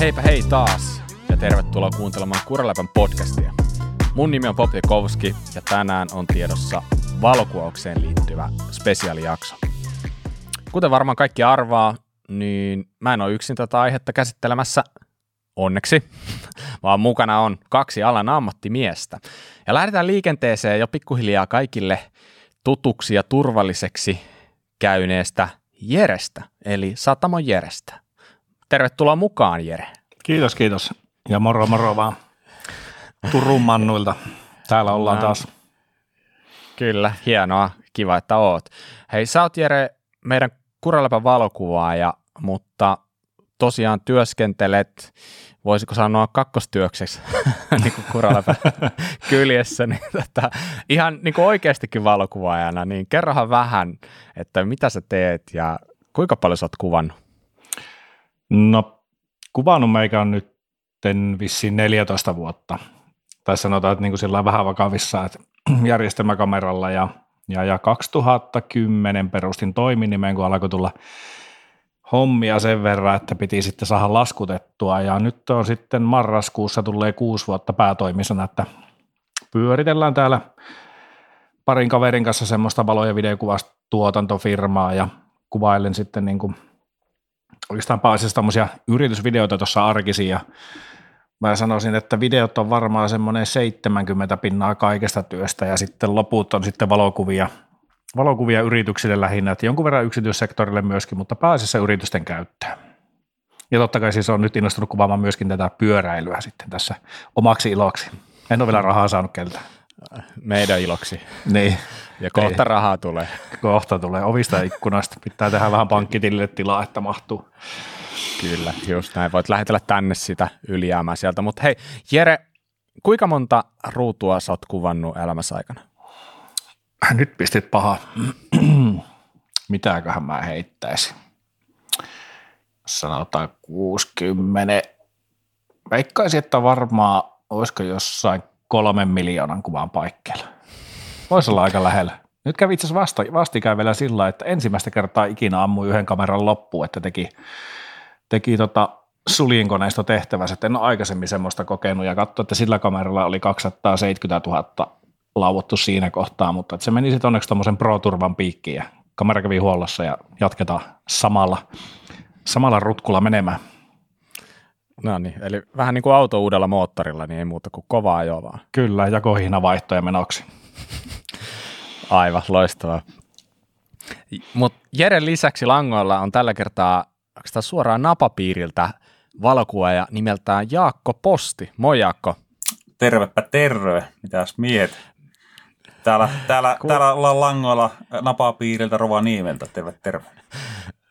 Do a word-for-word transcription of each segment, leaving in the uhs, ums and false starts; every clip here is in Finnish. Heipä hei taas ja tervetuloa kuuntelemaan Kuraläpän podcastia. Mun nimi on Popje Kovski ja tänään on tiedossa valokuvaukseen liittyvä spesiaalijakso. Kuten varmaan kaikki arvaa, niin mä en ole yksin tätä aihetta käsittelemässä, onneksi, vaan mukana on kaksi alan ammattimiestä. Ja lähdetään liikenteeseen jo pikkuhiljaa kaikille tutuksi ja turvalliseksi käyneestä Jerestä, eli Satamo Jerestä. Tervetuloa mukaan, Jere. Kiitos, kiitos. Ja moro, moro vaan. Turun mannuilta. Täällä ollaan no, taas. Kyllä, hienoa. Kiva, että oot. Hei, sä oot, Jere, meidän Kuraläpän valokuvaaja, mutta tosiaan työskentelet, voisiko sanoa kakkostyökseksi, niin kuin Kuraläpän kyljessä, niin tätä, ihan niin kuin oikeastikin valokuvaajana, niin kerrohan vähän, että mitä sä teet ja kuinka paljon sä oot kuvannut? No, kuvannut meikä on nyt vissiin neljätoista vuotta, tai sanotaan, että niin kuin sillä on vähän vakavissa, että järjestelmäkameralla ja, ja, ja kaksituhattakymmenen perustin toiminimeen, kun alkoi tulla hommia sen verran, että piti sitten saada laskutettua, ja nyt on sitten marraskuussa tulee kuusi vuotta päätoimisena, että pyöritellään täällä parin kaverin kanssa semmoista valo- ja videokuvaustuotantofirmaa, ja kuvailen sitten niin kuin oikeastaan pääasiassa tämmöisiä yritysvideoita tuossa arkisin, ja mä sanoisin, että videot on varmaan semmoinen seitsemänkymmentä pinnaa kaikesta työstä, ja sitten loput on sitten valokuvia, valokuvia yrityksille lähinnä, että jonkun verran yksityissektorille myöskin, mutta pääasiassa yritysten käyttöön. Ja totta kai siis on nyt innostunut kuvaamaan myöskin tätä pyöräilyä sitten tässä omaksi iloksi. En ole vielä rahaa saanut keltään. Meidän iloksi. Niin. Ja kohta ei. Rahaa tulee. Kohta tulee ovista ikkunasta. Pitää tehdä vähän pankkitilille tilaa, että mahtuu. Kyllä, just näin. Voit lähetellä tänne sitä ylijäämää sieltä. Mutta hei, Jere, kuinka monta ruutua sä oot kuvannut elämässä aikana? Nyt pistit paha. Mitäköhän mä heittäisin? Sanotaan kuusikymmentä. Veikkaisin, että varmaan olisiko jossain kolmen miljoonan kuvan paikkeilla. Voisi olla aika lähellä. Nyt kävi itse asiassa vastikään vielä sillä, että ensimmäistä kertaa ikinä ammui yhden kameran loppuun, että teki, teki tota suljinkoneisto tehtävänsä. En ole aikaisemmin semmoista kokenut ja katso, että sillä kameralla oli kaksisataaseitsemänkymmentätuhatta lauottu siinä kohtaa, mutta että se meni sitten onneksi tuommoisen pro-turvan piikkiin ja kamera kävi huollossa ja jatketaan samalla, samalla rutkulla menemään. No niin, eli vähän niin kuin auto uudella moottorilla, niin ei muuta kuin kovaa ajoa vaan. Kyllä, ja kohinavaihtoja menoksi. Aivan, loistavaa. Mutta Jeren lisäksi langoilla on tällä kertaa suoraan napapiiriltä valokuvaaja nimeltään Jaakko Posti. Moi Jaakko. Tervepä terve, mitäs miet. Täällä, täällä, Ku... täällä ollaan langoilla napapiiriltä Rovaniemeltä, terve terve.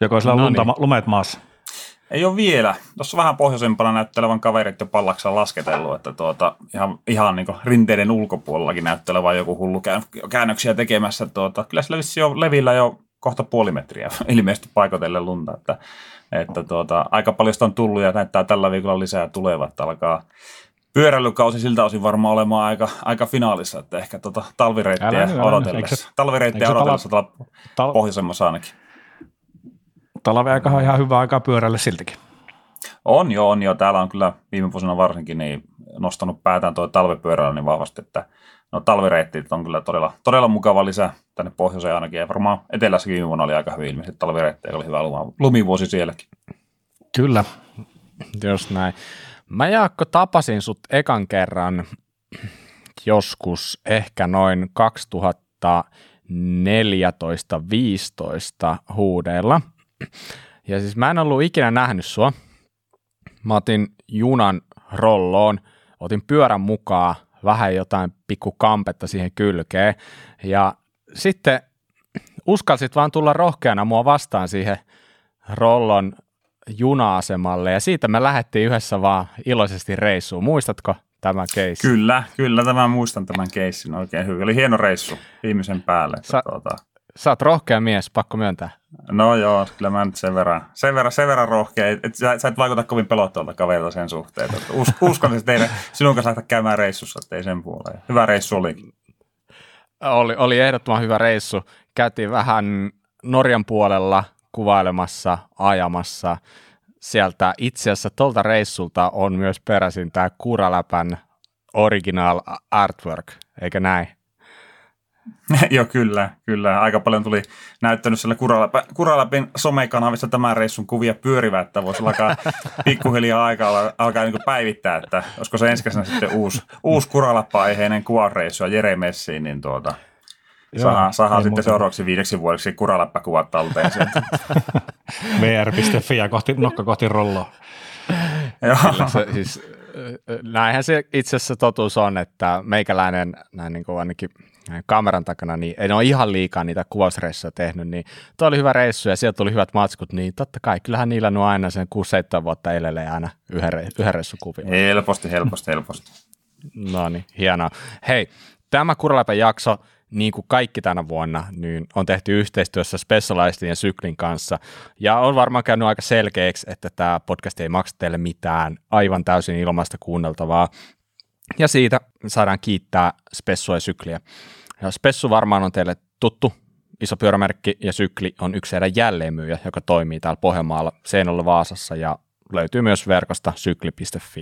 Joko sillä on lunta, lumet maassa? Ei ole vielä. Tuossa vähän pohjoisempana näyttää olevan kaverit jo pallaksen lasketellut, että tuota, ihan, ihan niin kuin rinteiden ulkopuolellakin näyttää olevan joku hullu käännöksiä tekemässä. Tuota, kyllä sillä vissi on levillä jo kohta puoli metriä ilmeisesti paikotellen lunta, että, että tuota, aika paljon sitä on tullut ja näyttää tällä viikolla lisää tulevat. Alkaa pyöräilykausi siltä osin varmaan olemaan aika, aika finaalissa, että ehkä tuota, talvireittiä älä, älä, odotellessa, se, talvireittiä odotellessa pala- tal- pohjoisemmassa ainakin. Talveaikahan on ihan hyvä aikaa pyörälle siltikin. On jo, on jo. Täällä on kyllä viime vuosina varsinkin niin nostanut päätään tuo talvipyöräily niin vahvasti, että no talvireittit on kyllä todella, todella mukava lisä tänne pohjoiseen ainakin. Ja varmaan etelässäkin viime vuonna oli aika hyvin ilmeisesti talvireittejä, oli hyvä lumivuosi sielläkin. Kyllä. Just näin. Mä Jaakko tapasin sut ekan kerran joskus ehkä noin kaksituhattaneljätoista viisitoista huudeilla. Ja siis mä en ollut ikinä nähnyt sua. Mä otin junan rolloon, otin pyörän mukaan, vähän jotain pikku kampetta siihen kylkeen. Ja sitten uskalsit vaan tulla rohkeana mua vastaan siihen rollon juna-asemalle. Ja siitä me lähdettiin yhdessä vaan iloisesti reissuun. Muistatko tämän keissin? Kyllä, kyllä tämä muistan tämän keissin oikein hyvin. Oli hieno reissu viimeisen päälle. Sa- tuota. Sä oot rohkea mies, pakko myöntää. No joo, kyllä mä nyt sen verran, sen verran, sen verran rohkea. Et, sä, sä et vaikuta kovin pelottavalta kaverilta sen suhteen. Us, uskon, että teidän, sinun kanssa lähteä käymään reissussa, ettei sen puoleen. Hyvä reissu olikin. Oli, oli ehdottoman hyvä reissu. Käytiin vähän Norjan puolella kuvailemassa, ajamassa. sieltä itse asiassa tuolta reissulta on myös peräisin tämä Kuraläpän original artwork, eikä näin? Joo, kyllä, kyllä. Aika paljon tuli näyttänyt siellä Kuraläpä, Kuraläpän somekanavissa tämän reissun kuvia pyörivää, että voisi alkaa pikkuhiljaa aikaa alkaa niin kuin päivittää, että olisiko se ensi kesänä sitten uusi, uusi Kuraläpä-aiheinen kuvareissu ja Jere Messiin, niin tuota, saadaan saada sitten seuraavaksi viideksi vuodeksi Kuraläppäkuvat talteen sieltä. vee är piste fi ja kohti, nokka kohti rolloa. Joo. Se, siis, näinhän se itse asiassa totuus on, että meikäläinen näin niin kuin ainakin kameran takana, niin en ole ihan liikaa niitä kuvausreissuja tehnyt, niin toi oli hyvä reissu ja sieltä tuli hyvät matskut, niin totta kai, kyllähän niillä nuo aina sen kuusi seitsemän vuotta elelee aina yhden, yhden reissun kuvilla. Helposti, helposti, helposti. No niin, hienoa. Hei, tämä Kuraläpän jakso, niin kuin kaikki tänä vuonna, niin on tehty yhteistyössä Spessoulaisten ja Syklin kanssa, ja on varmaan käynyt aika selkeäksi, että tämä podcast ei maksa teille mitään, aivan täysin ilmaista kuunneltavaa, ja siitä saadaan kiittää Spessoua ja Sykliä. Ja Spessou varmaan on teille tuttu, iso pyörämerkki, ja Sykli on yksi heidän jälleenmyyjä, joka toimii täällä Pohjanmaalla, Seinäjoella, Vaasassa, ja löytyy myös verkosta sykli piste fi.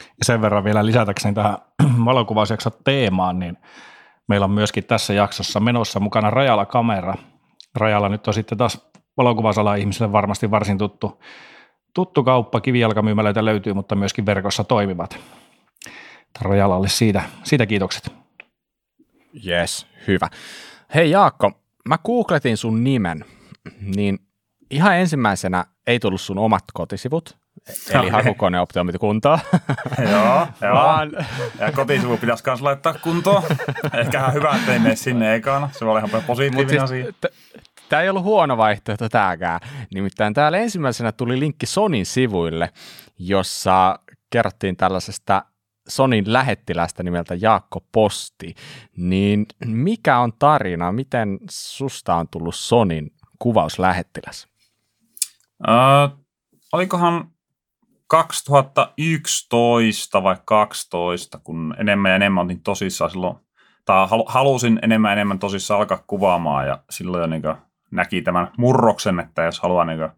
Ja sen verran vielä lisätäkseni tähän valokuvausjakson teemaan, niin meillä on myöskin tässä jaksossa menossa mukana Rajalla kamera. Rajalla nyt on sitten taas valokuvausalan ihmisille varmasti varsin tuttu, tuttu kauppa. Kivijalkamyymälöitä löytyy, mutta myöskin verkossa toimivat. Rajalalle siitä, siitä kiitokset. Jes, hyvä. Hei Jaakko, mä googletin sun nimen, niin ihan ensimmäisenä ei tullut sun omat kotisivut, eli hakukone optioimit kuntoon. Joo, joo. Ja kotisivu pitäisi myös laittaa kuntoon. Ehkähän hyvä, ettei mene sinne ekana. Se oli ihan positiivinen asia. Tämä ei ollut huono vaihtoehto tämäkään. Nimittäin täällä ensimmäisenä tuli linkki Sonyn sivuille, jossa kerrottiin tällaisesta Sonyn lähettilästä nimeltä Jaakko Posti. Niin mikä on tarina? Miten susta on tullut Sonyn kuvauslähettiläs? Uh, olikohan kaksituhattayksitoista vai kaksitoista, kun enemmän ja enemmän otin tosissaan silloin, tai halusin enemmän ja enemmän tosissaan alkaa kuvaamaan, ja silloin jo niin kuin näki tämän murroksen, että jos haluaa niin kuin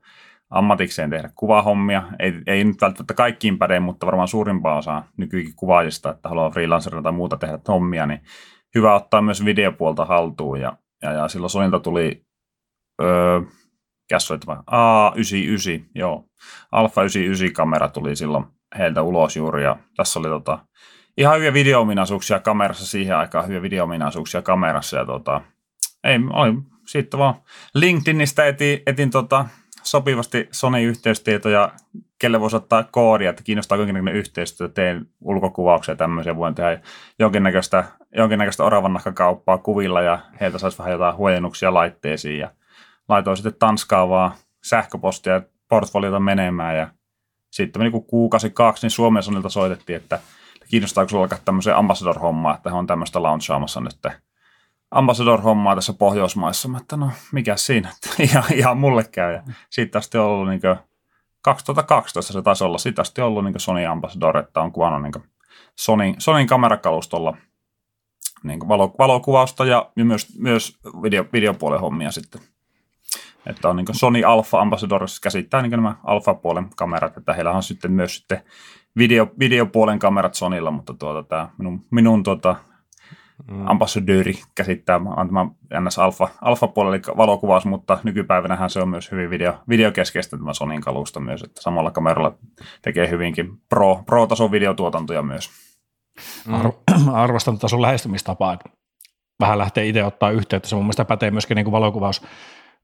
ammatikseen tehdä kuvahommia, ei, ei nyt välttämättä kaikkiin päde, mutta varmaan suurimpaan osaan nykyikin kuvaajista, että haluaa freelancerina tai muuta tehdä hommia, niin hyvä ottaa myös videopuolta haltuun, ja, ja, ja silloin Sonylta tuli öö, Kässoitava. A yhdeksänkymmentäyhdeksän, joo. Alpha yhdeksänkymmentäyhdeksän-kamera tuli silloin heiltä ulos juuri, ja tässä oli tota, ihan hyviä videoominaisuuksia kamerassa siihen aikaan, hyviä videoominaisuuksia kamerassa, ja tota, ei, oli siitä vaan LinkedInistä etin, etin tota, sopivasti Sony-yhteystietoja, kelle voisi ottaa koodia, että kiinnostaa jonkinnäköinen yhteistyö, teen ulkokuvauksia ja tämmöisiä, voin tehdä jonkinnäköistä, jonkinnäköistä oravannahkakauppaa kuvilla, ja heiltä saisi vähän jotain huojennuksia laitteisiin, ja laitoin sitten Tanskaan vaan sähköpostia ja portfoliota menemään, ja sitten meni kuukausi kaksi, niin Suomen Sonylta soitettiin, että kiinnostaako sinulla alkaa tämmöiseen ambassador-hommaan, että he on tämmöistä launchaamassa nyt ambassador-hommaa tässä Pohjoismaissa. Mä että no mikä siinä, että ihan, ihan mulle käy. Ja siitä asti on ollut niin kuin kaksituhattakaksitoista se taisi olla, siitä asti on ollut niin kuin Sony Ambassador, että on kuvannut niin kuin Sony, Sonyn kamerakalustolla niin valo, valokuvausta ja myös, myös video, videopuolen hommia sitten. Että on niin kuin Sony Alpha Ambassadorissa käsittää niin kuin nämä Alpha-puolen kamerat, että heillä on sitten myös sitten video, videopuolen kamerat Sonylla, mutta tuota, tämä minun, minun tuota, mm. ambassadööri käsittää on tämä ns. Alpha, Alpha-puolelle valokuvaus, mutta nykypäivänähän se on myös hyvin video, videokeskeistä tämä Sonyn kalusta myös, että samalla kameralla tekee hyvinkin pro, pro-tason videotuotantoja myös. Mm. Arvostan tätä sun lähestymistapaa, vähän lähtee itse ottaa yhteyttä, se mun mielestä pätee myöskin niin kuin valokuvaus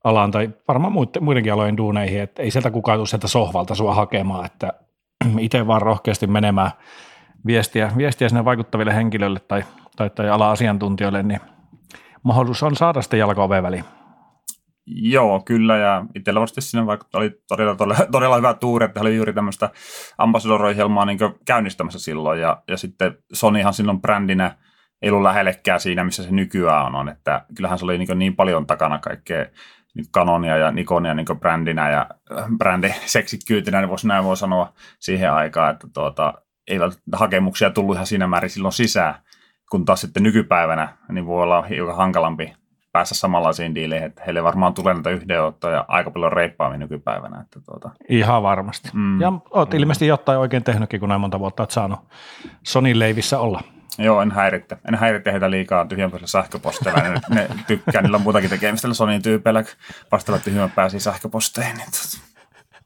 alaan tai varmaan muidenkin alojen duuneihin, että ei sieltä kukaan tule sieltä sohvalta sua hakemaan, että itse vaan rohkeasti menemään viestiä, viestiä sinne vaikuttaville henkilöille tai, tai, tai ala-asiantuntijoille, niin mahdollisuus on saada sitten jalka oveen väliin. Joo, kyllä, ja itsellä varmasti siinä vaikuttaa, oli todella, todella, todella hyvä tuuri, että oli juuri tämmöistä ambassador-ohjelmaa niin käynnistämässä silloin, ja, ja sitten Sonyhan silloin brändinä ei ollut lähellekään siinä, missä se nykyään on, että kyllähän se oli niin, niin paljon takana kaikkea, Canonia ja Nikonia niin brändinä ja brändiseksikkyytinä, niin voisi näin voi sanoa siihen aikaan, että tuota, ei välttämättä hakemuksia tullut ihan siinä määrin silloin sisään, kun taas sitten nykypäivänä niin voi olla hiukan hankalampi päästä samanlaisiin diileihin, että heille varmaan tulee näitä yhdenottoja aika paljon reippaammin nykypäivänä. Että tuota. Ihan varmasti. Mm. Ja olet mm. ilmeisesti jotain oikein tehnytkin, kun näin monta vuotta olet saanut Sonyn leivissä olla. Joo, en häiritte. En häiritte heitä liikaa tyhjänpäisillä sähköposteilla. Ne, ne tykkää, niillä on muutakin tekemistä Sonyn tyypeillä, kun vastella tyhjänpäisiin sähköposteihin. Niin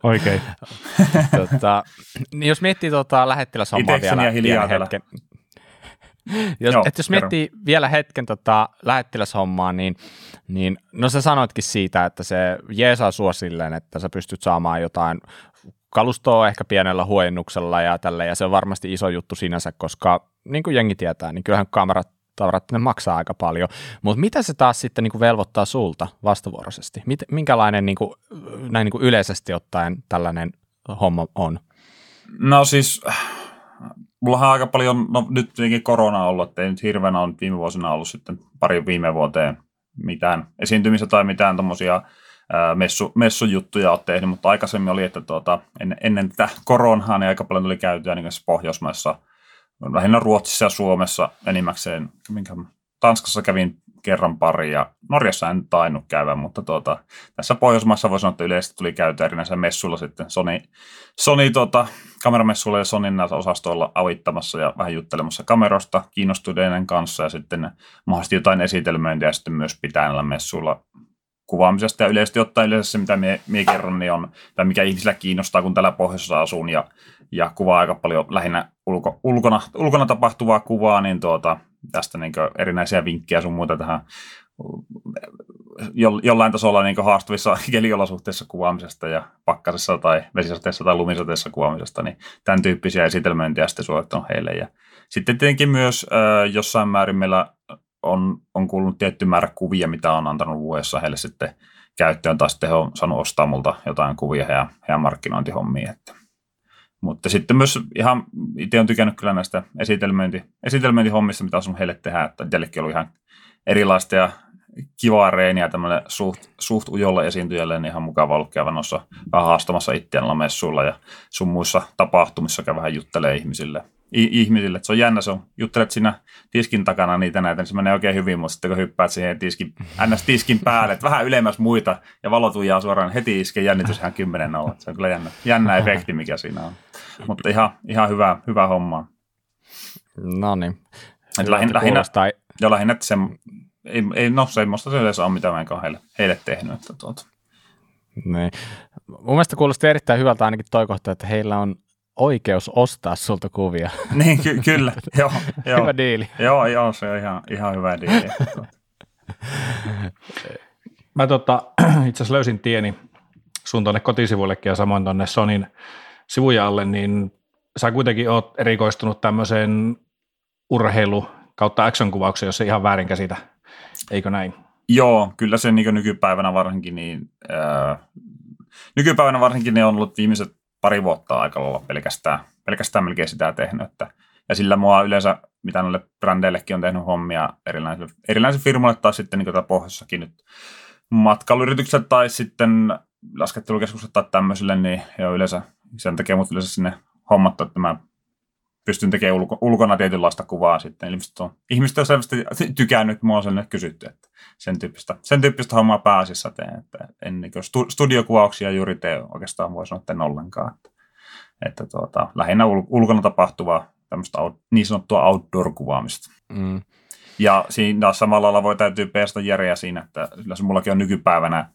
oikein. tota, niin jos miettii tota, lähettiläs hommaa vielä, vielä hetken. Jos, Joo, et jos miettii kerron. vielä hetken tota, lähettiläshommaa, niin, niin no sä sanoitkin siitä, että se jeesaa sua silleen, että sä pystyt saamaan jotain kalustoa ehkä pienellä huojennuksella ja tälleen, ja se on varmasti iso juttu sinänsä, koska niin kuin jengi tietää, niin kyllähän kameratavarat ne maksaa aika paljon, mutta mitä se taas sitten niin kuin velvoittaa sulta vastavuoroisesti? Mit, minkälainen niin kuin, näin niin kuin yleisesti ottaen tällainen homma on? No siis... Mullahan aika paljon, no nyt tietenkin korona on ollut, että ei nyt hirveänä ole nyt viime vuosina ollut sitten pari viime vuoteen mitään esiintymistä tai mitään tommosia messu, messujuttuja oot tehnyt, mutta aikaisemmin oli, että tuota, en, ennen tätä koronaa niin aika paljon tuli käytyä niin Pohjoismaissa, lähinnä Ruotsissa ja Suomessa enimmäkseen, minkä Tanskassa kävin kerran pari ja Norjassa en tainnut käydä, mutta tuota, tässä Pohjoismaissa voi sanoa, että yleisesti tuli käytyä erinäisillä messuilla sitten Sony, Sony tuota, kameramessuilla ja Sonyn näissä osastoilla avittamassa ja vähän juttelemassa kamerosta kiinnostuneiden kanssa ja sitten mahdollisesti jotain esitelmöintiä ja sitten myös pitää näillä messuilla kuvaamisesta ja yleisesti ottaen yleensä se, mitä mie, mie kerron, niin on, tai mikä ihmisillä kiinnostaa, kun täällä pohjoisessa asun ja, ja kuvaa aika paljon lähinnä ulko, ulkona, ulkona tapahtuvaa kuvaa, niin tuota, tästä niin erinäisiä vinkkejä sun muuta tähän jollain tasolla niin haastavissa keliolosuhteissa kuvaamisesta ja pakkasessa tai vesisateessa tai lumisateessa kuvaamisesta, niin tämän tyyppisiä esitelmöintiä sitten suorittanut heille. Ja sitten tietenkin myös äh, jossain määrin meillä on, on kuulunut tietty määrä kuvia, mitä on antanut vuodessa heille sitten käyttöön, tai sitten he on saanut ostaa multa jotain kuvia ja heidän markkinointihommia. Mutta sitten myös ihan, itse olen tykännyt kyllä näistä esitelmöinti, esitelmöintihommista, mitä on heille tehdä, että itsellekin oli ihan erilaista ja kivaa reeniä tämmöinen suht, suht ujolle esiintyjälle, niin ihan mukava ollut käydä noissa vähän haastamassa itseään messuilla ja sun muissa tapahtumissa käy vähän juttelee ihmisille. ihmisille. Se on jännä, se on, juttelet siinä tiskin takana niitä näitä, niin se menee oikein hyvin, mutta sitten kun hyppäät siihen tiskin, ns. Tiskin päälle, että vähän ylemmäs muita ja valo tuijaa suoraan, heti iskee jännityshän kymmenen nolla. Se on kyllä jännä, jännä efekti, mikä siinä on. Mutta ihan, ihan hyvä, hyvä homma. No niin. Lähin, lähinnä, ja lähinnä, että se, ei, ei, no semmoista se yleensä on, mitä mä enkä heille, heille tehnyt. Että tuota. Niin. Mun mielestä kuulosti erittäin hyvältä ainakin toi kohta, että heillä on oikeus ostaa sulta kuvia. Niin, ky- kyllä. Joo, joo. Hyvä diili. Joo, joo, se on ihan, ihan hyvä diili. Mä tota, itse asiassa löysin tieni sun tuonne kotisivuillekin ja samoin tuonne Sonyn sivujalle, niin sä kuitenkin oot erikoistunut tämmöiseen urheilu- kautta action-kuvaukseen, jos ei ihan väärin käsitä, eikö näin? Joo, kyllä se niin nykypäivänä varsinkin, niin, äh, nykypäivänä varsinkin ne on ollut viimeiset pari vuotta aika olla pelkästään, pelkästään melkein sitä tehnyt. Että, ja sillä mua yleensä, mitä noille brändeillekin on tehnyt hommia erilaisille, erilaisille firmoille tai sitten niin pohjoissakin nyt matkailuyritykselle tai sitten laskettelukeskukselle tai tämmöisille, niin jo yleensä sen takia mut yleensä sinne hommattu, että mä pystyn tekemään ulko, ulkona tietynlaista kuvaa sitten. Ihmiset on, ihmiset on selvästi tykännyt, mua on sellainen kysytty, että sen tyyppistä, sen tyyppistä hommaa pääasiassa teen. Että en, niin stu, studiokuvauksia juuri tee oikeastaan voi sanoa, että en ollenkaan. Että, että tuota, lähinnä ul, ulkona tapahtuvaa tämmöistä out, niin sanottua outdoor-kuvaamista. Mm. Ja siinä samalla lailla voi täytyy pestä Jereä siinä, että sillä se mullakin on nykypäivänä,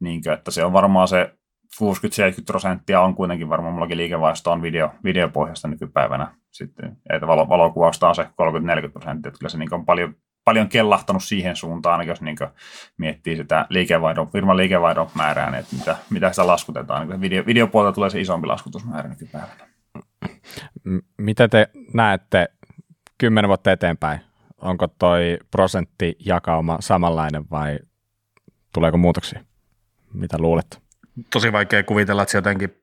niin kuin, että se on varmaan se kuusikymmentä seitsemänkymmentä prosenttia on kuitenkin varmaan mullakin liikevaihto on video, videopohjasta nykypäivänä. Sitten, että valo, valokuvausta on se kolmekymmentä neljäkymmentä prosenttia, että kyllä se niin on paljon, paljon kellahtanut siihen suuntaan, ainakin jos niin miettii sitä liikevaihdon, firman liikevaihdon määrää, niin että mitä, mitä sitä laskutetaan. Niin video, videopuolta tulee se isompi laskutusmäärä nykypäivänä. Mitä te näette kymmenen vuotta eteenpäin? Onko toi prosenttijakauma samanlainen vai tuleeko muutoksia? Mitä luulet? Tosi vaikea kuvitella, että se jotenkin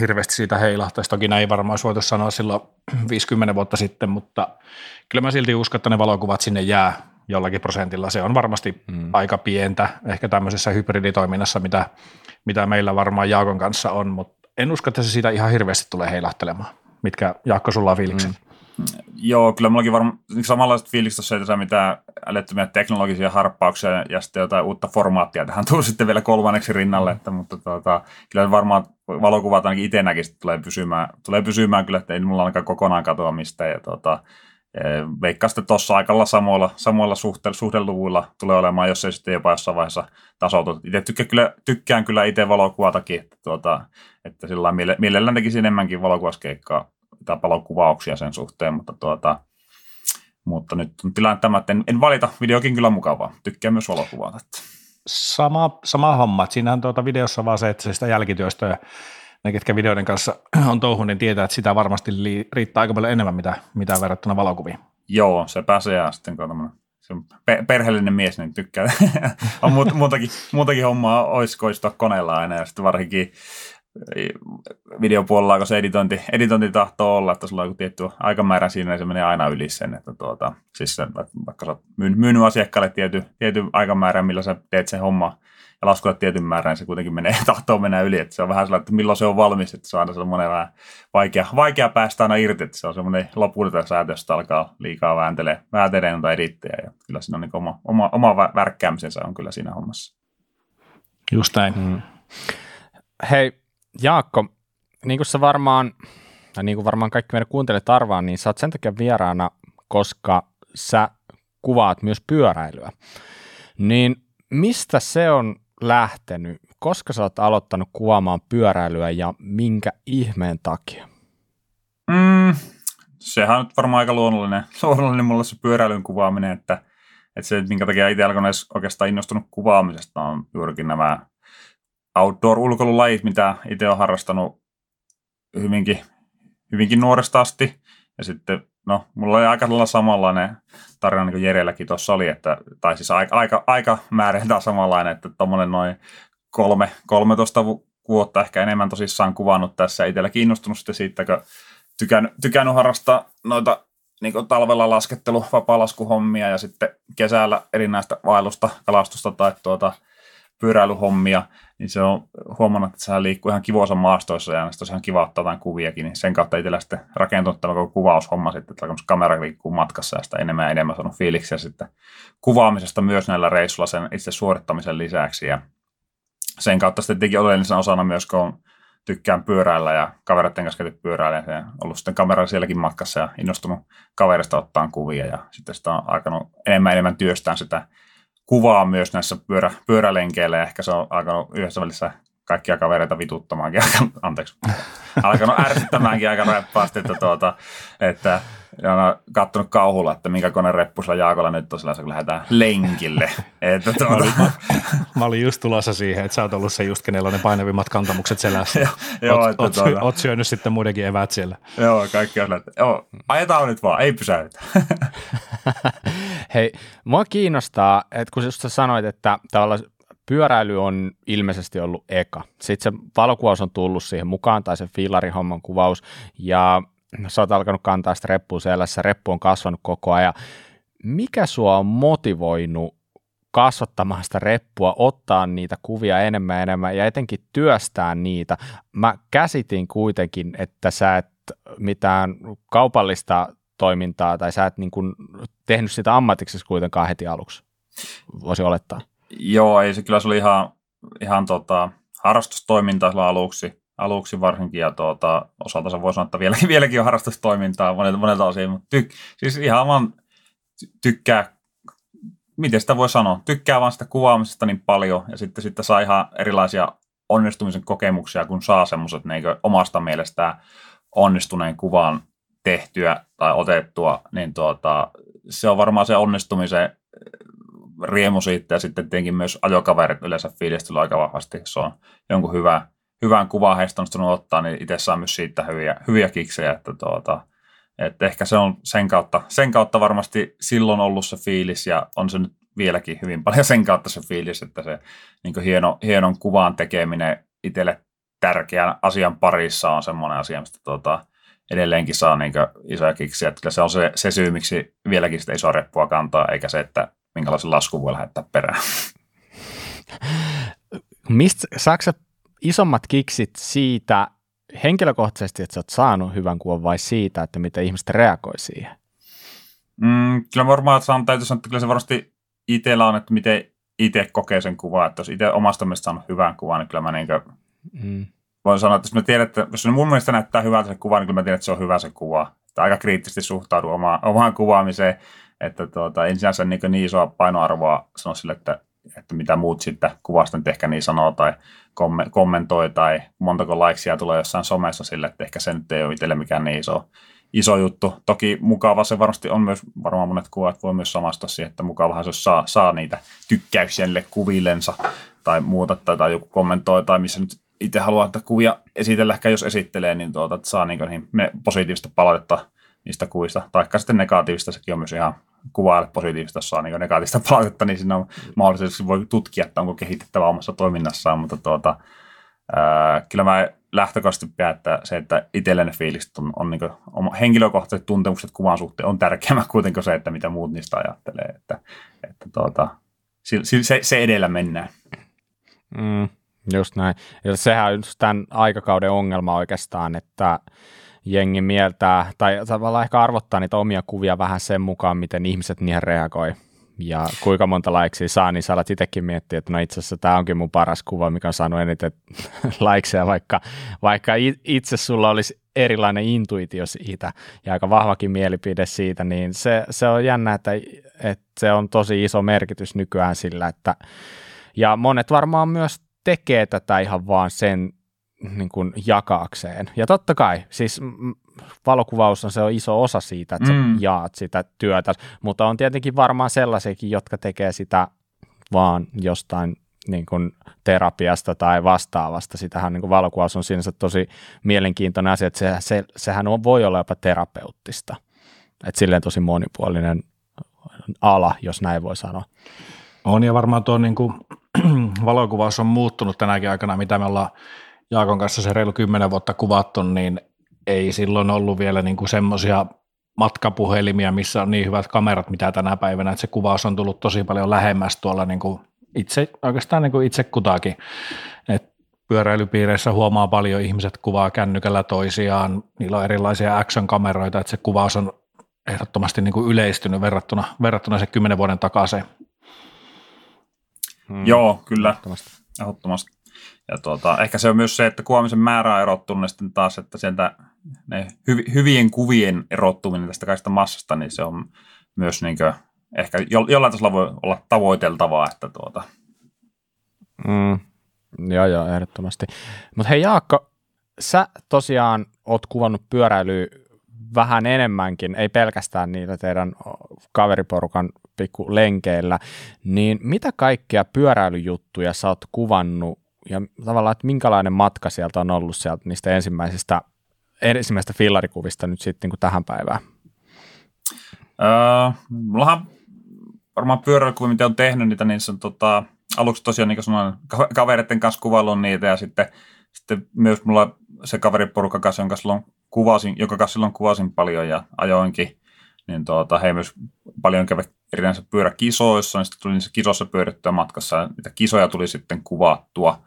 hirveästi siitä heilahtaisi. Toki näin ei varmaan olisi voitu sanoa silloin viisikymmentä vuotta sitten, mutta kyllä mä silti uskon, että ne valokuvat sinne jää jollakin prosentilla. Se on varmasti mm. aika pientä, ehkä tämmöisessä hybriditoiminnassa, mitä, mitä meillä varmaan Jaakon kanssa on, mutta en usko, että se siitä ihan hirveästi tulee heilahtelemaan. Mitkä, Jaakko, sulla on fiilikset? Mm. Joo, kyllä mullakin varmaan samanlaiset fiilikset, jos ei tässä mitään älyttömiä teknologisia harppauksia ja sitten jotain uutta formaattia tähän tuu sitten vielä kolmanneksi rinnalle, että, mutta tuota, kyllä varmaan valokuvat ainakin itse näkisin, tulee pysymään, tulee pysymään kyllä, että ei mulla ainakaan kokonaan katoa mistään ja tuota, veikkaan sitten tuossa aikalla samoilla, samoilla suhte, suhdeluvuilla tulee olemaan, jos ei sitten jopa jossain vaiheessa tasoutu. Itse tykkään kyllä, tykkään kyllä itse valokuvatakin, että, tuota, että sillä lailla mielellään tekisin enemmänkin valokuvaskeikkaa tai valokuvauksia sen suhteen, mutta, tuota, mutta nyt on tilanne tämä, että en, en valita. Videokin kyllä mukavaa. Tykkään myös valokuvaa. Sama, sama homma. Siinähän tuota videossa vaan se, että sitä jälkityöstä ne, ketkä videoiden kanssa on touhun, niin tietää, että sitä varmasti riittää aika paljon enemmän, mitä, mitä verrattuna valokuviin. Joo, se pääsee ja sitten kun se on perheellinen mies, niin tykkää. On muutakin, muutakin hommaa oiskoistua koneella aina ja sitten varsinkin videopuolella, kun se editointi, editointi tahtoo olla, että sulla on joku tietty aikamäärä siinä, niin se menee aina yli sen, että tuota, siis se, vaikka sä oot myynyt asiakkaalle tietyn tiety aikamäärän, millä sä teet sen homma ja laskutat tietyn määrän, niin se kuitenkin menee, tahtoo mennä yli, että se on vähän sellainen, että milloin se on valmis, että se on aina sellainen vähän vaikea, vaikea päästä aina irti, että se on semmoinen lopulta säätö, josta alkaa liikaa vääntelee, vääntelee noita edittejä, ja kyllä siinä on niin oma, oma, oma värkkäämisensä on kyllä siinä hommassa. Just näin. Mm. Hei, Jaakko, niin kuin sä varmaan, ja niin kuin varmaan kaikki meidän kuuntelijat arvaa, niin sä oot sen takia vieraana, koska sä kuvaat myös pyöräilyä. Niin mistä se on lähtenyt? Koska sä oot aloittanut kuvaamaan pyöräilyä ja minkä ihmeen takia? Mm, sehän on varmaan aika luonnollinen, luonnollinen mulle se pyöräilyn kuvaaminen, että, että se, minkä takia itse alkoin edes oikeastaan innostunut kuvaamisesta, on juurikin nämä outdoor-ulkoilulajit, mitä itse olen harrastanut hyvinkin, hyvinkin nuoresta asti. Ja sitten, no, mulla oli aika lailla samanlainen tarina, niin kuin Jerelläkin tuossa oli, että, tai siis aika, aika, aika määrältään samanlainen, että tuommoinen noin kolme, kolmetoista vuotta ehkä enemmän tosissaan kuvannut tässä. Itsellä kiinnostunut sitten siitä, kun tykännyt, tykännyt harrastaa noita niin kuin talvella laskettelu, vapaalaskuhommia ja sitten kesällä erinäistä vaellusta, kalastusta tai tuota pyöräilyhommia, niin se on huomannut, että sehän liikkuu ihan kivoissa maastoissa ja se on ihan kiva ottaa jotain kuviakin, niin sen kautta itsellä sitten rakentunut tämä koko kuvaushomma sitten, että kamera liikkuu matkassa ja sitä enemmän ja enemmän saanut fiiliksiä sitten kuvaamisesta myös näillä reissuilla sen itse suorittamisen lisäksi ja sen kautta sitten tietenkin oleellisena osana myös, kun tykkään pyöräillä ja kavereiden kanssa käyty pyöräillä ja ollut sitten kamera sielläkin matkassa ja innostunut kaverista ottaan kuvia ja sitten sitä on alkanut enemmän enemmän työstään sitä kuvaa myös näissä pyörä, pyörälenkeillä ja ehkä se on alkanut yhdessä välissä kaikkia kavereita vituttamaankin, anteeksi, alkanut ärsyttämäänkin aika reppaasti, että, tuota, että olen katsonut kauhulla, että minkä koneen reppu sillä Jaakolla nyt on sellaisessa, kun lähdetään lenkille. Että, tuota. mä, olin, mä olin just tulossa siihen, että sä oot ollut se just, kenellä on ne painavimmat kantamukset selässä. Joo, joo, oot, tuota. oot syönyt sitten muidenkin eväät siellä. Joo, kaikki on että joo, ajetaan nyt vaan, ei pysäytä. Hei, mua kiinnostaa, että kun just sä sanoit, että tavallaan pyöräily on ilmeisesti ollut eka. Sitten se valokuvaus on tullut siihen mukaan, tai se fiilarihomman kuvaus, ja sä oot alkanut kantaa sitä reppua selässä, reppu on kasvanut koko ajan. Mikä sua on motivoinut kasvattamaan sitä reppua, ottaa niitä kuvia enemmän ja enemmän, ja etenkin työstää niitä? Mä käsitin kuitenkin, että sä et mitään kaupallista toimintaa, tai sä et niin kuin tehnyt sitä ammatiksessa kuitenkaan heti aluksi, voisi olettaa. Joo, ei se kyllä se oli ihan, ihan tota, harrastustoimintaa sillä aluksi, aluksi varsinkin, ja tuota, osalta se voi sanoa, että vieläkin, vieläkin on harrastustoimintaa monelta, monelta osin, mutta tyk, siis ihan vaan tykkää, miten sitä voi sanoa, tykkää vaan sitä kuvaamisesta niin paljon, ja sitten, sitten saa ihan erilaisia onnistumisen kokemuksia, kun saa semmoiset niin omasta mielestään onnistuneen kuvan tehtyä tai otettua, niin tuota, se on varmaan se onnistumisen riemu siitä ja sitten tietenkin myös ajokaverit yleensä fiilistyllä aika vahvasti, se on jonkun hyvä, hyvän kuvan heistä onnistunut ottaa, niin itse saa myös siitä hyviä, hyviä kiksejä, että, tuota, että ehkä se on sen kautta, sen kautta varmasti silloin ollut se fiilis ja on se nyt vieläkin hyvin paljon sen kautta se fiilis, että se niin kuin hieno, hienon kuvan tekeminen itselle tärkeän asian parissa on semmoinen asia, mistä tuota, edelleenkin saa niin isoja kiksiä, että se on se, se syy, miksi vieläkin sitä isoa reppua kantaa, eikä se, että minkälaisen laskun voi lähettää perään. Mistä, saatko isommat kiksit siitä, henkilökohtaisesti, että sä oot saanut hyvän kuvan vai siitä, että miten ihmiset reagoi siihen? Mm, kyllä varmaan saanut, täytyy sanoa, että kyllä se varmasti itsellä on, että miten itse kokee sen kuvan. Että jos itse omasta mielestä saanut hyvän kuvan, niin kyllä mä niin kuin mm. voin sanoa, että jos mä tiedän, että jos mun mielestä näyttää hyvältä se kuva, niin kyllä mä tiedän, että se on hyvä se kuva. Että aika kriittisesti suhtaudun omaan, omaan kuvaamiseen, että tuota, en sinänsä niin, niin isoa painoarvoa sano sille, että että mitä muut sitten kuvasta nyt ehkä niin sanoo tai kommentoi tai montako likesia tulee jossain somessa sille, että ehkä se nyt ei ole itselle mikään niin iso, iso juttu. Toki mukava se varmasti on myös, varmaan monet kuvat voi myös samastua siihen, että mukavahan se saa, saa niitä tykkäyksiä niille kuvillensa tai muuta tai, tai joku kommentoi tai missä nyt itse haluaa että kuvia esitellä, ehkä jos esittelee, niin tuota, että saa niin kuin positiivista palautetta niistä kuvista, taikka sitten negatiivista, sekin on myös ihan kuvaajalle positiivista, jos saa niin negatiivista palautetta, niin siinä on mahdollisesti voi tutkia, että onko kehitettävä omassa toiminnassaan, mutta tuota, ää, kyllä mä lähtökohtaisesti pidän, että se, että itsellinen fiilis on, on niin oma, henkilökohtaiset tuntemukset kuvan suhteen on tärkeämmä kuitenkin se, että mitä muut niistä ajattelee, että, että tuota, se, se edellä mennään. Mm, just näin. Ja sehän on just tämän aikakauden ongelma oikeastaan, että jengi mieltää, tai tavallaan ehkä arvottaa niitä omia kuvia vähän sen mukaan, miten ihmiset niihin reagoi. Ja kuinka monta likesia saa, niin sä alat itsekin miettiä, että no itse asiassa tämä onkin mun paras kuva, mikä on saanut eniten likesia, vaikka, vaikka itse sulla olisi erilainen intuitio siitä ja aika vahvakin mielipide siitä, niin se, se on jännä, että, että se on tosi iso merkitys nykyään sillä, että ja monet varmaan myös tekee tätä ihan vaan sen, niin kuin jakaakseen. Ja totta kai, siis valokuvaus on se on iso osa siitä, että mm. sä jaat sitä työtä, mutta on tietenkin varmaan sellaisiakin, jotka tekee sitä vaan jostain niin kuin terapiasta tai vastaavasta. Sitähän niin kuin valokuvaus on sinänsä tosi mielenkiintoinen asia, että se, se, sehän on, voi olla jopa terapeuttista. Että silleen tosi monipuolinen ala, jos näin voi sanoa. On ja varmaan tuo niin kuin, valokuvaus on muuttunut tänäkin aikana, mitä me ollaan Jaakon kanssa se reilu kymmenen vuotta kuvattu, niin ei silloin ollut vielä niinku semmoisia matkapuhelimia, missä on niin hyvät kamerat, mitä tänä päivänä, että se kuvaus on tullut tosi paljon lähemmäs tuolla niinku itse, oikeastaan niinku itse kutakin. Et pyöräilypiireissä huomaa paljon, ihmiset kuvaa kännykällä toisiaan, niillä on erilaisia action-kameroita, että se kuvaus on ehdottomasti niinku yleistynyt verrattuna, verrattuna se kymmenen vuoden takaiseen. Hmm. Joo, kyllä, ehdottomasti. ehdottomasti. Ja tuota, ehkä se on myös se, että kuvaamisen määrä on erottunut, ja sitten taas, että sieltä ne hyv- hyvien kuvien erottuminen tästä kaikista massasta, niin se on myös niin kuin, ehkä jo- jollain tasolla voi olla tavoiteltavaa. Että tuota. Mm, joo, joo, ehdottomasti. Mutta hei Jaakko, sä tosiaan oot kuvannut pyöräilyä vähän enemmänkin, ei pelkästään niillä teidän kaveriporukan pikkulenkeillä, niin mitä kaikkea pyöräilyjuttuja sä oot kuvannut, ja tavallaan, että minkälainen matka sieltä on ollut sieltä niistä ensimmäisistä, ensimmäisistä fillarikuvista nyt sitten niin kuin tähän päivään? Öö, mullahan varmaan pyöräilykuvia, mitä on tehnyt niitä, niin se on tota, aluksi tosiaan niin kuin sanoin, kavereiden kanssa kuvaillut niitä ja sitten, sitten myös mulla se kaveriporukka kanssa, jonka, silloin kuvasin, joka kanssa silloin kuvasin paljon ja ajoinkin, niin tuota, he myös paljon kävi erinäisissä pyöräkisoissa, niin sitten tuli niissä kisoissa pyörittyä matkassa, niitä kisoja tuli sitten kuvattua.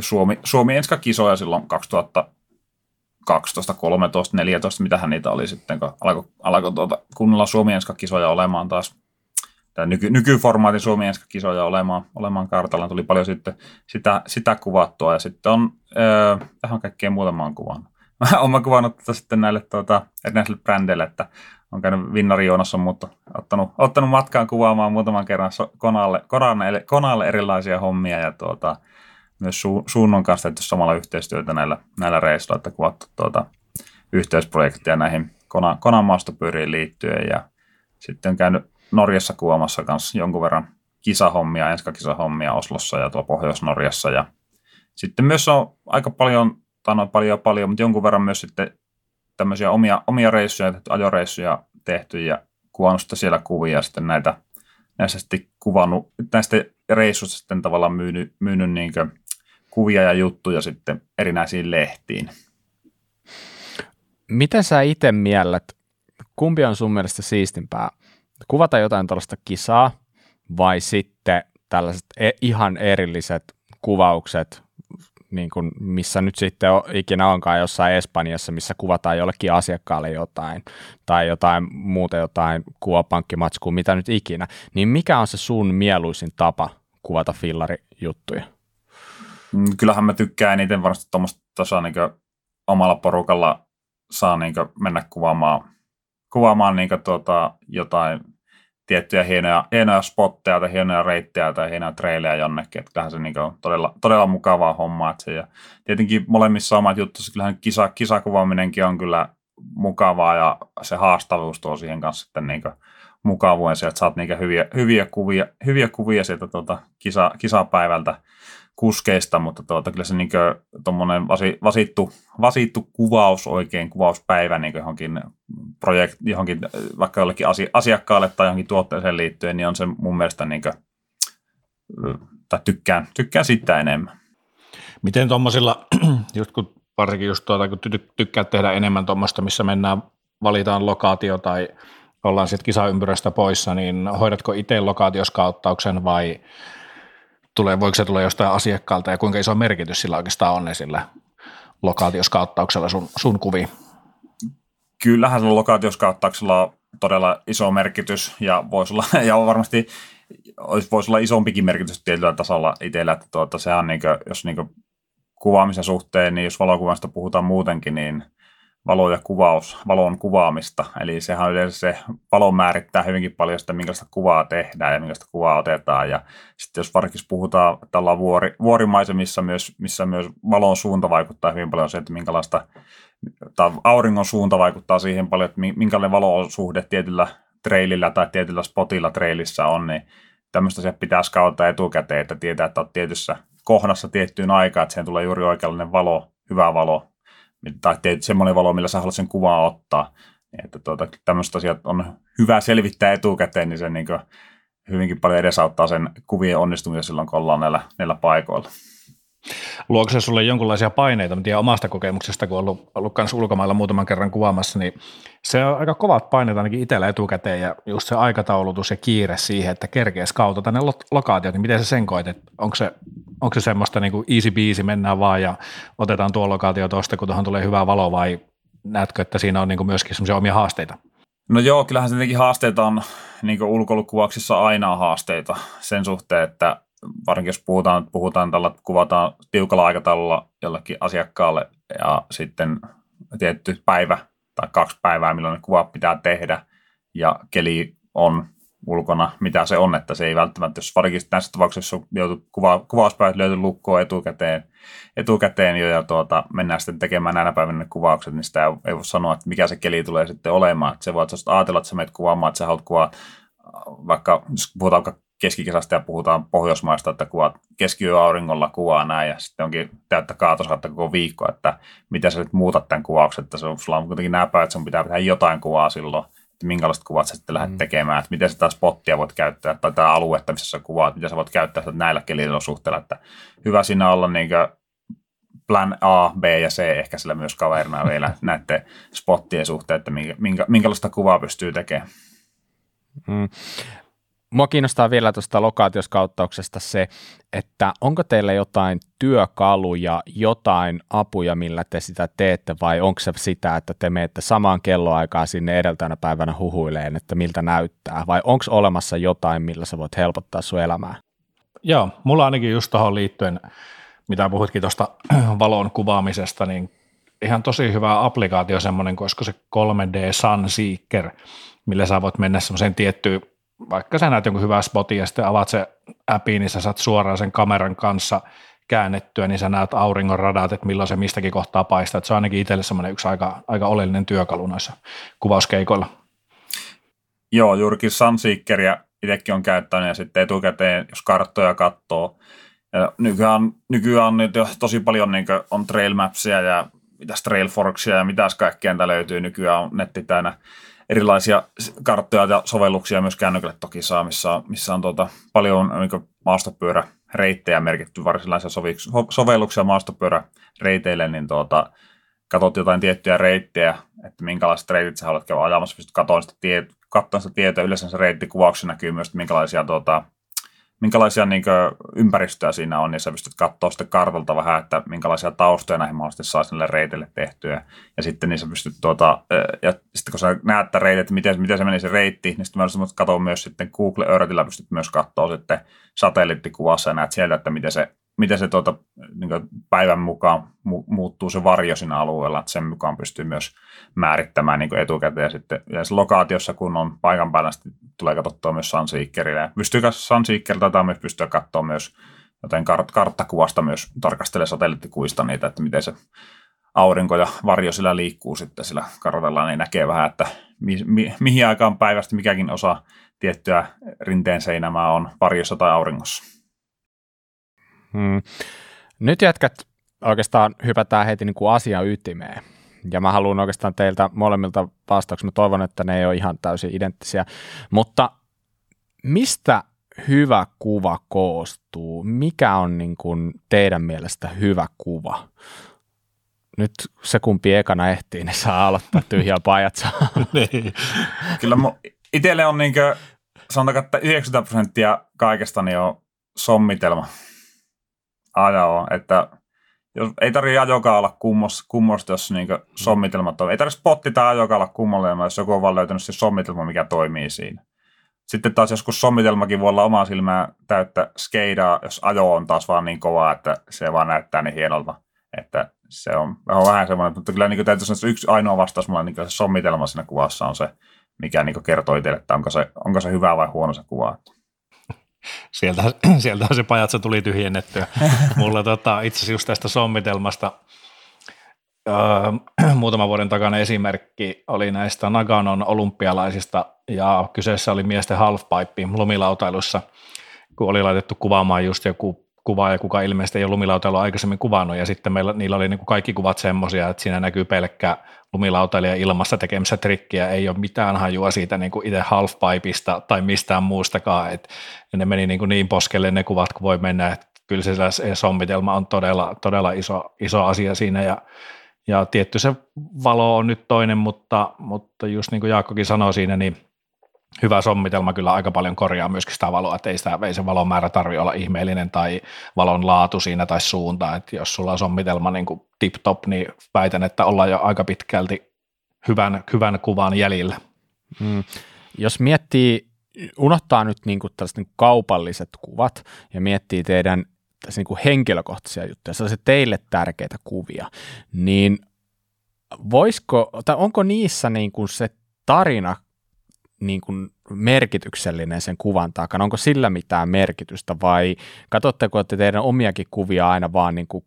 Suomi, Suomi ensi kisoja silloin kaksituhattakaksitoista, kolmetoista, neljätoista, mitähän niitä oli sitten, kun alkoi alko tuota, kunnolla Suomi ensi kisoja olemaan taas, tämä nyky, nykyformaatin Suomi ensi kisoja olemaan, olemaan kartalla, tuli paljon sitten sitä, sitä kuvattua, ja sitten on, öö, tähän kaikkeen muutamaan kuvaan. Olen kuvannut tätä sitten näille tuota, erinäisille brändeille, että on käynyt Vinnari Joonassa, mutta ottanut, ottanut matkaan kuvaamaan muutaman kerran Konalle, Konalle, Konalle erilaisia hommia ja tuota, myös su, Suunnon kanssa tehty samalla yhteistyötä näillä, näillä reissuilla, että kuvattu tuota, yhteisprojekteja näihin Kona, Konan maastopyöriin liittyen ja sitten on käynyt Norjassa kuvaamassa kanssa jonkun verran kisahommia, enskakisahommia Oslossa ja tuolla Pohjois-Norjassa ja sitten myös on aika paljon paljon, paljon, paljon, mutta jonkun verran myös sitten tämmöisiä omia, omia reissuja, ajoreissuja tehty ja kuvannut siellä kuvia ja sitten näitä, näistä sitten kuvannut, näistä reissuista sitten tavallaan myynyt, myynyt niin kuin kuvia ja juttuja sitten erinäisiin lehtiin. Miten sä itse miellät, kumpi on sun mielestä siistimpää? Kuvata jotain tällaista kisaa vai sitten tällaiset ihan erilliset kuvaukset niin kuin missä nyt sitten on, ikinä onkaan jossain Espanjassa, missä kuvataan jollekin asiakkaalle jotain tai jotain muuta, jotain kuvapankkimatskua, mitä nyt ikinä, niin mikä on se sun mieluisin tapa kuvata fillarijuttuja? Kyllähän mä tykkään eniten varmasti tuommoista, että saa niin kuin omalla porukalla saa niin kuin mennä kuvaamaan, kuvaamaan niin kuin tuota, jotain tiettyjä hienoja, hienoja spotteja tai hienoja reittejä tai hienoja trailejä jonnekin. Että kyllähän se niin on todella, todella mukavaa hommaa. Se, ja tietenkin molemmissa omat juttuissa kyllähän kisa, kisakuvaaminenkin on kyllä mukavaa ja se haastavuus tuo siihen kanssa sitten niin mukavuuden. Sieltä saat niin hyviä, hyviä, kuvia, hyviä kuvia sieltä tuota kisa, kisapäivältä kuskeista, mutta tuota, kyllä se niin tuommoinen vasi, vasittu, vasittu kuvaus oikein, kuvauspäivä niin johonkin, projekt, johonkin vaikka jollekin asiakkaalle tai johonkin tuotteeseen liittyen, niin on se mun mielestä, niin kuin, tai tykkään, tykkään sitä enemmän. Miten tuommoisilla, just kun varsinkin just tuota, kun tykkää tehdä enemmän tuommoista, missä mennään, valitaan lokaatio tai ollaan sitten kisaympyrästä poissa, niin hoidatko itse lokaatioskauttauksen vai Tulee, voiko se tulla jostain asiakkaalta ja kuinka iso merkitys sillä oikeastaan on esillä lokaatioskauttauksella sun, sun kuviin? Kyllähän sillä lokaatioskauttauksella on todella iso merkitys ja, voisi olla, ja varmasti voisi olla isompikin merkitys tietyllä tasolla itsellä. Että tuota, sehän niin kuin, jos niin kuin kuvaamisen suhteen, niin jos valokuvasta puhutaan muutenkin, niin valo ja kuvaus, valon kuvaamista. Eli sehän yleensä se valo määrittää hyvinkin paljon sitä, minkälaista kuvaa tehdään ja minkälaista kuvaa otetaan. Ja sitten jos varsinkin puhutaan, että ollaan vuori, vuorimaisemissa, myös, missä myös valon suunta vaikuttaa hyvin paljon se, että minkälaista, tai auringon suunta vaikuttaa siihen paljon, että minkälainen valosuhde tietyllä treilillä tai tietyllä spotilla treilissä on, niin tämmöistä se pitää skautaa etukäteen, että tietää, että on tietyssä kohdassa tiettyyn aikaan, että siihen tulee juuri oikeanlainen valo, hyvä valo, tai semmoinen valo, millä sä haluat sen kuvaa ottaa. Että tuota, tämmöiset asiat on hyvä selvittää etukäteen, niin se niin kuin hyvinkin paljon edesauttaa sen kuvien onnistumisen silloin, kun ollaan näillä, näillä paikoilla. Luoko se sulle jonkinlaisia paineita? Mä tiedän omasta kokemuksesta, kun olen ollut myös ulkomailla muutaman kerran kuvaamassa, niin se on aika kovat paineet ainakin itsellä etukäteen, ja just se aikataulutus ja kiire siihen, että kerkeä skautata ne lokaatiot, niin miten sä sen koet, että onko se, onko se semmoista niin kuin easy peasy, mennään vaan ja otetaan tuo lokaatio tuosta, kun tuohon tulee hyvä valo, vai näetkö, että siinä on niin kuin myöskin semmoisia omia haasteita? No joo, kyllähän tietenkin haasteita on, niin kuin ulkoilukuvauksissa aina on haasteita sen suhteen, että varsinkin jos puhutaan, puhutaan tällä, kuvataan tiukalla aikataululla jollekin asiakkaalle ja sitten tietty päivä tai kaksi päivää, milloin ne kuvat pitää tehdä ja keli on ulkona, mitä se on, että se ei välttämättä, jos varsinkin tässä tapauksessa joutuu kuva, kuvauspäivät löyty lukkoon etukäteen, etukäteen jo ja tuota, mennään sitten tekemään näinä päivänä ne kuvaukset, niin sitä ei voi sanoa, että mikä se keli tulee sitten olemaan. Että se voit ajatella, että sä menet kuvaamaan, että sä haluat kuvaa, vaikka jos puhutaan vaikka keskikesästä ja puhutaan Pohjoismaista, että kuvaat keskiyöauringolla kuvaa näin ja sitten onkin täyttä kaatosaatta koko viikko, että mitä sä nyt muutat tämän kuvauksen, että sulla on kuitenkin nämä päivät, että sun pitää pitää jotain kuvaa silloin, että minkälaiset kuvat sä sitten lähdet mm. tekemään, että miten sä tämä spottia voit käyttää tai tämä aluetta, missä sä kuvaat, mitä sä voit käyttää sitä näillä kelillä suhteella, että hyvä siinä olla niin kuin plan A, B ja C ehkä sillä myös kaverina vielä näiden spottien suhteen, että minkä, minkälaista kuvaa pystyy tekemään. Mm. Mua kiinnostaa vielä tuosta lokaatioskauttauksesta se, että onko teillä jotain työkaluja, jotain apuja, millä te sitä teette, vai onko se sitä, että te menette samaan kelloaikaan sinne edeltävänä päivänä huhuileen, että miltä näyttää, vai onko olemassa jotain, millä sä voit helpottaa sun elämää? Joo, mulla ainakin just tuohon liittyen, mitä puhutkin tuosta valon kuvaamisesta, niin ihan tosi hyvä applikaatio semmoinen, koska se kolme D Sun-Seeker, millä sä voit mennä semmoiseen tiettyyn, vaikka sä näet jonkun hyvää spotin ja sitten avaat se appi, niin sä saat suoraan sen kameran kanssa käännettyä, niin sä näet auringon radat, että milloin se mistäkin kohtaa paistaa. Että se on ainakin itselle semmoinen yksi aika, aika oleellinen työkalu noissa kuvauskeikoilla. Joo, juurikin Sunseekeria itsekin on käyttänyt ja sitten etukäteen, jos karttoja katsoo. Ja nykyään, nykyään on jo tosi paljon niin kuin on trailmapsia ja mitäs Trailforksia ja mitäs kaikkea löytyy. Nykyään on netti täynnä erilaisia karttoja ja sovelluksia myös kännykälle toki saa, missä on, missä on tuota, paljon niin maastopyöräreittejä merkitty varsinaisia sovi- sovelluksia maastopyöräreiteille, niin tuota, katsot jotain tiettyjä reittejä, että minkälaiset reitit sä haluat käydä ajamassa, pystyt katsomaan sitä, tie- sitä tietoa. Yleensä se reittikuvauksessa näkyy myös, että minkälaisia tuota, minkälaisia niin kuin ympäristöä siinä on, niin sä pystyt katsoa sitten kartalta vähän, että minkälaisia taustoja näihin mahdollisesti saa sinne reiteille tehtyä. Ja sitten niin sä pystyt tuota, ja sitten kun sä näet tämän reitin, että miten, miten se meni se reitti, niin sitten mä katson myös sitten Google Earthillä, pystyt myös katsoa sitten satelliittikuvassa ja näet sieltä, että miten se, miten se tuota, niin kuin päivän mukaan mu- muuttuu se varjo siinä alueella, että sen mukaan pystyy myös määrittämään niin kuin etukäteen. Ja sitten ja se lokaatiossa, kun on paikan päällä, tulee katsottua myös Sunseekerillä. Ja pystyy Sunseekerilla tai myös pystyy katsoa myös joten kart- karttakuvasta, myös tarkastelee satelliittikuista niitä, että miten se aurinko ja varjo sillä liikkuu sitten sillä kartalla, niin näkee vähän, että mi- mi- mihin aikaan päivästä mikäkin osa tiettyä rinteen seinämää on varjossa tai auringossa. Hmm. Nyt jätkät oikeastaan hypätään heti niin kuin asian ytimeen, ja mä haluan oikeastaan teiltä molemmilta vastauksia. Mä toivon, että ne ei ole ihan täysin identtisiä, mutta mistä hyvä kuva koostuu? Mikä on niin kuin teidän mielestä hyvä kuva? Nyt se kumpi ekana ehtii, ne saa aloittaa tyhjää pajatsaa. Kyllä mun itselle on niin kuin, sanotaanko, että yhdeksänkymmentä prosenttia kaikesta niin on sommitelma. Ajoa, että jos, ei tarvitse ajokaa olla kummos, kummosta, jos niin sommitelma toimii. Ei tarvitse spotti tai ajokaa olla kummosta, jos joku on vaan löytänyt se sommitelma, mikä toimii siinä. Sitten taas joskus sommitelmakin voi olla omaa silmää täyttä skeidaa, jos ajo on taas vaan niin kovaa, että se vaan näyttää niin hienolta. Että se on, on vähän semmoinen, mutta kyllä niin täytyy sanoa, että yksi ainoa vastaus mulla, niin se sommitelma siinä kuvassa on se, mikä niin kertoo itselle, että onko se, onko se hyvä vai huono se kuva. Sieltä, sieltähän se pajatso tuli tyhjennettyä. Mulla tota, itse asiassa just tästä sommitelmasta öö, muutaman vuoden takana esimerkki oli näistä Naganon olympialaisista, ja kyseessä oli miesten halfpipe lumilautailussa, kun oli laitettu kuvaamaan just joku kuvaaja, kuka ilmeisesti ei ole lumilautailua aikaisemmin kuvannut, ja sitten meillä, niillä oli niin kuin kaikki kuvat semmoisia, että siinä näkyy pelkkä lumilautailija ilmassa tekemässä trikkiä, ei ole mitään hajua siitä niin kuin itse halfpipeista tai mistään muustakaan, että ne meni niin kuin niin poskelle ne kuvat kuin voi mennä, että kyllä se sommitelma on todella, todella iso, iso asia siinä, ja, ja tietty se valo on nyt toinen, mutta, mutta just niin kuin Jaakkokin sanoi siinä, niin hyvä sommitelma kyllä aika paljon korjaa myöskin sitä valoa, että ei, sitä, ei se valon määrä tarvitse olla ihmeellinen tai valon laatu siinä tai suunta, että jos sulla on sommitelma niin kuin tip-top, niin väitän, että ollaan jo aika pitkälti hyvän, hyvän kuvan jäljellä. Mm. Jos miettii, unohtaa nyt niin kuin tällaiset niin kuin kaupalliset kuvat ja miettii teidän niin kuin henkilökohtaisia juttuja, sellaiset teille tärkeitä kuvia, niin voisiko, tai onko niissä niin kuin se tarina niin kuin merkityksellinen sen kuvan takana? Onko sillä mitään merkitystä vai katsotteko, että teidän omiakin kuvia aina vaan niin kuin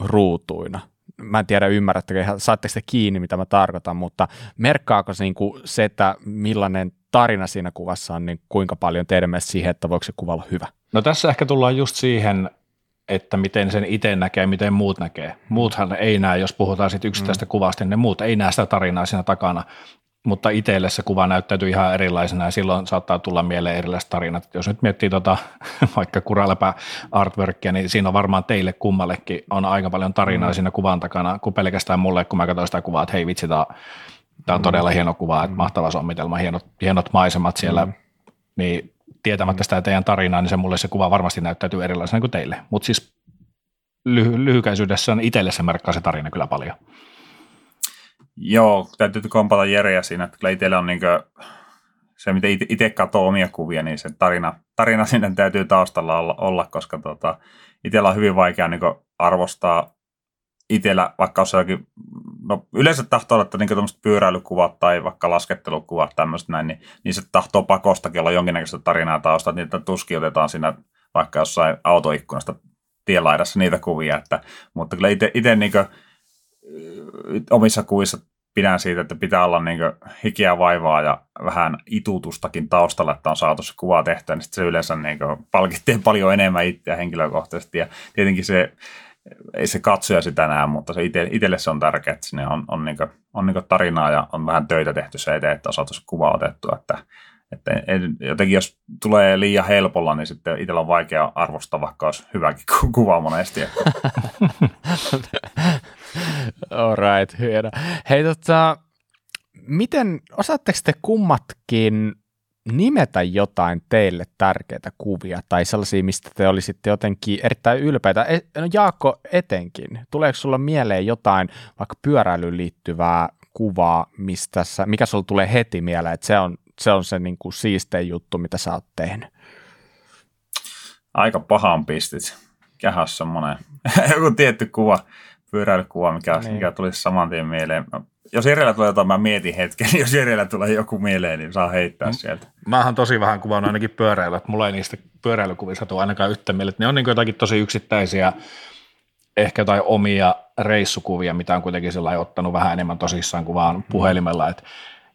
ruutuina? Mä en tiedä, ymmärrättekö, saatteko sitä kiinni, mitä mä tarkoitan, mutta merkkaako se, niin kuin se, että millainen tarina siinä kuvassa on, niin kuinka paljon teidän mielestä siihen, että voiko se kuva olla hyvä? No tässä ehkä tullaan just siihen, että miten sen itse näkee, miten muut näkee. Muuthan ei näe, jos puhutaan sit yksittäistä mm. kuvasta, niin ne muut ei näe sitä tarinaa siinä takana. Mutta itselle se kuva näyttäytyy ihan erilaisena, ja silloin saattaa tulla mieleen erilaiset tarinat. Jos nyt miettii tota, vaikka Kuraläpä artworkia, niin siinä on varmaan teille kummallekin on aika paljon tarinaa mm. siinä kuvan takana, kuin pelkästään mulle, kun mä katsoin sitä kuvaa, että hei vitsi, tämä on mm. todella hieno kuva, että mahtava sommitelma, hienot, hienot maisemat siellä, mm. niin tietämättä sitä teidän tarinaa, niin se mulle se kuva varmasti näyttäytyy erilaisena kuin teille. Mutta siis lyhy- lyhykäisyydessä itselle se merkkaa se tarina kyllä paljon. Joo, täytyy kompata Jereä siinä, että kyllä itsellä on niin kuin se, miten itse katsoo omia kuvia, niin se tarina, tarina siinä täytyy taustalla olla, olla koska tota, itsellä on hyvin vaikea niin kuin arvostaa itsellä, vaikka se jokin, no yleensä tahtoo olla, että niin kuin tämmöiset pyöräilykuvat tai vaikka laskettelukuvat, tämmöiset näin, niin, niin se tahtoo pakostakin olla jonkinnäköistä tarinaa taustaa, niitä tuskin otetaan siinä vaikka jossain autoikkunasta tienlaidassa niitä kuvia, että, mutta kyllä itse niin kuin omissa kuvissa pidän siitä, että pitää olla niin kuin hikeä vaivaa ja vähän itutustakin taustalla, että on saatu se kuva tehtyä, niin sitten se yleensä niin kuin palkitsee paljon enemmän itseä henkilökohtaisesti. Ja tietenkin se, ei se katsoja sitä näe, mutta se ite, itselle se on tärkeää, että sinne on, on, niin kuin, on niin kuin tarinaa ja on vähän töitä tehty se eteen, että on saatu se kuva otettua. Että, että jotenkin jos tulee liian helpolla, niin sitten itsellä on vaikea arvostaa, vaikka olisi hyväkin kuva monesti. All right, hieno. Hei, tota, miten, osaatteko te kummatkin nimetä jotain teille tärkeitä kuvia tai sellaisia, mistä te olisitte jotenkin erittäin ylpeitä. No Jaakko etenkin, tuleeko sulla mieleen jotain vaikka pyöräilyyn liittyvää kuvaa, mistä sä, mikä sulla tulee heti mieleen, että se on se, on se niin kuin siistein juttu, mitä sä oot tehnyt? Aika pahan pistit. Kähäs semmoinen joku tietty kuva, pyöräilykuva, mikä, niin. mikä tulisi saman tien mieleen. Jos Jerellä tulee jotain, mä mietin hetken, niin jos Jerellä tulee joku mieleen, niin saa heittää mm. sieltä. Mä oon tosi vähän kuvannut ainakin pyöräilyä, että mulla ei niistä pyöräilykuvista tule ainakaan yhtä mieleen. Ne on niin jotakin tosi yksittäisiä, ehkä jotain omia reissukuvia, mitä on kuitenkin sillä ottanut vähän enemmän tosissaan kuin vaan puhelimella. Et,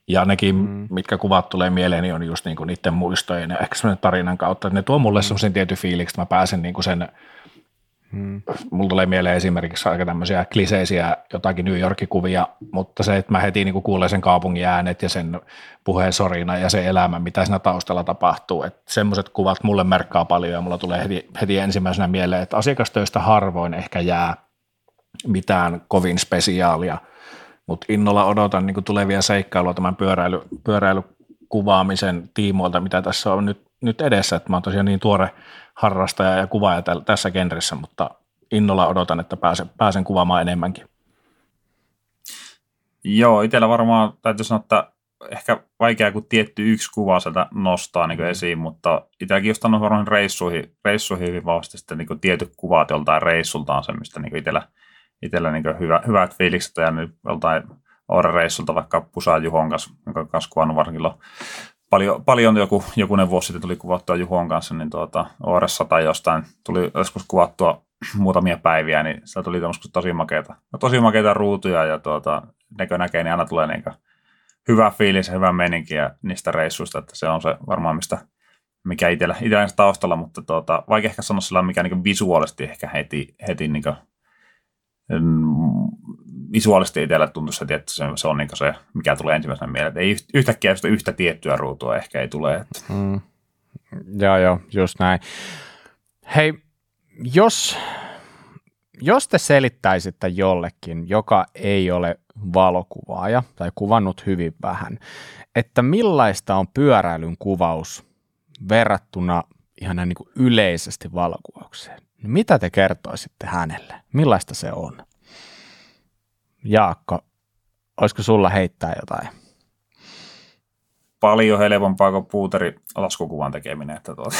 ja nekin, mm. mitkä kuvat tulee mieleen, niin on just niinku niiden muistojen ja ehkä semmoinen tarinan kautta. Ne tuo mulle mm. semmoisen tietyn fiiliksi, että mä pääsen niinku sen... Hmm. Mulla tulee mieleen esimerkiksi aika tämmöisiä kliseisiä jotakin New York-kuvia, mutta se, että mä heti niin kuin kuulen sen kaupungin äänet ja sen puheen sorina ja se elämä, mitä siinä taustalla tapahtuu, että semmoiset kuvat mulle merkkaa paljon ja mulla tulee heti, heti ensimmäisenä mieleen, että asiakastöistä harvoin ehkä jää mitään kovin spesiaalia, mutta innolla odotan niin kuin tulevia seikkailua tämän pyöräily, pyöräilykuvaamisen tiimoilta, mitä tässä on nyt, nyt edessä, että mä oon tosiaan niin tuore harrastaja ja kuvaaja tässä genressä, mutta innolla odotan, että pääsen, pääsen kuvaamaan enemmänkin. Joo, itsellä varmaan täytyy sanoa, että ehkä vaikea kuin tietty yksi kuva sieltä nostaa niin kuin esiin, mutta itselläkin just on varmaan reissuihin, reissuihin hyvin vahvasti sitten niin kuin tietyt kuvat joltain reissultaan se, mistä niin kuin itsellä, itsellä niin kuin hyvä, hyvät fiilikset on jäänyt joltain Oure-reissulta, vaikka Pusaa Juhon kanssa, jonka kanssa kuvannut varsinkin Paljon, paljon joku, jokunen vuosi sitten tuli kuvattua Juhon kanssa, niin tuota, Ooressa tai jostain tuli joskus kuvattua muutamia päiviä, niin sitä tuli tosi makeita, no, tosi makeita ruutuja ja tuota, nekö näkee, niin aina tulee niin hyvä fiilis ja hyvä meininki ja niistä reissuista, että se on se varmaan mistä, mikä itsellä, itsellä taustalla, mutta tuota, vaikea ehkä sanoa sillä, mikä niin visuaalisesti ehkä heti, heti niin kuin, visuaalisesti itsellä tuntuisi, että se on niin se, mikä tulee ensimmäisenä mieleen. Ei yhtäkkiä yhtä tiettyä ruutua ehkä ei tule. Mm. Joo, joo, just näin. Hei, jos, jos te selittäisitte jollekin, joka ei ole valokuvaaja tai kuvannut hyvin vähän, että millaista on pyöräilyn kuvaus verrattuna ihan näin niin kuin yleisesti valokuvaukseen, niin mitä te kertoisitte hänelle? Millaista se on? Jaakko, olisiko sulla heittää jotain? Paljon helpompaa kuin puuteri laskukuvan tekeminen. Että tuota.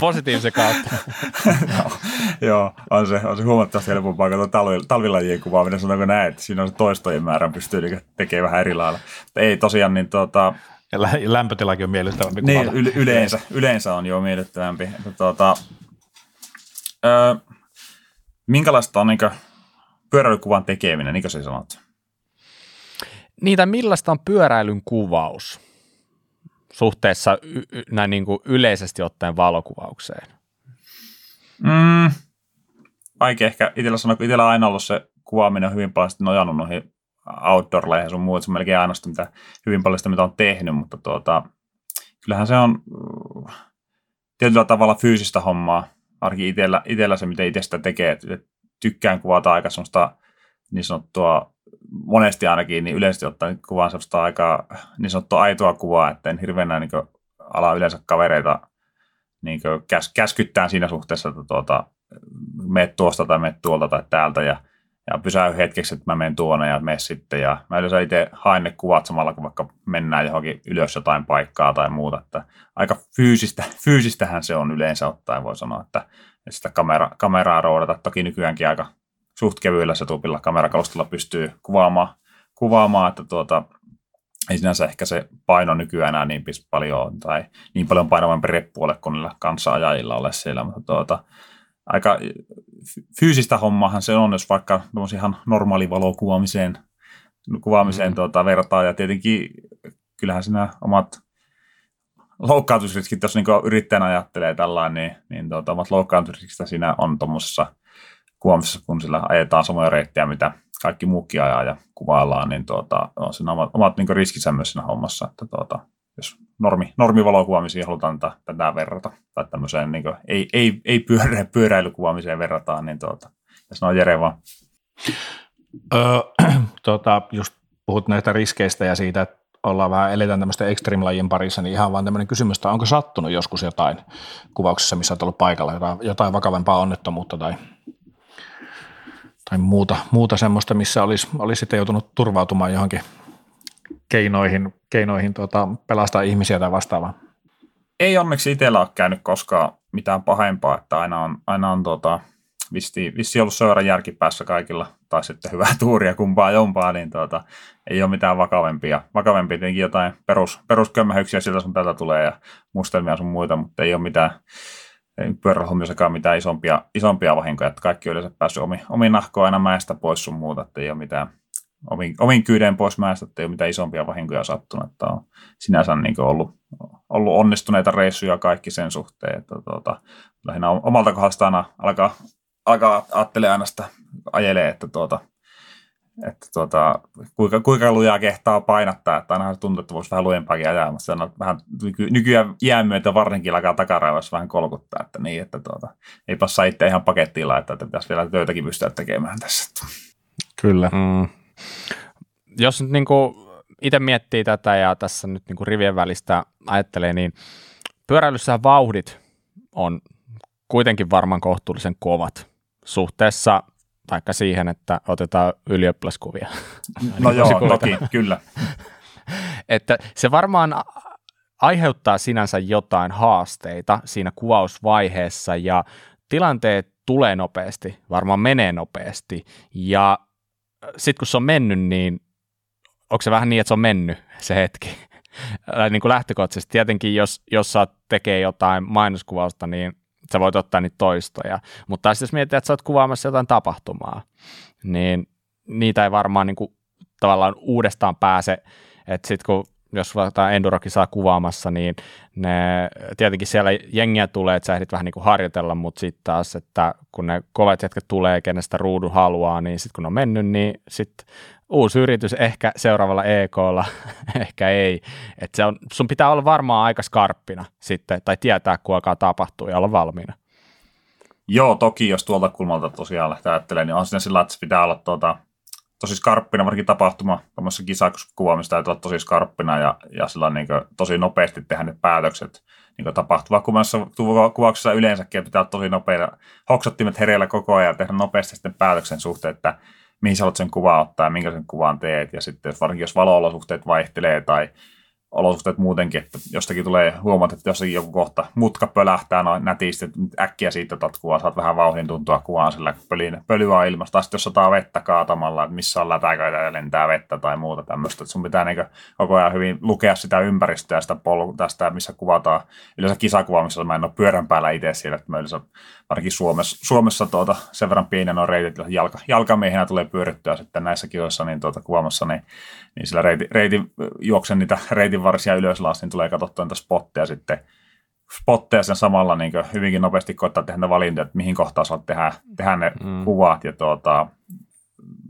Positiivisen kautta. no, joo, on se, on se huomattavasti helpompaa kuin talvi, talvilajien kuvaaminen, sanotaanko näin, että siinä on se toistojen määrän pystyy tekemään vähän eri lailla. Mutta ei tosiaan niin tuota... Ja lämpötilakin on miellyttävämpi kuvata. Niin, yleensä, yleensä on jo miellyttävämpi. Tuota, öö, minkälaista on... Niin kuin, pyöräilykuvan tekeminen, niin kuin sä sanot? Niitä, millaista on pyöräilyn kuvaus suhteessa y- y- näin niin kuin yleisesti ottaen valokuvaukseen? Mm, vaikea ehkä itsellä sanoa, kun itsellä on aina ollut se kuvaaminen on hyvin paljon nojannut noihin outdoor-leihin ja sun muu, että se on melkein aina sitä, mitä, hyvin paljon sitä, mitä on tehnyt, mutta tuota, kyllähän se on tietyllä tavalla fyysistä hommaa, ainakin itsellä, itsellä se, mitä itse sitä tekee, tykkään kuvata aika semmoista niin sanottua, monesti ainakin, niin yleisesti ottaen kuvaan semmoista aika niin sanottua aitoa kuvaa, että en hirveänä niin ala yleensä kavereita niin käs, käskyttää siinä suhteessa, että tuota, mene tuosta tai mene tuolta tai täältä ja, ja pysäy hetkeksi, että mä menen tuonne ja mene sitten. Ja mä yleensä itse haen ne kuvat samalla, kun vaikka mennään johonkin ylös jotain paikkaa tai muuta. Että aika fyysistä, fyysistähän se on yleensä ottaen, voi sanoa, että sitä kamera, kameraa roudata. Toki nykyäänkin aika suht kevyillä setupilla kamerakalustolla pystyy kuvaamaan, kuvaamaan että tuota, ei sinänsä ehkä se paino nykyään enää niin paljon, tai niin paljon painavampi reppu ole kuin niillä kanssaajajilla ole siellä, mutta tuota, aika fyysistä hommahan se on, jos vaikka ihan normaali valokuvaamiseen kuvaamiseen, mm. tuota, vertaa, ja tietenkin kyllähän sinä omat loukkaantumisriskit, jos niin yrittäjän ajattelee tällainen, niin, niin tuota, omat loukkaantumisriskistä siinä on tuommoisessa kuvaamisessa, kun sillä ajetaan samoja reittejä, mitä kaikki muukin ajaa ja kuvaillaan, niin tuota, on siinä omat, omat niin riskinsä myös siinä hommassa, että tuota, jos normi, normivalokuvaamisiin halutaan tätä, tätä verrata, tai tämmöiseen niin kuin, ei, ei, ei pyörä, pyöräilykuvaamiseen verrataan, niin tuota, ja sanoo Jere vaan. Öö, tota, just puhut näistä riskeistä ja siitä, että ollaan vähän, eletään tämmöisten extreme-lajien parissa, niin ihan vaan tämmöinen kysymys, että onko sattunut joskus jotain kuvauksessa, missä olet ollut paikalla, jotain, jotain vakavampaa onnettomuutta tai, tai muuta, muuta semmoista, missä olisi, olisi sitten joutunut turvautumaan johonkin keinoihin, keinoihin tuota, pelastaa ihmisiä tai vastaavaa? Ei onneksi itsellä ole käynyt koskaan mitään pahempaa, että aina on, aina on tuota, vissi, vissi ollut seura järkipäässä kaikilla, tai sitten hyvää tuuria kumpaa jompaa, niin tuota, ei ole mitään vakavempia. Vakavempia tietenkin jotain perus, peruskömmähyksiä sieltä sun tältä tulee ja mustelmia sun muita, mutta ei ole mitään pyörähommissakaan mitään isompia, isompia vahinkoja, että kaikki on yleensä päässyt omiin omi nahkoon aina mäestä pois sun muuta, että ei ole mitään omin, omin kyydeen pois mäestä, että ei ole mitään isompia vahinkoja sattunut, että on sinänsä niin ollut, ollut onnistuneita reissuja kaikki sen suhteen, että tuota, lähinnä omalta kohdasta aina alkaa alkaa ajattelee aina sitä, ajelee, että, tuota, että tuota, kuinka, kuinka lujaa kehtaa painattaa, että ainahan se tuntuu, että voisi vähän lujempaakin ajaa, mutta on vähän nyky, nykyään jään myötä varsinkin alkaa takaraivassa vähän kolkuttaa, että niin, että tuota, ei passaa itse ihan pakettiin laittaa, että pitäisi vielä töitäkin pystyä tekemään tässä. Kyllä. Mm. Jos nyt niinku itse miettii tätä ja tässä nyt niinku rivien välistä ajattelee, niin pyöräilyssähän vauhdit on kuitenkin varmaan kohtuullisen kovat suhteessa vaikka siihen, että otetaan ylioppilaskuvia. No joo, toki, kyllä. Että se varmaan aiheuttaa sinänsä jotain haasteita siinä kuvausvaiheessa ja tilanteet tulee nopeasti, varmaan menee nopeasti ja sitten kun se on mennyt, niin onko se vähän niin, että se on mennyt se hetki? Niin kuin lähtökohtaisesti tietenkin, jos, jos sä tekee jotain mainoskuvausta, niin sä voit ottaa niitä toistoja, mutta taas jos mietitään, että sä oot kuvaamassa jotain tapahtumaa, niin niitä ei varmaan niin kuin tavallaan uudestaan pääse, että sitten kun jos jotain endurokisaa kuvaamassa, niin ne, tietenkin siellä jengiä tulee, että sä ehdit vähän niin kuin harjoitella, mutta sitten taas, että kun ne kovat jätket tulee, kenestä ruudun haluaa, niin sitten kun on mennyt, niin sitten uusi yritys ehkä seuraavalla E K:lla, ehkä ei. Et se on, sun pitää olla varmaan aika skarppina sitten, tai tietää, kun alkaa tapahtua ja olla valmiina. Joo, toki jos tuolta kulmalta tosiaan lähtee ajattelemaan, niin on siinä sillä, että se pitää olla tuota, tosi skarppina, varsinkin tapahtuma, tuommoisessa kisakuvaamista täytyy olla tosi skarppina ja, ja sillä niin kuin, tosi nopeasti tehdä ne päätökset. Niin tapahtuvakuvauksessa yleensäkin pitää olla tosi nopeita hoksottimet hereillä koko ajan ja tehdä nopeasti sitten päätöksen suhteen, että mihin sä haluat sen kuvaa ottaa ja minkä sen kuvaan teet. Ja sitten varsinkin jos valo-olosuhteet vaihtelee tai olosuhteet muutenkin, että jostakin tulee huomata, että jossakin joku kohta mutka pölähtää noin nätisti, että äkkiä siitä tatkuvaa, saat vähän vauhdin tuntua kuvaan sillä pölyä on ilmassa. Tai sitten jos sataa vettä kaatamalla, että missä on lätäköitä ja lentää vettä tai muuta tämmöistä. Että sun pitää niin koko ajan hyvin lukea sitä ympäristöä ja sitä polkua, sitä, missä kuvataan. Yleensä kisakuvaamisessa mä en ole pyörän päällä itse siellä, että mä yleensä varsinkin Suomessa, Suomessa tuota, sen verran pieniä nuo reitit, jalka, jalkamiehenä tulee pyörittyä sitten näissä kisoissa niin tuota, kuvaamassa, niin, niin sillä reiti, reiti, juoksen niitä reitin varsia ylös laas, niin tulee katsottua niitä spotteja sitten, spotteja sen samalla niin hyvinkin nopeasti koittaa tehdä valintoja, että mihin kohtaan saat tehdä, tehdä ne mm. kuvat ja tuota,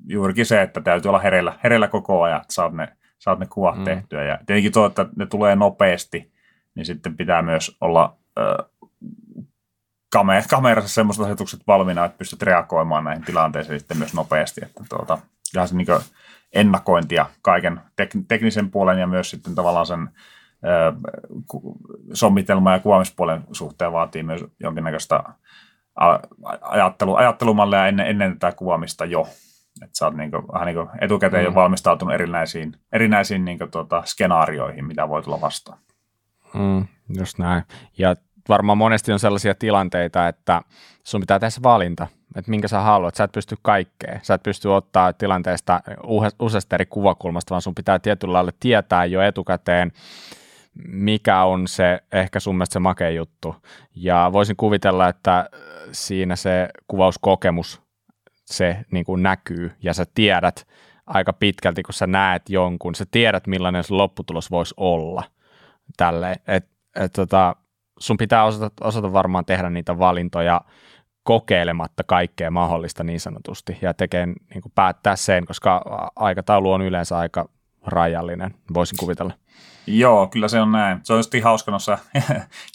juurikin se, että täytyy olla hereillä, hereillä koko ajan, että saat ne, saat ne kuvat mm. tehtyä ja tietenkin tuo, että ne tulee nopeasti, niin sitten pitää myös olla ö, kamer- kamerassa semmoiset asetukset valmiina, että pystyt reagoimaan näihin tilanteisiin sitten myös nopeasti, että tuota, ihan se niin kuin ennakointia kaiken tek- teknisen puolen ja myös sitten tavallaan sen ö, ku- sommitelma- ja kuvaamispuolen suhteen vaatii myös jonkinnäköistä a- ajattelu- ajattelumallia ennen, ennen tätä kuvaamista jo. Että sä oot niinku, vähän niinku etukäteen mm. jo valmistautunut erinäisiin, erinäisiin niinku tuota skenaarioihin, mitä voi tulla vastaan. Mm, just näin. Ja varmaan monesti on sellaisia tilanteita, että sun pitää tehdä valinta, että minkä sä haluat. Sä et pysty kaikkeen. Sä et pysty ottaa tilanteesta useasta eri kuvakulmasta, vaan sun pitää tietyllä lailla tietää jo etukäteen, mikä on se ehkä sun mielestä se makea juttu. Ja voisin kuvitella, että siinä se kuvauskokemus, se niin kuin näkyy ja sä tiedät aika pitkälti, kun sä näet jonkun, sä tiedät millainen se lopputulos voisi olla tälleen, että et, tota, sun pitää osata, osata varmaan tehdä niitä valintoja kokeilematta kaikkea mahdollista niin sanotusti ja tekee, niin kuin päättää sen, koska aikataulu on yleensä aika rajallinen, voisin kuvitella. Joo, kyllä se on näin. Se on just hauska noissa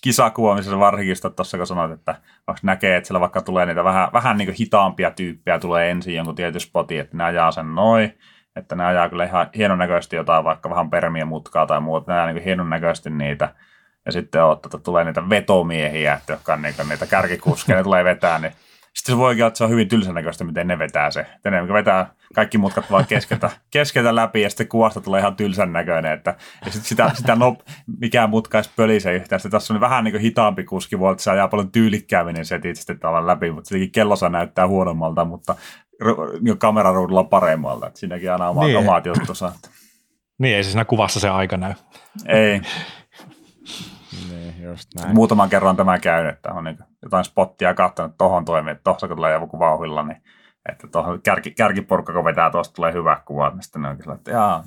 kisakuvaamisessa varsinkin tuossa, kun sanoit, että näkee, että siellä vaikka tulee niitä vähän, vähän niin kuin hitaampia tyyppejä, tulee ensin jonkun tietyn spotin, että ne ajaa sen noin. Että ne ajaa kyllä ihan hienon näköisesti jotain vaikka vähän permiä mutkaa tai muuta. Ne ajaa niin hienon näköisesti niitä. Ja sitten on, että tulee niitä vetomiehiä, jotka on niin niitä kärkikuskeja, ne tulee vetää. Niin sitten se voikin olla, että se on hyvin tylsän näköistä, miten ne vetää se. Että ne vetää kaikki mutkat vaan keskeltä, keskeltä läpi ja sitten kuvasta tulee ihan tylsän näköinen. Että, ja sitten sitä, sitä no, mikään mutka edes pölise yhtään. Sitten tässä on vähän niin hitaampi kuski, voi olla, että se ajaa paljon tyylikkäämmin niin setit sitten tavallaan läpi. Mutta sittenkin kellossa näyttää huonommalta, mutta kameraruudulla paremmalta. Että siinäkin aina oma, niin. omat juttusa. Niin, ei se siinä kuvassa se aika näy. Ei. Niin, just näin. Muutaman kerran tämä käy, että on niin jotain spottia katsonut, tohon toimii, että tuossa kun tulee joku vauhilla, niin että tuohon kärki, kärkiporukka, kun vetää, tuosta tulee hyvä kuva, niin sitten ne onkin sellainen, että jaa,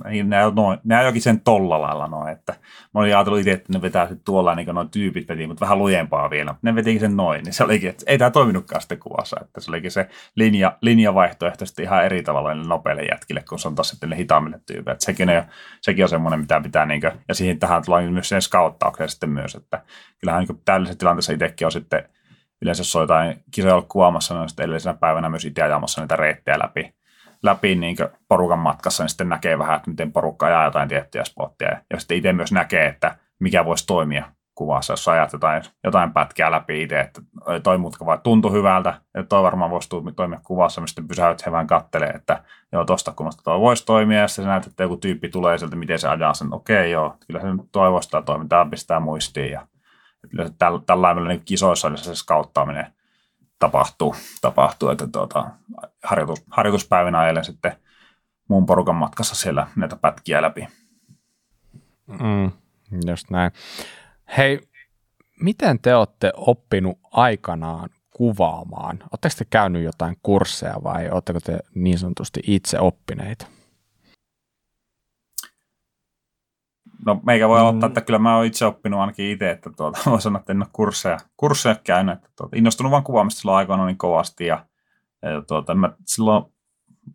nämä jokin sen tolla lailla noin, että mä olin ajatellut itse, että ne vetää sitten tuolla, niin kuin nuo tyypit veti, mutta vähän lujempaa vielä, ne vetikin sen noin, niin se olikin, että ei tämä toiminutkaan sitten kuvassa, että se olikin se linja, linjavaihtoehto sitten ihan eri tavalla niille nopeille jätkille, kun se on taas sitten ne hitaammille tyypille, että sekin, ne, sekin on semmoinen, mitä pitää, niin kuin, ja siihen tähän tullaan myös sen skauttaukseen sitten myös, että kyllähän niin täydellisessä tilanteessa itsekin on sitten yleensä jos on jotain kisoja ollut kuvaamassa, niin sitten edellisenä päivänä myös itse ajamassa niitä reittejä läpi, läpi niin porukan matkassa, niin sitten näkee vähän, että miten porukka ajaa jotain tiettyjä spotteja. Ja sitten itse myös näkee, että mikä voisi toimia kuvassa, jos ajat jotain, jotain pätkää läpi itse, että toi mutka vaan tuntui hyvältä, ja toi varmaan voisi toimia kuvassa, mistä pysäyt he vähän kattelee, että joo, tuosta kummasta toi voisi toimia, ja sitten sä näet, että joku tyyppi tulee sieltä, miten se ajaa sen, okei okay, joo, kyllä se toivostaa toimintaa, pistää muistiin, ja tällainen niin kisoissa se skauttaaminen tapahtuu, tapahtuu että tuota, harjoitus, harjoituspäivinä ajelen sitten muun porukan matkassa siellä näitä pätkiä läpi. Mm, just näin. Hei, miten te olette oppinut aikanaan kuvaamaan? Oletteko te käynyt jotain kursseja vai oletteko te niin sanotusti itse oppineita? No meikä voi ottaa, että kyllä mä oon itse oppinut ainakin itse, että tuota, voi sanoa, että en ole kursseja, kursseja käynyt. Että tuota, innostunut vaan kuvaamista silloin aikoina niin kovasti ja, ja tuota, mä silloin,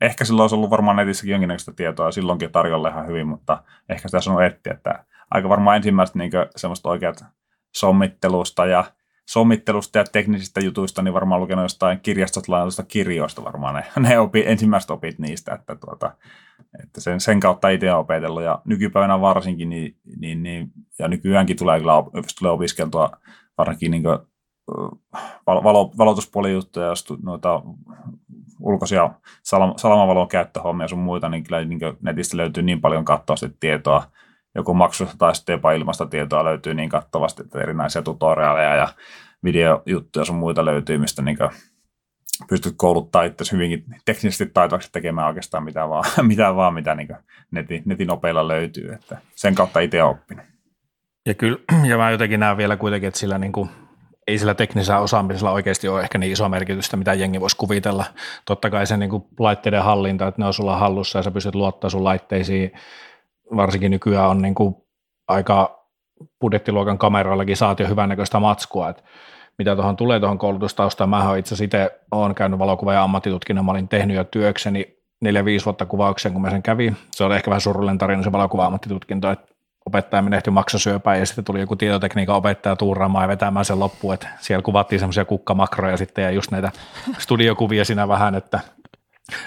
ehkä silloin olisi ollut varmaan netissäkin jonkinnäköistä tietoa ja silloinkin tarjolla ihan hyvin, mutta ehkä sitä sanoo etsiä, että aika varmaan ensimmäiset niin semmoista oikeat sommittelusta ja sommittelusta ja teknisistä jutuista, niin varmaan lukenut jostain kirjastot lainatusta kirjoista varmaan ne, ne opi, ensimmäiset opit niistä, että tuota, että sen, sen kautta itse olen opetellut ja nykypäivänä varsinkin, niin, niin, niin, ja nykyäänkin tulee kyllä tulee opiskeltua varsinkin niin kuin, valo, valo, valotuspuolen juttuja, jos noita ulkoisia salama, salamavalon käyttöhommia sun muita, niin kyllä niin netistä löytyy niin paljon kattavasti tietoa, joku maksusta tai sitten jopa ilmaista tietoa löytyy niin kattavasti, että erinäisiä tutoriaaleja ja videojuttuja sun muita löytyy, mistä niin kuin, pystyt kouluttaa itse hyvinkin teknisesti taitoaksi tekemään oikeastaan mitä vaan, mitä, vaan, mitä niin netin, netin opeilla löytyy. Että sen kautta itse olen oppinut. Ja kyllä, ja mä jotenkin näen vielä kuitenkin, että sillä niin kuin, ei sillä teknisellä osaamisella oikeasti ole ehkä niin iso merkitystä, mitä jengi voisi kuvitella. Totta kai se niin kuin laitteiden hallinta, että ne on sulla hallussa ja sä pystyt luottamaan sun laitteisiin. Varsinkin nykyään on niin kuin aika budjettiluokan kameroillakin saat jo hyvännäköistä matskua, että mitä tuohon tulee tuohon koulutustaustaan, mä oon itse asiassa itse olen käynyt valokuva- ja ammattitutkinnon, mä olin tehnyt jo työkseni neljä viisi vuotta kuvauksen, kun mä sen kävin. Se oli ehkä vähän surullinen tarina se valokuva-ammattitutkinto, että opettaja menehtyi maksasyöpään ja sitten tuli joku tietotekniikan opettaja tuuraamaan ja vetämään sen loppuun, että siellä kuvattiin semmoisia kukkamakroja sitten ja just näitä studiokuvia siinä vähän, että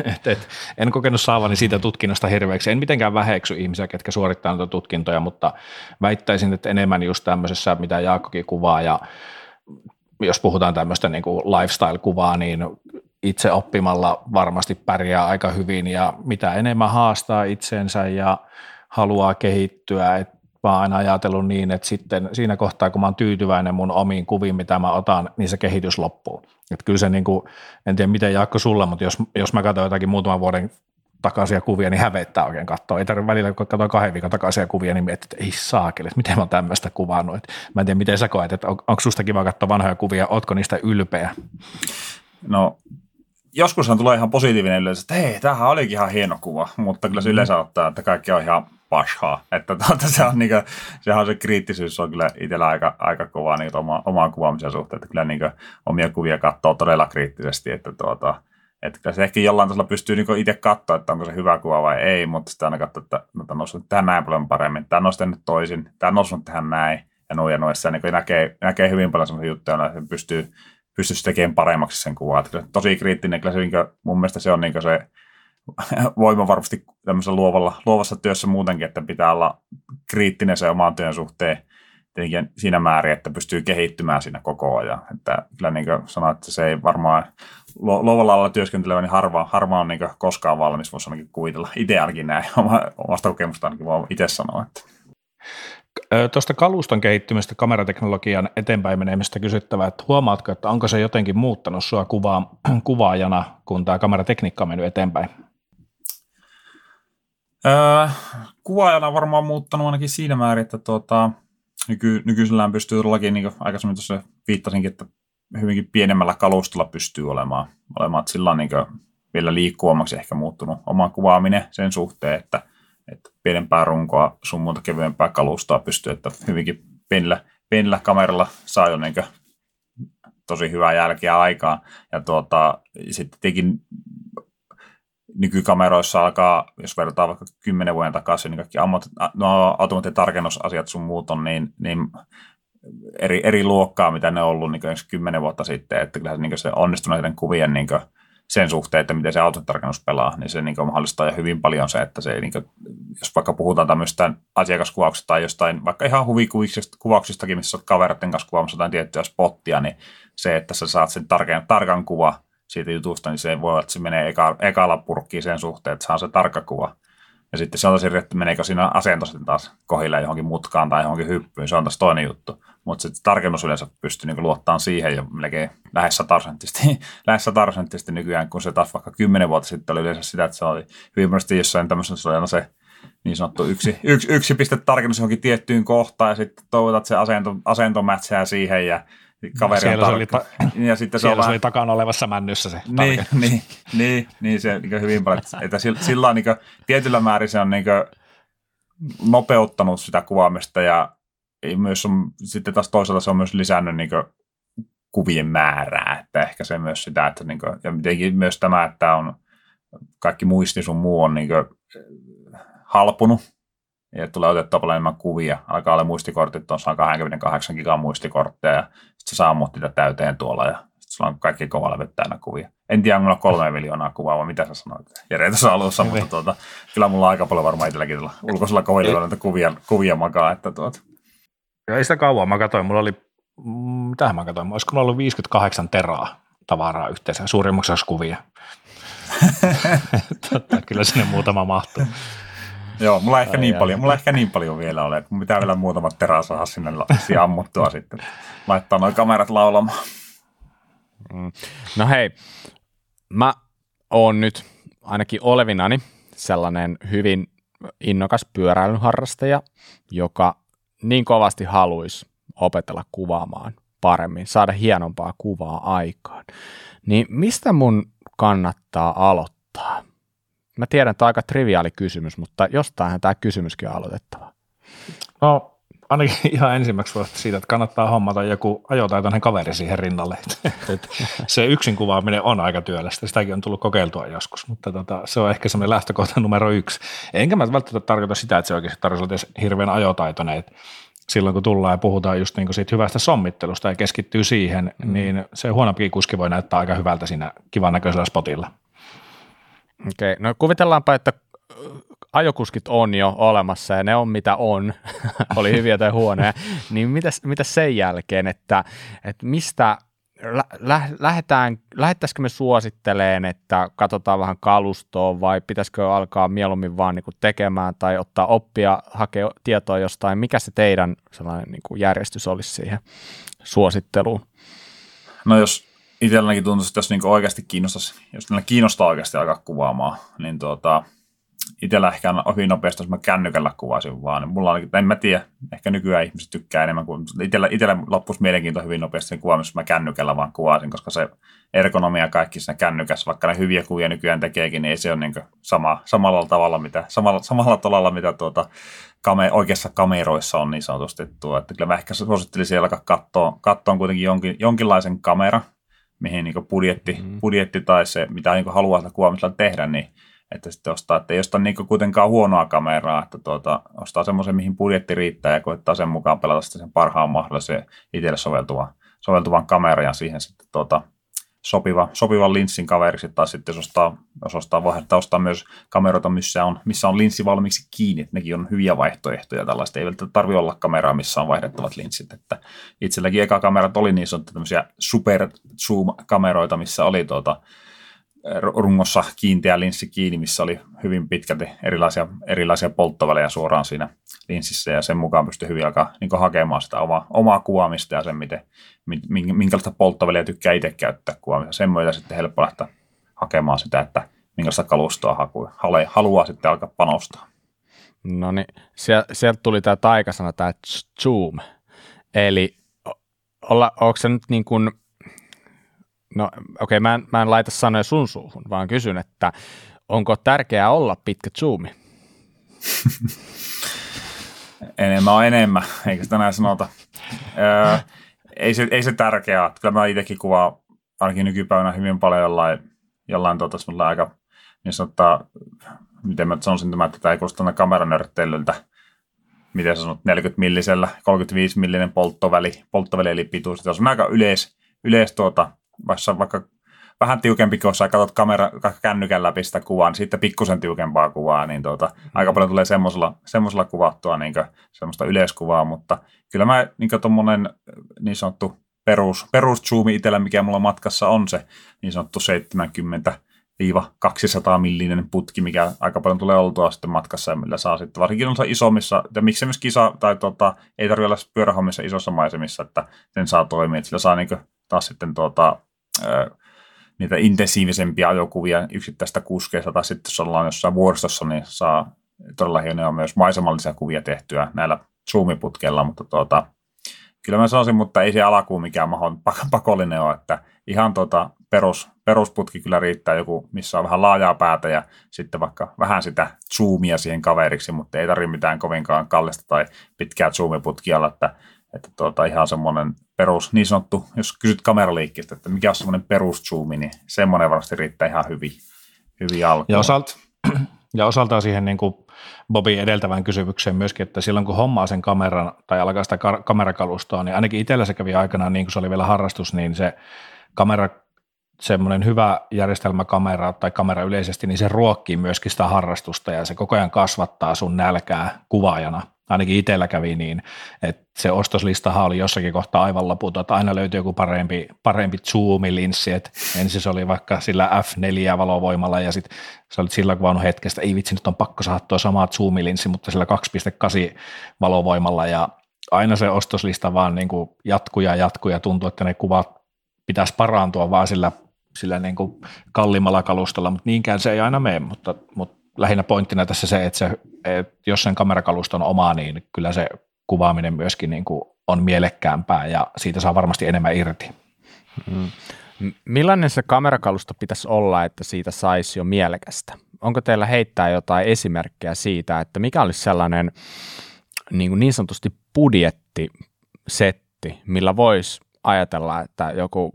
et, et, en kokenut saavani siitä tutkinnosta hirveäksi. En mitenkään väheksy ihmisiä, ketkä suorittaa noita tutkintoja, mutta väittäisin, että enemmän just tämmöisessä, mitä Jaakkokin kuvaa ja jos puhutaan tämmöistä niin kuin lifestyle-kuvaa, niin itse oppimalla varmasti pärjää aika hyvin ja mitä enemmän haastaa itsensä ja haluaa kehittyä. Et mä oon aina ajatellut niin, että sitten siinä kohtaa, kun mä oon tyytyväinen mun omiin kuviin, mitä mä otan, niin se kehitys loppuu. Et kyllä se, niin kuin, en tiedä miten Jaakko sulla, mutta jos, jos mä katson jotakin muutaman vuoden takaisia kuvia, niin hävettää oikein katsoa. Ei tarvitse välillä, kun katsoo kahden viikon takaisia kuvia, niin miettii, että ei saakeli, että miten mä oon tämmöistä kuvannut. Et mä en tiedä, miten sä koet, että on, onko susta kiva katsoa vanhoja kuvia, ootko niistä ylpeä? No, joskushan tulee ihan positiivinen yleensä, että hei, tämähän olikin ihan hieno kuva, mutta kyllä se yleensä ottaa, että kaikki on ihan pashaa. Että tuota, se on, niin kuin, sehän on se kriittisyys, se on kyllä itsellä aika, aika kovaa niin oma, omaan kuvaamisen suhteen, että kyllä niin kuin, omia kuvia katsoo todella kriittisesti, että tuota, että kyllä se ehkä jollain tasolla pystyy niin itse katsoa, että onko se hyvä kuva vai ei, mutta sitten aina katsoo, että no, tämä nousi tähän näin paljon paremmin, tämä nousi nyt toisin, tämä nousi tähän näin, ja noin ja noin. Niin näkee, näkee hyvin paljon sellaisia juttuja, joilla se pystyy, pystyisi tekemään paremmaksi sen kuvaa. Että kyllä, tosi kriittinen, kyllä se, niin kuin, mun mielestä se on niin se voima varmasti tämmöisellä luovalla, luovassa työssä muutenkin, että pitää olla kriittinen se oman työn suhteen tietenkin siinä määrin, että pystyy kehittymään siinä koko ajan. Että kyllä niin kuin sanoin, että se ei varmaan luovalla alalla työskentelevä, niin harva, harva on niin kuin koskaan valmis, voisi ainakin kuvitella. Itse ainakin näin, omasta kokemusta ainakin voi itse sanoa, että tuosta kaluston kehittymistä, kamerateknologian eteenpäin menemistä kysyttävää, että huomaatko, että onko se jotenkin muuttanut sua kuvaa, kuvaajana, kun tämä kameratekniikka on mennyt eteenpäin? Öö, kuvaajana on varmaan muuttanut ainakin siinä määrin, että tuota, nyky, nykyisellään pystyy todellakin, niin kuin aikaisemmin tuossa viittasinkin, että hyvinkin pienemmällä kalustolla pystyy olemaan, olemaan että sillä on niin kuin vielä liikkuvammaksi ehkä muuttunut oma kuvaaminen sen suhteen, että että pienempää runkoa, sun muuta kevyempää kalustaa pystyy, että hyvinkin pienillä, pienillä kameralla saa jo niin kuin tosi hyvää jälkeä aikaan. Ja tuota, sitten tietenkin nykykameroissa alkaa, jos vertaa vaikka kymmenen vuoden takaisin, niin kaikki automaattitarkennusasiat sun muut on niin, niin eri, eri luokkaa, mitä ne on ollut niin kymmenen vuotta sitten, että kyllä se, niin se onnistuneiden kuvien niin kuin sen suhteen, että miten se autotarkennus pelaa, niin se niin kuin mahdollistaa jo hyvin paljon se, että se, niin kuin, jos vaikka puhutaan tämmöistä asiakaskuvauksesta tai jostain, vaikka ihan huvikuvauksistakin, missä olet kavereiden kanssa kuvaamassa jotain tiettyä spottia, niin se, että sä saat sen tarkan, tarkan kuva siitä jutusta, niin se voi olla, että se menee eka, ekalla purkkiin sen suhteen, että saa se tarkka kuva. Ja sitten se on tosi, että meneekö siinä asento sitten taas kohilleen johonkin mutkaan tai johonkin hyppyyn, se on taas toinen juttu. Mutta sitten tarkennus yleensä pystyy niinku luottamaan siihen jo melkein lähes sataprosenttisesti, lähes sataprosenttisesti nykyään, kun se taas vaikka kymmenen vuotta sitten oli yleensä sitä, että se oli hyvin monesti jossain tämmöisessä se niin sanottu yksi, yksi, yksi piste tarkennus johonkin tiettyyn kohtaan ja sitten toivotaan, että se asento, asento mätsää siihen ja kaveri on tarkka. Ta- ja sitten se, on vähän... se oli takana olevassa männyssä se tarkennus. Niin, niin, niin, niin se niin hyvin paljon. Että sillä niin kuin, tietyllä määrin se on niin kuin, nopeuttanut sitä kuvaamista ja myös on, sitten taas toisaalta se on myös lisännyt niin kuin, kuvien määrää. Että ehkä se myös sitä, että niin kuin, ja tietenkin myös tämä, että on kaikki muisti sun muu on niin kuin, halpunut. Ja tulee otettua paljon enemmän kuvia. Alkaa olla muistikortit, on sata kaksikymmentäkahdeksan gigan muistikortteja ja sitten se saa muuttia täyteen tuolla ja sitten sulla on kaikki kovalevyt täynnä kuvia. En tiedä, mulla on kolme miljoonaa kuvaa, vai mitä sä sanoit? Jere tuossa alussa, mutta tuota, kyllä mulla on aika paljon varmaan itselläkin tuolla ulkoisella kovilla näitä kuvia, kuvia makaa. Että tuota. Ei sitä kauan, mä katsoin, mulla oli, mitähän mä katsoin, olisiko mulla ollut viisikymmentäkahdeksan teraa tavaraa yhteensä, suurimmaksi olisi kuvia. Totta, kyllä sinne muutama mahtuu. Joo, mulla ehkä, niin paljon, mulla ehkä niin paljon vielä ole, että pitää vielä muutama terää saada sinne ammuttua sitten, laittaa nuo kamerat laulamaan. No hei, mä oon nyt ainakin olevinani sellainen hyvin innokas pyöräilyharrastaja, joka niin kovasti haluaisi opetella kuvaamaan paremmin, saada hienompaa kuvaa aikaan. Niin mistä mun kannattaa aloittaa? Mä tiedän, että on aika triviaali kysymys, mutta jostainhan tämä kysymyskin on aloitettava. No, ainakin ihan ensimmäksi voi siitä, että kannattaa hommata joku ajotaitoinen kaveri siihen rinnalle. Se yksin kuvaaminen on aika työlästä, sitäkin on tullut kokeiltua joskus, mutta tota, se on ehkä semmoinen lähtökohta numero yksi. Enkä mä välttämättä tarkoita sitä, että se oikeasti tarvitsisi hirveän ajotaitoinen, että silloin kun tullaan ja puhutaan just niin kuin siitä hyvästä sommittelusta ja keskittyy siihen, mm. niin se huonompikin kuski voi näyttää aika hyvältä siinä kivan näköisellä spotilla. Okei, no kuvitellaanpa, että ajokuskit on jo olemassa ja ne on mitä on, oli hyviä tai huonoja, niin mitäs, mitäs sen jälkeen, että, että mistä lä- lähdetään, lähettäisikö me suositteleen, että katsotaan vähän kalustoa vai pitäisikö alkaa mieluummin vaan niin kuin tekemään tai ottaa oppia, hakea tietoa jostain, mikä se teidän sellainen niin kuin järjestys olisi siihen suositteluun? No jos itsellänikin tuntuu, että jos niinku oikeasti kiinnostaisi, jos niillä kiinnostaa oikeasti alkaa kuvaamaan, niin tuota, itsellä ehkä on hyvin nopeasti, jos mä kännykällä kuvaisin vaan, niin mulla on, en mä tiedä, ehkä nykyään ihmiset tykkää enemmän, kuin itsellä, itsellä loppuisi mielenkiinto hyvin nopeasti sen kuvaamisen, jos mä kännykällä vaan kuvaisin, koska se ergonomia kaikki siinä kännykässä, vaikka ne hyviä kuvia nykyään tekeekin, niin ei se ole niinku sama, samalla tavalla, mitä, samalla, samalla tavalla, mitä tuota, kame, oikeassa kameroissa on niin sanotusti. Tuo, että kyllä mä ehkä suosittelisin alkaa katsoa, katsoa kuitenkin jonkin, jonkinlaisen kamera, mihin niin budjetti, mm-hmm. budjetti tai se, mitä niin haluaa kuvaamisella tehdä, niin että sitten ostaa, että ei osta niin kuitenkaan huonoa kameraa, että tuota, ostaa semmoisen, mihin budjetti riittää ja koettaa sen mukaan pelata sitten sen parhaan mahdollisen itselle soveltuvan, soveltuvan kameran ja siihen sitten tuota, sopiva, sopivan linssin kaveriksi, tai sitten jos ostaa, jos ostaa vaihtaa, ostaa myös kameroita, missä on, missä on linssi valmiiksi kiinni. Nekin on hyviä vaihtoehtoja. Tällaista ei välttämättä tarvitse olla kameraa, missä on vaihdettavat linssit. Että itselläkin eka kamerat oli niin sanottu tämmöisiä super zoom-kameroita, missä oli tuota, rungossa kiinteä linssi kiinni, missä oli hyvin pitkälti erilaisia, erilaisia polttovälejä suoraan siinä linssissä, ja sen mukaan pystyi hyvin alkaa niin kuin hakemaan sitä omaa, omaa kuvaamista ja sen, miten, minkälaista polttovälejä tykkää itse käyttää kuvaamista. Sen myötä sitten helppo lähteä hakemaan sitä, että minkälaista kalustoa haluaa sitten alkaa panostaa. No niin, sieltä tuli tämä taikasana, tämä zoom. Eli olla, onko se nyt niin kuin... No okei, okay, mä, mä en laita sanoja sun suuhun, vaan kysyn, että onko tärkeää olla pitkä zoomi? Enemmän on enemmän, eikö sitä näin sanota? Öö, ei, se, ei se tärkeää. Kyllä mä itsekin kuvaan ainakin nykypäivänä hyvin paljon jollain, jollain tuota, semmoilla aika, niin sanotaan, miten mä sanoisin tämä, että tämä ei kuulosta kameranörtteilyltä. Miten sä sanot, neljäkymmentä millisellä, kolmekymmentäviisi millinen polttoväli, polttoväli eli pituus. Se on aika yleis, yleis tuota... Vaikka, vaikka vähän tiukempi, kun sä katsot kamera, kännykän läpi sitä kuvaa, niin siitä pikkusen tiukempaa kuvaa, niin tuota, mm. aika paljon tulee semmoisella, semmoisella kuvattua niin semmoista yleiskuvaa, mutta kyllä mä niin tuommoinen niin sanottu perus, peruszoomi itsellä, mikä mulla matkassa on se niin sanottu seitsemänkymmentä kaksisataa millinen putki, mikä aika paljon tulee oltua sitten matkassa ja millä saa sitten, varsinkin on isommissa, ja miksei myös kisa, tai tuota, ei tarvitse olla pyörähommissa isossa maisemissa, että sen saa toimia, että sillä saa niin taas sitten tuota, niitä intensiivisempiä ajokuvia yksittäistä kuskeista, tai sitten jos ollaan jossain vuoristossa, niin saa todella hienoja myös maisemallisia kuvia tehtyä näillä zoomiputkeilla, mutta tuota, kyllä mä sanoisin, mutta ei se alkuun mikään mahdollinen pakollinen ole, että ihan tuota perus, perusputki kyllä riittää, joku missä on vähän laajaa päätä ja sitten vaikka vähän sitä zoomia siihen kaveriksi, mutta ei tarvitse mitään kovinkaan kallista tai pitkää zoomiputkialla, että Että tuota, ihan semmoinen perus, niin sanottu, jos kysyt kameraliikkeestä, että mikä on semmoinen peruszoomi, niin semmoinen varmasti riittää ihan hyvin, hyvin alkuun. Ja, osalt, ja osaltaan siihen niin kuin Bobin edeltävään kysymykseen myöskin, että silloin kun hommaa sen kameran tai alkaa sitä kar- kamerakalustoa, niin ainakin itsellä se kävi aikanaan, niin kuin se oli vielä harrastus, niin se kamera, semmoinen hyvä järjestelmäkamera tai kamera yleisesti, niin se ruokkii myöskin sitä harrastusta ja se koko ajan kasvattaa sun nälkää kuvaajana. Ainakin itsellä kävi niin, että se ostoslistahan oli jossakin kohtaa aivan loputon, että aina löytyi joku parempi, parempi zoomilinssi, että ensin se oli vaikka sillä äf neljä-valovoimalla ja sitten sä olit sillä kuvannut hetkestä, ei vitsi, nyt on pakko saada tuo sama zoomilinssi, mutta sillä kaksi pilkku kahdeksan-valovoimalla ja aina se ostoslista vaan niin kuin jatkuu ja jatkuu ja tuntuu, että ne kuvat pitäisi parantua vaan sillä, sillä niin kuin kalliimmalla kalustolla, mutta niinkään se ei aina mene, mutta, mutta lähinnä pointtina tässä se, että, se, että jos sen kamerakalusto on oma, niin kyllä se kuvaaminen myöskin niin kuin on mielekkäämpää ja siitä saa varmasti enemmän irti. Mm. Millainen se kamerakalusto pitäisi olla, että siitä saisi jo mielekästä? Onko teillä heittää jotain esimerkkejä siitä, että mikä olisi sellainen niin kuin niin sanotusti budjettisetti, millä voisi ajatella, että joku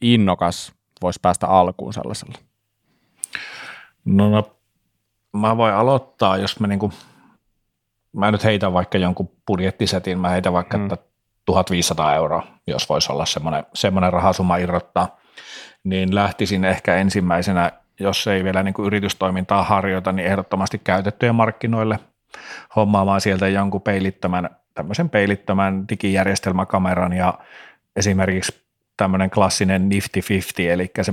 innokas voisi päästä alkuun sellaisella? No, no mä voin aloittaa, jos mä niinku, mä nyt heitän vaikka jonkun budjettisetin, mä heitän vaikka mm. tuhatviisisataa euroa, jos voisi olla semmoinen, semmoinen rahasumma irrottaa, niin lähtisin ehkä ensimmäisenä, jos ei vielä niinku yritystoimintaa harjoita, niin ehdottomasti käytettyjen markkinoille hommaamaan sieltä jonkun peilittämän, tämmöisen peilittämän digijärjestelmäkameran ja esimerkiksi tämmöinen klassinen nifty fifty, eli se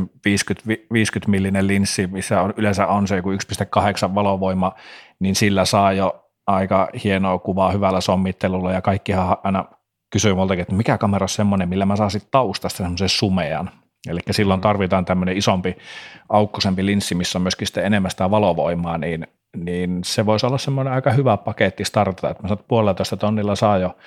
viisikymmentä millinen linssi, missä on, yleensä on se joku yksi pilkku kahdeksan valovoima, niin sillä saa jo aika hienoa kuvaa hyvällä sommittelulla, ja kaikkihan aina kysyy multakin, että mikä kamera on semmoinen, millä mä saan sitten taustasta semmoisen sumean. Eli silloin tarvitaan tämmöinen isompi, aukkosempi linssi, missä on myöskin sitten enemmän sitä valovoimaa, niin, niin se voisi olla semmoinen aika hyvä paketti startata, että mä sanon, että puolitoista tonnilla saa jo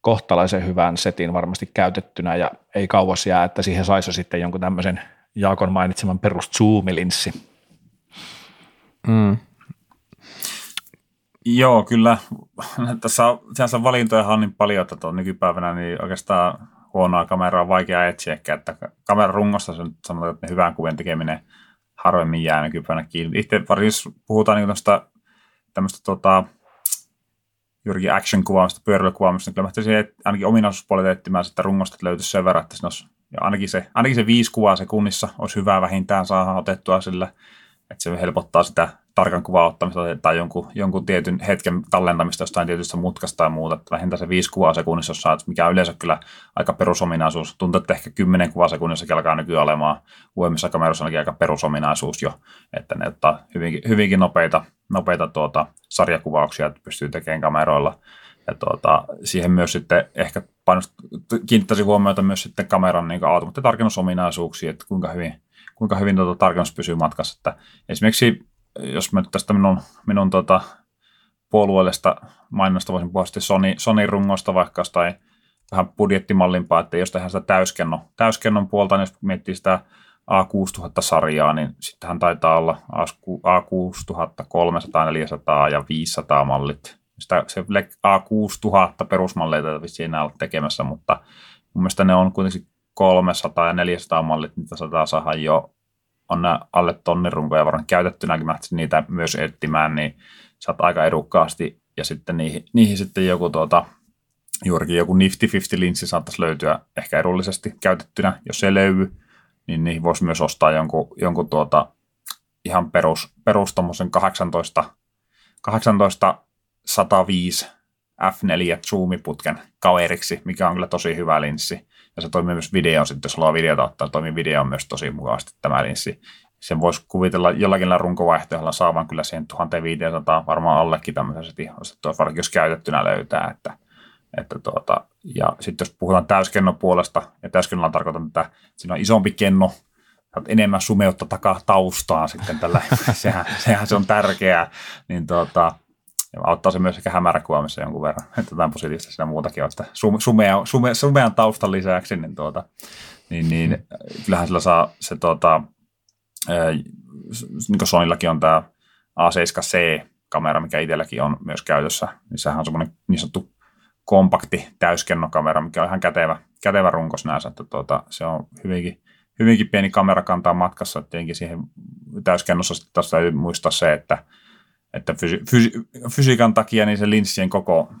kohtalaisen hyvän setin varmasti käytettynä ja ei kauas jää, että siihen saisi sitten jonkun tämmöisen Jaakon mainitseman peruszoomilinssi. Mm. Joo, kyllä. Tässä on sinänsä valintojahan niin paljon, että tuon nykypäivänä niin oikeastaan huonoa kameraa on vaikea etsiä, että kameran rungosta se on sanotaan, että hyvän kuvan tekeminen harvemmin jää nykypäivänä kiinni. Itse varsinkin puhutaan niin tämmöistä, tämmöistä tuota, juurikin action-kuvaamista, pyöräilykuvaamista, niin kyllä mä ainakin ominaisuuspuolella etsimään sitä rungosta, että löytyisi sen verran, että siinä olisi Ja ainakin se, ainakin se viisi kuvaa sekunnissa olisi hyvä vähintään saada otettua sillä, että se helpottaa sitä tarkan kuvan ottamista tai jonkun, jonkun tietyn hetken tallentamista jostain tietystä mutkasta tai muuta. Että vähintään se viisi kuvaa sekunnissa, jos saat, mikä on yleensä kyllä aika perusominaisuus. Tuntuu, että ehkä kymmenen kuvaa sekunnissa alkaa nykyään olemaan uudemmissa kameroissa aika perusominaisuus jo, että ne ottaa hyvinkin, hyvinkin nopeita, nopeita tuota, sarjakuvauksia, että pystyy tekemään kameroilla. Ja tuota, siihen myös sitten ehkä kiinnittäisi huomiota myös sitten kameran niin automaattitarkennusominaisuuksiin, että kuinka hyvin, kuinka hyvin tuota tarkennus pysyy matkassa. Että esimerkiksi jos mä nyt tästä minun, minun tuota, puolueellista mainosta voisin puhua Sony, Sony rungosta vaikka tai vähän budjettimallimpaa, että jos tehdään sitä täyskennon, täyskennon puolta, niin jos miettii sitä A kuusituhatta-sarjaa, niin sittenhän taitaa olla A kuusi kolme nolla nolla, neljä nolla nolla ja viisi nolla nolla mallit. Sitä, se A kuusi tuhatta perusmalleita ei tarvitse enää olla tekemässä, mutta mun mielestä ne on kuitenkin kolmesataa ja neljäsataa mallit, niitä sataa saada jo, on nämä alle tonnin runkoja varmaan käytettynä, kun mä lähtisin niitä myös etsimään, niin saat aika edukkaasti, ja sitten niihin, niihin sitten joku tuota, juurikin joku nifty-fifty linssi saattaisi löytyä ehkä edullisesti käytettynä, jos ei löydy, niin niihin voisi myös ostaa jonkun, jonkun tuota, ihan perus, perus tommosen kahdeksantoista sata viisi F neljä zoomiputken kaveriksi, mikä on kyllä tosi hyvä linssi. Ja se toimii myös videoon sitten, jos haluaa videota ottaa, toimii videoon myös tosi mukavasti tämä linssi. Sen voisi kuvitella jollakin runkovaihtoehdolla saavan kyllä siihen tuhatviisisataa varmaan allekin tämmöiset ihan, varsinkin jos käytettynä löytää. Että, että tuota, ja sitten jos puhutaan täyskennon puolesta, ja täyskennolla tarkoitan, että siinä on isompi kenno, enemmän sumeutta takaa taustaa sitten tällä, sehän, sehän se on tärkeää, niin tuota, ja auttaa se myös ehkä hämäräkuvaamissa jonkun verran, että jotain positiivista siinä muutakin on, että sumea, sume, sumean taustan lisäksi, niin, tuota, niin, niin kyllähän sillä saa se, tuota, niin kuin Sonyllakin on tämä A seitsemän C-kamera, mikä itselläkin on myös käytössä, niin sehän on semmoinen niin sanottu kompakti täyskennokamera, mikä on ihan kätevä, kätevä runko sinänsä, että tuota, se on hyvinkin, hyvinkin pieni kamera kantaa matkassa, että tietenkin siihen täyskennossa sitten taas täytyy muistaa se, että että fysi- fysi- fysiikan takia niin se linssien koko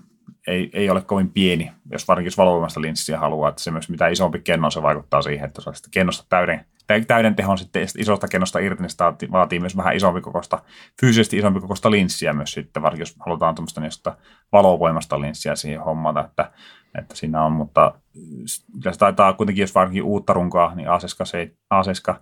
ei, ei ole kovin pieni, jos varsinkin jos valvoimasta linssiä haluaa, että se myös mitä isompi kennon se vaikuttaa siihen, että jos kennosta täyden, täyden tehon sitten isosta kennosta irti, niin sitä vaatii myös vähän isompi kokosta, fyysisesti isompi kokosta linssiä myös sitten, varsinkin jos halutaan tuommoista niistä valovoimasta linssiä siihen hommata, että, että siinä on, mutta se taitaa kuitenkin, jos varsinkin uutta runkoa, niin A seitsemän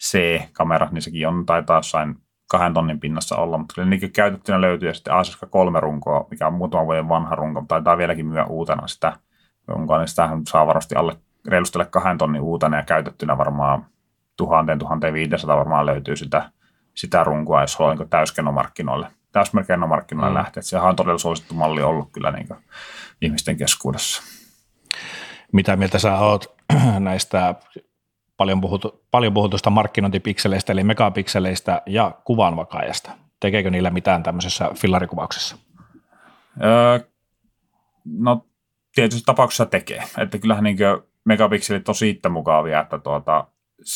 C-kamera, niin sekin on taitaa jossain kahden tonnin pinnassa olla, mutta kyllä niinkin käytettynä löytyy ja sitten A seitsemän kolme runkoa, mikä on muutaman vuoden vanha runko, mutta taitaa vieläkin myydä uutena sitä runkoa, niin sitähän saa varmasti alle reilustelle kahden tonnin uutena ja käytettynä varmaan tuhanteen, tuhanteen viidensataa varmaan löytyy sitä, sitä runkoa, jos haluaa niin täyskennomarkkinoille, täyskennomarkkinoille mm. lähteä. Sehän on todella suosittu malli ollut kyllä niin ihmisten keskuudessa. Mitä mieltä sä oot näistä paljon puhuttu, paljon puhutusta markkinointipikseleistä, eli megapikseleistä ja kuvanvakaajasta. Tekeekö niillä mitään tämmöisessä fillarikuvauksessa? Öö, no tietysti tapauksessa tekee. Että kyllähän niin megapikselit on siitä mukavia, että tuota,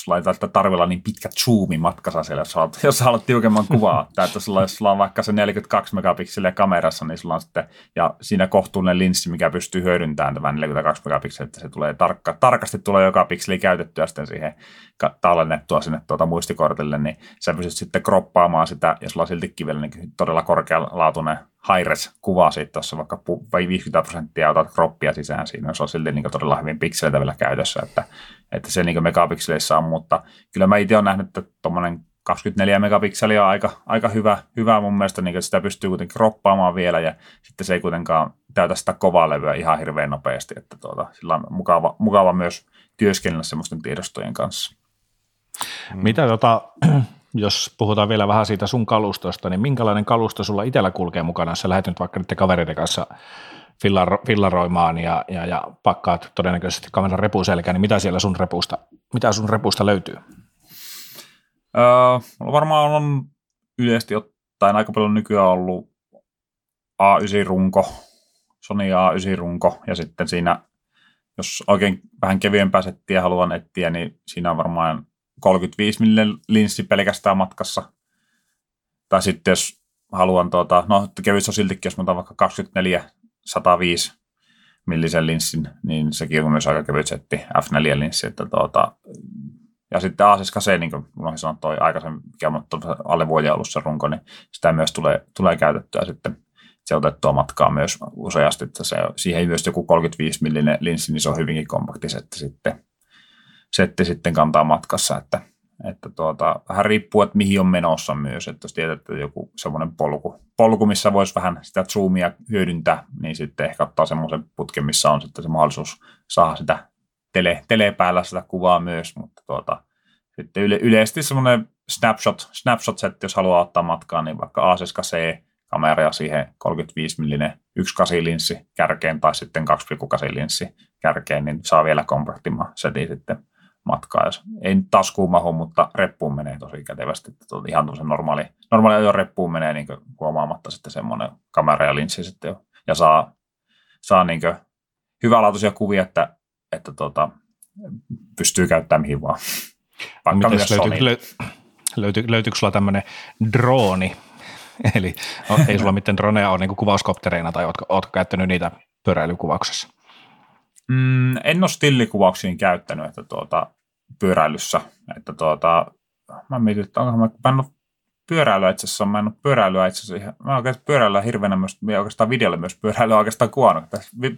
laitetaan tarvilla niin pitkä zoomi matkassa siellä, jos haluat, jos haluat tiukemman kuvaa. tai että sulla, jos sulla on vaikka se neljäkymmentäkaksi megapikseliä kamerassa, niin sulla on sitten, ja siinä kohtuullinen linssi, mikä pystyy hyödyntämään tämän neljäkymmentäkaksi megapikseliä, että se tulee tarkka, tarkasti tulee joka pikseli käytettyä sitten siihen tallennettua sinne tuota muistikortille, niin sä pystyt sitten kroppaamaan sitä, ja sulla on siltikin vielä niin todella korkealaatuinen high-res-kuva siitä tuossa, vaikka viisikymmentä prosenttia otat kroppia sisään siinä, jos on silti niin todella hyvin pikseleitä vielä käytössä, että, että se niin megapikseleissä on, mutta kyllä mä itse olen nähnyt, että tuommoinen kaksikymmentäneljä megapikseliä on aika, aika hyvä, hyvä mun mielestä, niin että sitä pystyy kuitenkin kroppaamaan vielä, ja sitten se ei kuitenkaan täytä sitä kovaa levyä ihan hirveän nopeasti, että tuota, sillä on mukava, mukava myös työskennellä semmoisten tiedostojen kanssa. Mitä tota... Jos puhutaan vielä vähän siitä sun kalustosta, niin minkälainen kalusto sulla itsellä kulkee mukana, jos sä lähdet nyt vaikka niiden kavereiden kanssa fillaroimaan ja, ja, ja pakkaat todennäköisesti kameran repuselkään, niin mitä siellä sun repusta, mitä sun repusta löytyy? Öö, mulla varmaan on yleisesti ottaen aika paljon nykyään ollut A yhdeksän runko, Sony A yhdeksän runko ja sitten siinä, jos oikein vähän kevyempää settiä haluan etsiä, niin siinä on varmaan kolmekymmentäviisi millimetriä linssi pelkästään matkassa. Tai sitten jos haluan, tuota, no kevyys on siltikin, jos mä otan vaikka kaksikymmentäneljä sataviisi millisen linssin, niin sekin on myös aika kevyt setti, äf neljä linssi. Että tuota, ja sitten A seitsemän kahdeksan, niin kuin minä sanoin toi aikaisemmin, mikä on alle vuoden ollut se runko, niin sitä myös tulee, tulee käytettyä sitten. Se otettua matkaa myös useasti, että se, siihen myös joku kolmekymmentäviisi millinen linssi, niin se on hyvinkin kompakti setti sitten, setti sitten kantaa matkassa, että, että tuota, vähän riippuu, että mihin on menossa myös, että jos tiedät joku semmoinen polku, polku, missä voisi vähän sitä zoomia hyödyntää, niin sitten ehkä ottaa semmoisen putken, missä on sitten se mahdollisuus saada sitä tele, telepäällä sitä kuvaa myös, mutta tuota, sitten yle, yleisesti semmoinen snapshot, snapshot setti, jos haluaa ottaa matkaa, niin vaikka A seitsemän C, kameraa siihen kolmekymmentäviisi millinen yksi pilkku kahdeksan linssi kärkeen tai sitten kaksi pilkku kahdeksan linssi kärkeen, niin saa vielä kompaktimman setin sitten matkaa. Ei nyt taskuun mahu, mutta reppuun menee tosi kätevästi. Ihan tuollaisen normaali, normaali ajon reppuun menee niin huomaamatta sitten semmoinen kamera ja linssi sitten jo. Ja saa, saa niin hyvälaatuisia kuvia, että, että tuota, pystyy käyttämään mihin vaan. Vaikka mites myös löytyy, lö, löytyy, löytyykö sulla tämmöinen drooni? Eli no, ei sulla mitään droneja ole niin kuvauskoptereina tai ootko, ootko käyttänyt niitä pyöräilykuvauksessa? Mm, en ole stillikuvauksiin käyttänyt että tuota, pyöräilyssä. Että tuota, mä mietin, että onko mä, mä en ole pyöräilyä itse asiassa, mä en ole pyöräilyä itse asiassa ihan, mä oikeastaan pyöräilyä hirveänä myös, oikeastaan videolle myös pyöräilyä oikeastaan kuvannut.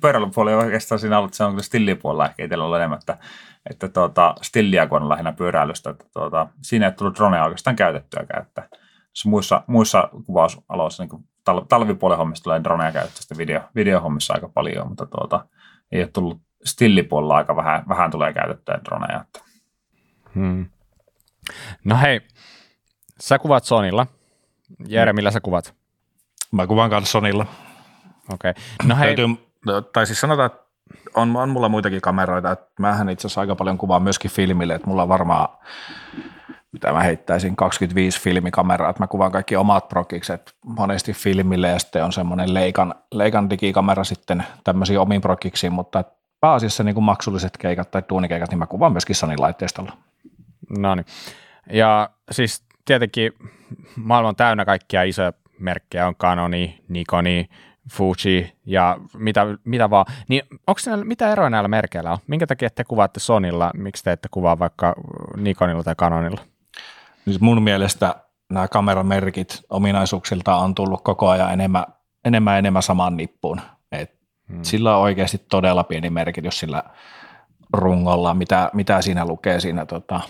Pyöräilypuoli on oikeastaan siinä ollut, se on kyllä stillipuolella ehkä itsellä ollut enemmän, että, että tuota, stilliä kun on lähinnä pyöräilystä, että tuota, siinä ei tullut droneja oikeastaan käytettyä käyttää. Muissa, muissa kuvausaloissa, niin kuin tal- talvipuolen hommissa tulee droneja käyttöistä video, videohommissa aika paljon, mutta tuota, ei ole tullut stillipuolella aika vähän, vähän tulee käytettyä droneja. Hmm. No hei, sä kuvat Sonylla. Jere, millä sä kuvat? Mä kuvan kanssa Sonylla. Okei. Okay. No hei. Täytyy, tai siis sanotaan, että on, on mulla muitakin kameroita. Että mähän itse asiassa aika paljon kuvaan myöskin filmille, että mulla on varmaan... mitä mä heittäisin, kaksikymmentäviisi filmikameraa, että mä kuvaan kaikki omat prokikset monesti filmille ja sitten on semmoinen leikan, leikan digikamera sitten tämmöisiin omiin prokiksiin, mutta pääasiassa niin kuin maksulliset keikat tai tuunikeikat, niin mä kuvaan myöskin Sonyn laitteistolla. No niin, ja siis tietenkin maailma on täynnä kaikkia isoja merkkejä, on Canoni, Nikoni, Fuji ja mitä, mitä vaan, niin onko siinä, mitä eroja näillä merkeillä on? Minkä takia te kuvaatte Sonylla, miksi te ette kuvaa vaikka Nikonilla tai Canonilla? Mun mielestä nämä kameramerkit ominaisuuksilta on tullut koko ajan enemmän enemmän, enemmän samaan nippuun. Et hmm. Sillä on oikeasti todella pieni merkitys sillä rungolla, mitä, mitä siinä lukee siinä tota,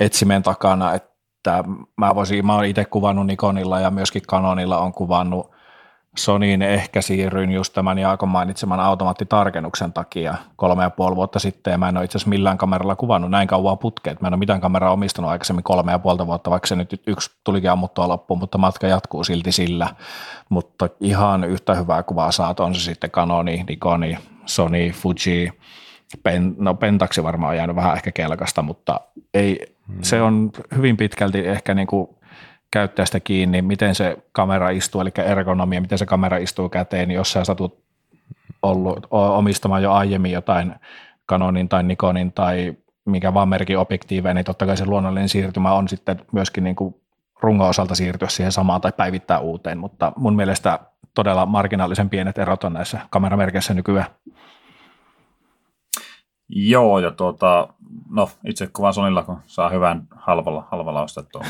etsimen takana. Että mä, voisin, mä olen itse kuvannut Nikonilla ja myöskin Canonilla on kuvannut Sonyin, ehkä siirryin just tämän Jaakon mainitseman automaattitarkennuksen takia kolme ja puoli vuotta sitten, ja mä en ole itse asiassa millään kameralla kuvannut näin kauan putkeet. Mä en ole mitään kameraa omistanut aikaisemmin kolme ja puolta vuotta, vaikka se nyt yksi tulikin ammuttua loppuun, mutta matka jatkuu silti sillä. Mutta ihan yhtä hyvää kuvaa saat, on se sitten Canoni, Nikoni, Sony, Fuji, Pen, no Pentaksi varmaan on jäänyt vähän ehkä kelkasta, mutta ei, hmm. se on hyvin pitkälti ehkä niin kuin käyttäjästä kiinni, miten se kamera istuu, eli ergonomia, miten se kamera istuu käteen, niin jos sä satut ollut, omistamaan jo aiemmin jotain Canonin tai Nikonin tai mikä vaan merkin objektiiveja, niin totta kai se luonnollinen siirtymä on sitten myöskin niin kuin rungon osalta siirtyä siihen samaan tai päivittää uuteen, mutta mun mielestä todella marginaalisen pienet erot on näissä kameramerkeissä nykyään. Joo, ja tuota, no itse kuvaan Sonylla, kun saa hyvän halvalla, halvalla ostettua.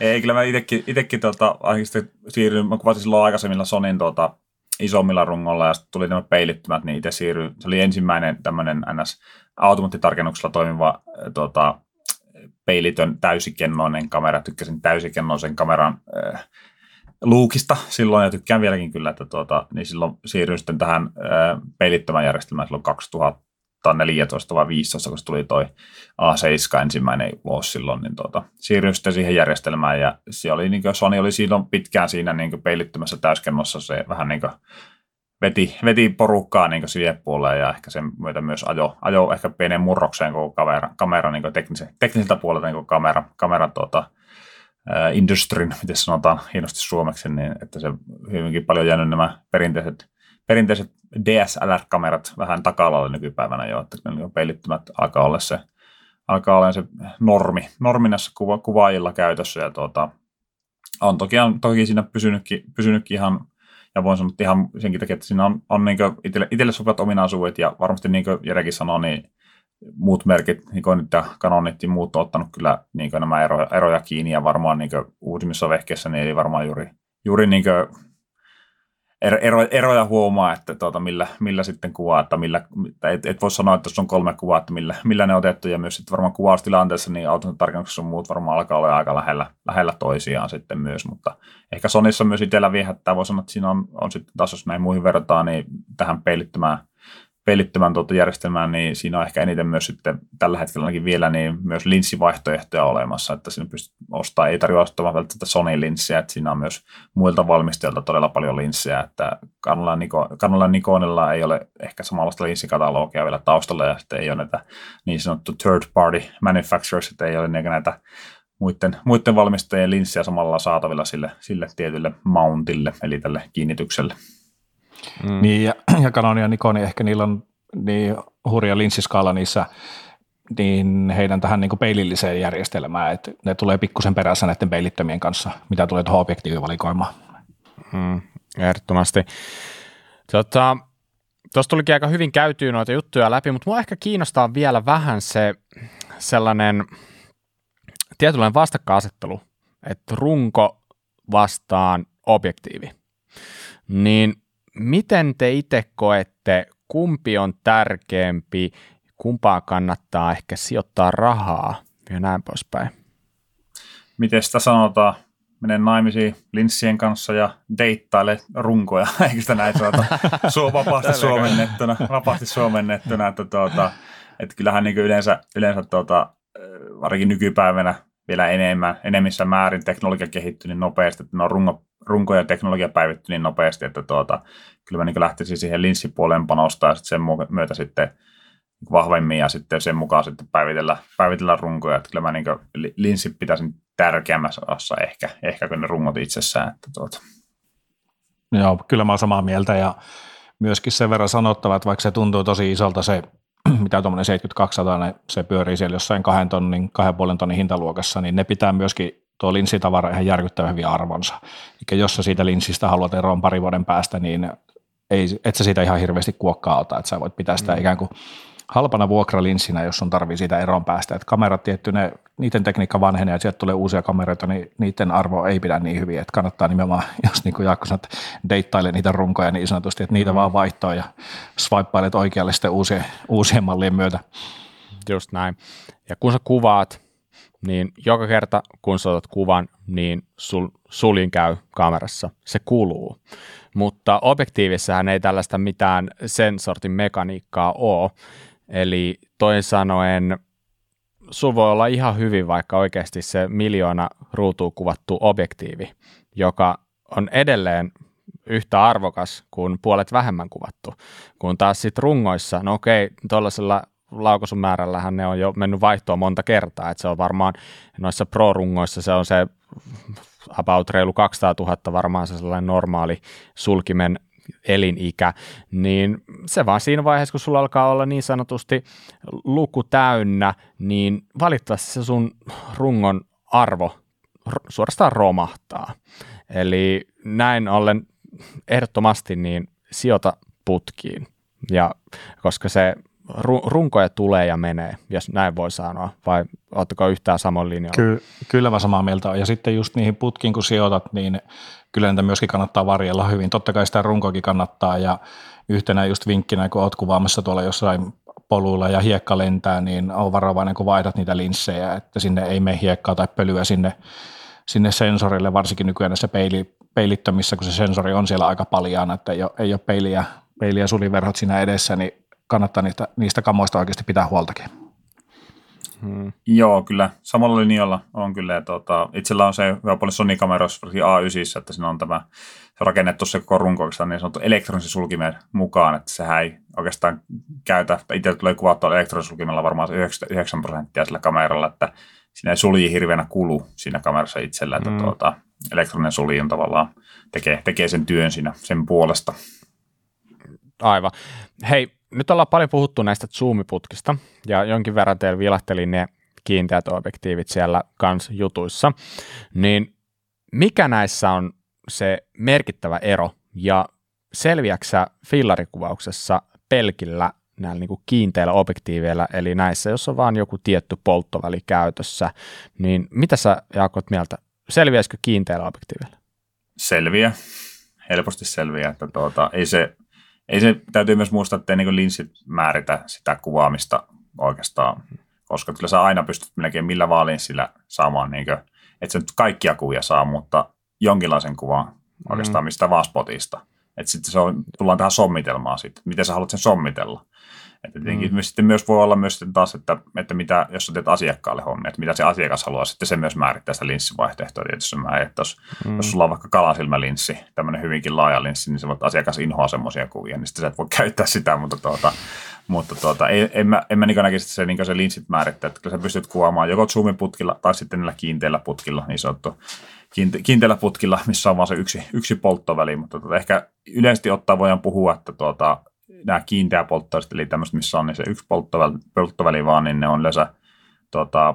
Ei, kyllä mä itekin, itekin tuota, siirryin, mä kuvasin silloin aikaisemmilla Sonyn tuota, isommilla rungolla, ja sitten tuli nämä peilittymät, niin itse siirryin. Se oli ensimmäinen tämmöinen ns. Automaattitarkennuksella toimiva tuota, peilitön täysikennoinen kamera. Tykkäsin täysikennoisen kameran äh, luukista silloin, ja tykkään vieläkin kyllä, että tuota, niin silloin siirryin sitten tähän ää, peilittömän järjestelmään silloin kaksituhattaneljätoista vai viisitoista, kun se tuli toi A seitsemän ensimmäinen vuosi silloin, niin tuota, siirryin sitten siihen järjestelmään, ja se oli niin kuin Sony oli silloin pitkään siinä niin kuin peilittömässä täyskennossa, se vähän niin kuin veti, veti porukkaa niin kuin siihen puoleen, ja ehkä sen myötä myös ajo, ajo ehkä pienen murrokseen koko kamera, kamera niin kuin teknise, tekniseltä puolelta niin kuin kamera, kamera tuota, industrin, miten sanotaan hienosti suomeksi, niin että se hyvinkin paljon jäänyt nämä perinteiset, perinteiset D S L R-kamerat vähän taka-alalle nykypäivänä jo, että peilittömät alkaa olla se, alkaa olla se normi, normi näissä kuva, kuvaajilla käytössä, ja tuota, on toki, on toki siinä pysynytkin, pysynytkin ihan, Ja voin sanoa, että ihan senkin takia, että siinä on, on niin itselle, itselle sopivat ominaisuudet, ja varmasti niin kuin Jerekin sanoi, niin muut merkit, Nikonit ja Canonit ja muut on ottanut kyllä niin kuin nämä ero, eroja kiinni, ja varmaan niin kuin uusimmissa vehkeissä niin ei varmaan juuri, juuri niin kuin Ero, eroja huomaa, että tuota, millä, millä sitten kuvaa, että millä, et, et voi sanoa, että jos on kolme kuvaa, että millä, millä ne on otettu, ja myös sitten varmaan kuvaustilanteessa niin auton tarkennuksessa muut varmaan alkaa olla aika lähellä, lähellä toisiaan sitten myös, mutta ehkä Sonissa myös itsellä viehättää, voi sanoa, että siinä on, on sitten taas, jos näin muihin verrataan, niin tähän peilittömään, peilittömään tuota järjestelmään, niin siinä on ehkä eniten myös sitten tällä hetkellä ainakin vielä niin myös linssivaihtoehtoja olemassa, että siinä pystyt ostamaan, ei tarjoa ostamaan välttämättä Sony linssiä, että siinä on myös muilta valmistajilta todella paljon linssiä, että Canonilla ja Nikonilla ei ole ehkä samanlaista linssikatalogia vielä taustalla, ja sitten ei ole näitä niin sanottu third party manufacturers, että ei ole näitä muiden, muiden valmistajien linssiä samalla saatavilla sille, sille tietylle mountille, eli tälle kiinnitykselle. Mm. Niin, ja, ja Canon ja Nikon, ehkä niillä on niin hurja linssiskaala niissä, niin heidän tähän niin kuin peililliseen järjestelmään, että ne tulee pikkusen perässä näiden peilittömien kanssa, mitä tulee tuohon objektiivivalikoimaan. Mm, ehdottomasti. Tuossa tota, tulikin aika hyvin käytyä noita juttuja läpi, mutta mua ehkä kiinnostaa vielä vähän se sellainen tietynlainen vastakkainasettelu, että runko vastaan objektiivi, niin miten te itse koette, kumpi on tärkeämpi, kumpaa kannattaa ehkä sijoittaa rahaa ja näin poispäin? Miten sitä sanotaan? Mene naimisiin linssien kanssa ja deittaile runkoja, eikö sitä näin sanota? Vapaasti suomennettuna, vapaasti suomennettuna. Että tuota, että kyllähän niin yleensä, yleensä tuota, varsinkin nykypäivänä vielä enemmän, enemmissä määrin teknologia kehittyy niin nopeasti, että ne on runko, runko ja teknologia päivitty niin nopeasti, että tuota, kyllä mä niin lähtisin siihen linssipuoleen panostaa ja sitten sen myötä sitten vahvemmin ja sitten sen mukaan sitten päivitellä, päivitellä runkoja, että kyllä mä niin linssit pitäisin tärkeämmässä osassa ehkä, ehkä kuin ne rungot itsessään. Että tuota. Joo, kyllä mä oon samaa mieltä ja myöskin sen verran sanottava, että vaikka se tuntuu tosi isolta se, mitä tuommoinen seitsemänkymmentäkaksi sata, se pyörii siellä jossain kahden tonnin, kahden puolen tonnin hintaluokassa, niin ne pitää myöskin tuo linssitavara ihan järkyttävän hyvin arvonsa. Eli jos sä siitä linssistä haluat eroon pari vuoden päästä, niin ei, et sä siitä ihan hirveästi kuokkaa ota, että sä voit pitää sitä mm. ikään kuin halpana vuokralinssinä, jos sun tarvii siitä eroon päästä. Et kamerat tietty, ne, niiden tekniikka vanhenee ja sieltä tulee uusia kameroita, niin niiden arvo ei pidä niin hyvin. Et kannattaa nimenomaan, jos niin kuin Jaakko sanoi, että deittaile niitä runkoja niin sanotusti, että niitä mm. vaan vaihtoo ja swippailet oikealle sitten uusien, uusien mallien myötä. Just näin. Ja kun sä kuvaat, niin joka kerta kun sä otat kuvan, niin sul, suljin käy kamerassa. Se kuluu. Mutta objektiivissähän ei tällaista mitään sen sortin mekaniikkaa ole. Eli toisin sanoen, sun voi olla ihan hyvin vaikka oikeasti se miljoona ruutuun kuvattu objektiivi, joka on edelleen yhtä arvokas kuin puolet vähemmän kuvattu. Kun taas sitten rungoissa, no okei, tuollaisella laukaisumäärällähän ne on jo mennyt vaihtoon monta kertaa, että se on varmaan noissa pro-rungoissa se on se about reilu kaksisataatuhatta varmaan se sellainen normaali sulkimen elinikä, niin se vaan siinä vaiheessa, kun sulla alkaa olla niin sanotusti luku täynnä, niin valitettavasti se sun rungon arvo suorastaan romahtaa. Eli näin ollen ehdottomasti niin sijoita putkiin, ja koska se runkoja tulee ja menee, jos näin voi sanoa, vai ootteko yhtään saman linjalla? Ky- kyllä mä samaa mieltä olen. Ja sitten just niihin putkiin, kun sijoitat, niin kyllä niitä myöskin kannattaa varjella hyvin. Totta kai sitä runkoakin kannattaa, ja yhtenä just vinkkinä, kun oot kuvaamassa tuolla jossain poluilla ja hiekka lentää, niin on varovainen, kun vaihdat niitä linssejä, että sinne ei mene hiekkaa tai pölyä sinne, sinne sensorille, varsinkin nykyään näissä peili, peilittömissä, kun se sensori on siellä aika paljaana, että ei ole, ei ole peiliä, peiliä suliverhot siinä edessä, niin kannattaa niistä, niistä kamoista oikeasti pitää huoltakin. Hmm. Joo, kyllä. Samalla linjalla on kyllä. Tuota, itsellä on se hyvä paljon Sony-kameroissa, A yhdeksässä, että siinä on tämä rakennettu se koko runko oikeastaan niin sanottu elektronisen sulkimen mukaan, että sehän ei oikeastaan käytä, itse tulee kuvattua elektronisen sulkimella varmaan se yhdeksänkymmentäyhdeksän prosenttia sillä kameralla, että siinä ei sulji hirveänä kulu siinä kamerassa itsellä, että hmm. tuota, elektroninen sulji on tavallaan tekee, tekee sen työn siinä sen puolesta. Aivan. Hei, nyt ollaan paljon puhuttu näistä zoomiputkista, ja jonkin verran teillä vilahteli ne kiinteät objektiivit siellä kans jutuissa, niin mikä näissä on se merkittävä ero ja selviäksä fillarikuvauksessa pelkillä näillä niin kuin kiinteillä objektiiveilla, eli näissä, jos on vaan joku tietty polttoväli käytössä, niin mitä sä, Jaakko, oot mieltä? Selviäisikö kiinteillä objektiiveilla? Selviä. Helposti selviä. Että tuota, ei se, ei se, täytyy myös muistaa, että ei niin kuin linssit määritä sitä kuvaamista oikeastaan, koska kyllä sä aina pystyt melkein millä vaan linssillä saamaan, niin kuin, et sä nyt kaikkia kuvia saa, mutta jonkinlaisen kuvan oikeastaan mm. mistä vaan spotista. Että sitten se on, tullaan tähän sommitelmaan sitten, miten sä haluat sen sommitella. Että tietenkin mm. sitten myös voi olla myös taas, että, että mitä, jos sä teet asiakkaalle hommia, että mitä se asiakas haluaa, sitten se myös määrittää sitä linssivaihtoehtoa. Tietysti mä, että jos, mm. jos sulla on vaikka kalasilmälinssi, tämmöinen hyvinkin laaja linssi, niin se voi asiakas inhoa semmoisia kuvia, niin sitten sä et voi käyttää sitä, mutta, tuota, mutta tuota, ei, en mä, en mä niin näkisi, että se, niin se linssit määrittää, että kyllä sä pystyt kuvaamaan joko zoomiputkilla tai sitten niillä kiinteillä putkilla, niin sanottu kiinteillä putkilla, missä on vaan se yksi, yksi polttoväli, mutta tuota, ehkä yleisesti ottaa voidaan puhua, että tuota, nämä kiinteä polttovälit, eli tämmöiset, missä on niin se yksi polttoväli, polttoväli vaan, niin ne on yleensä tuota,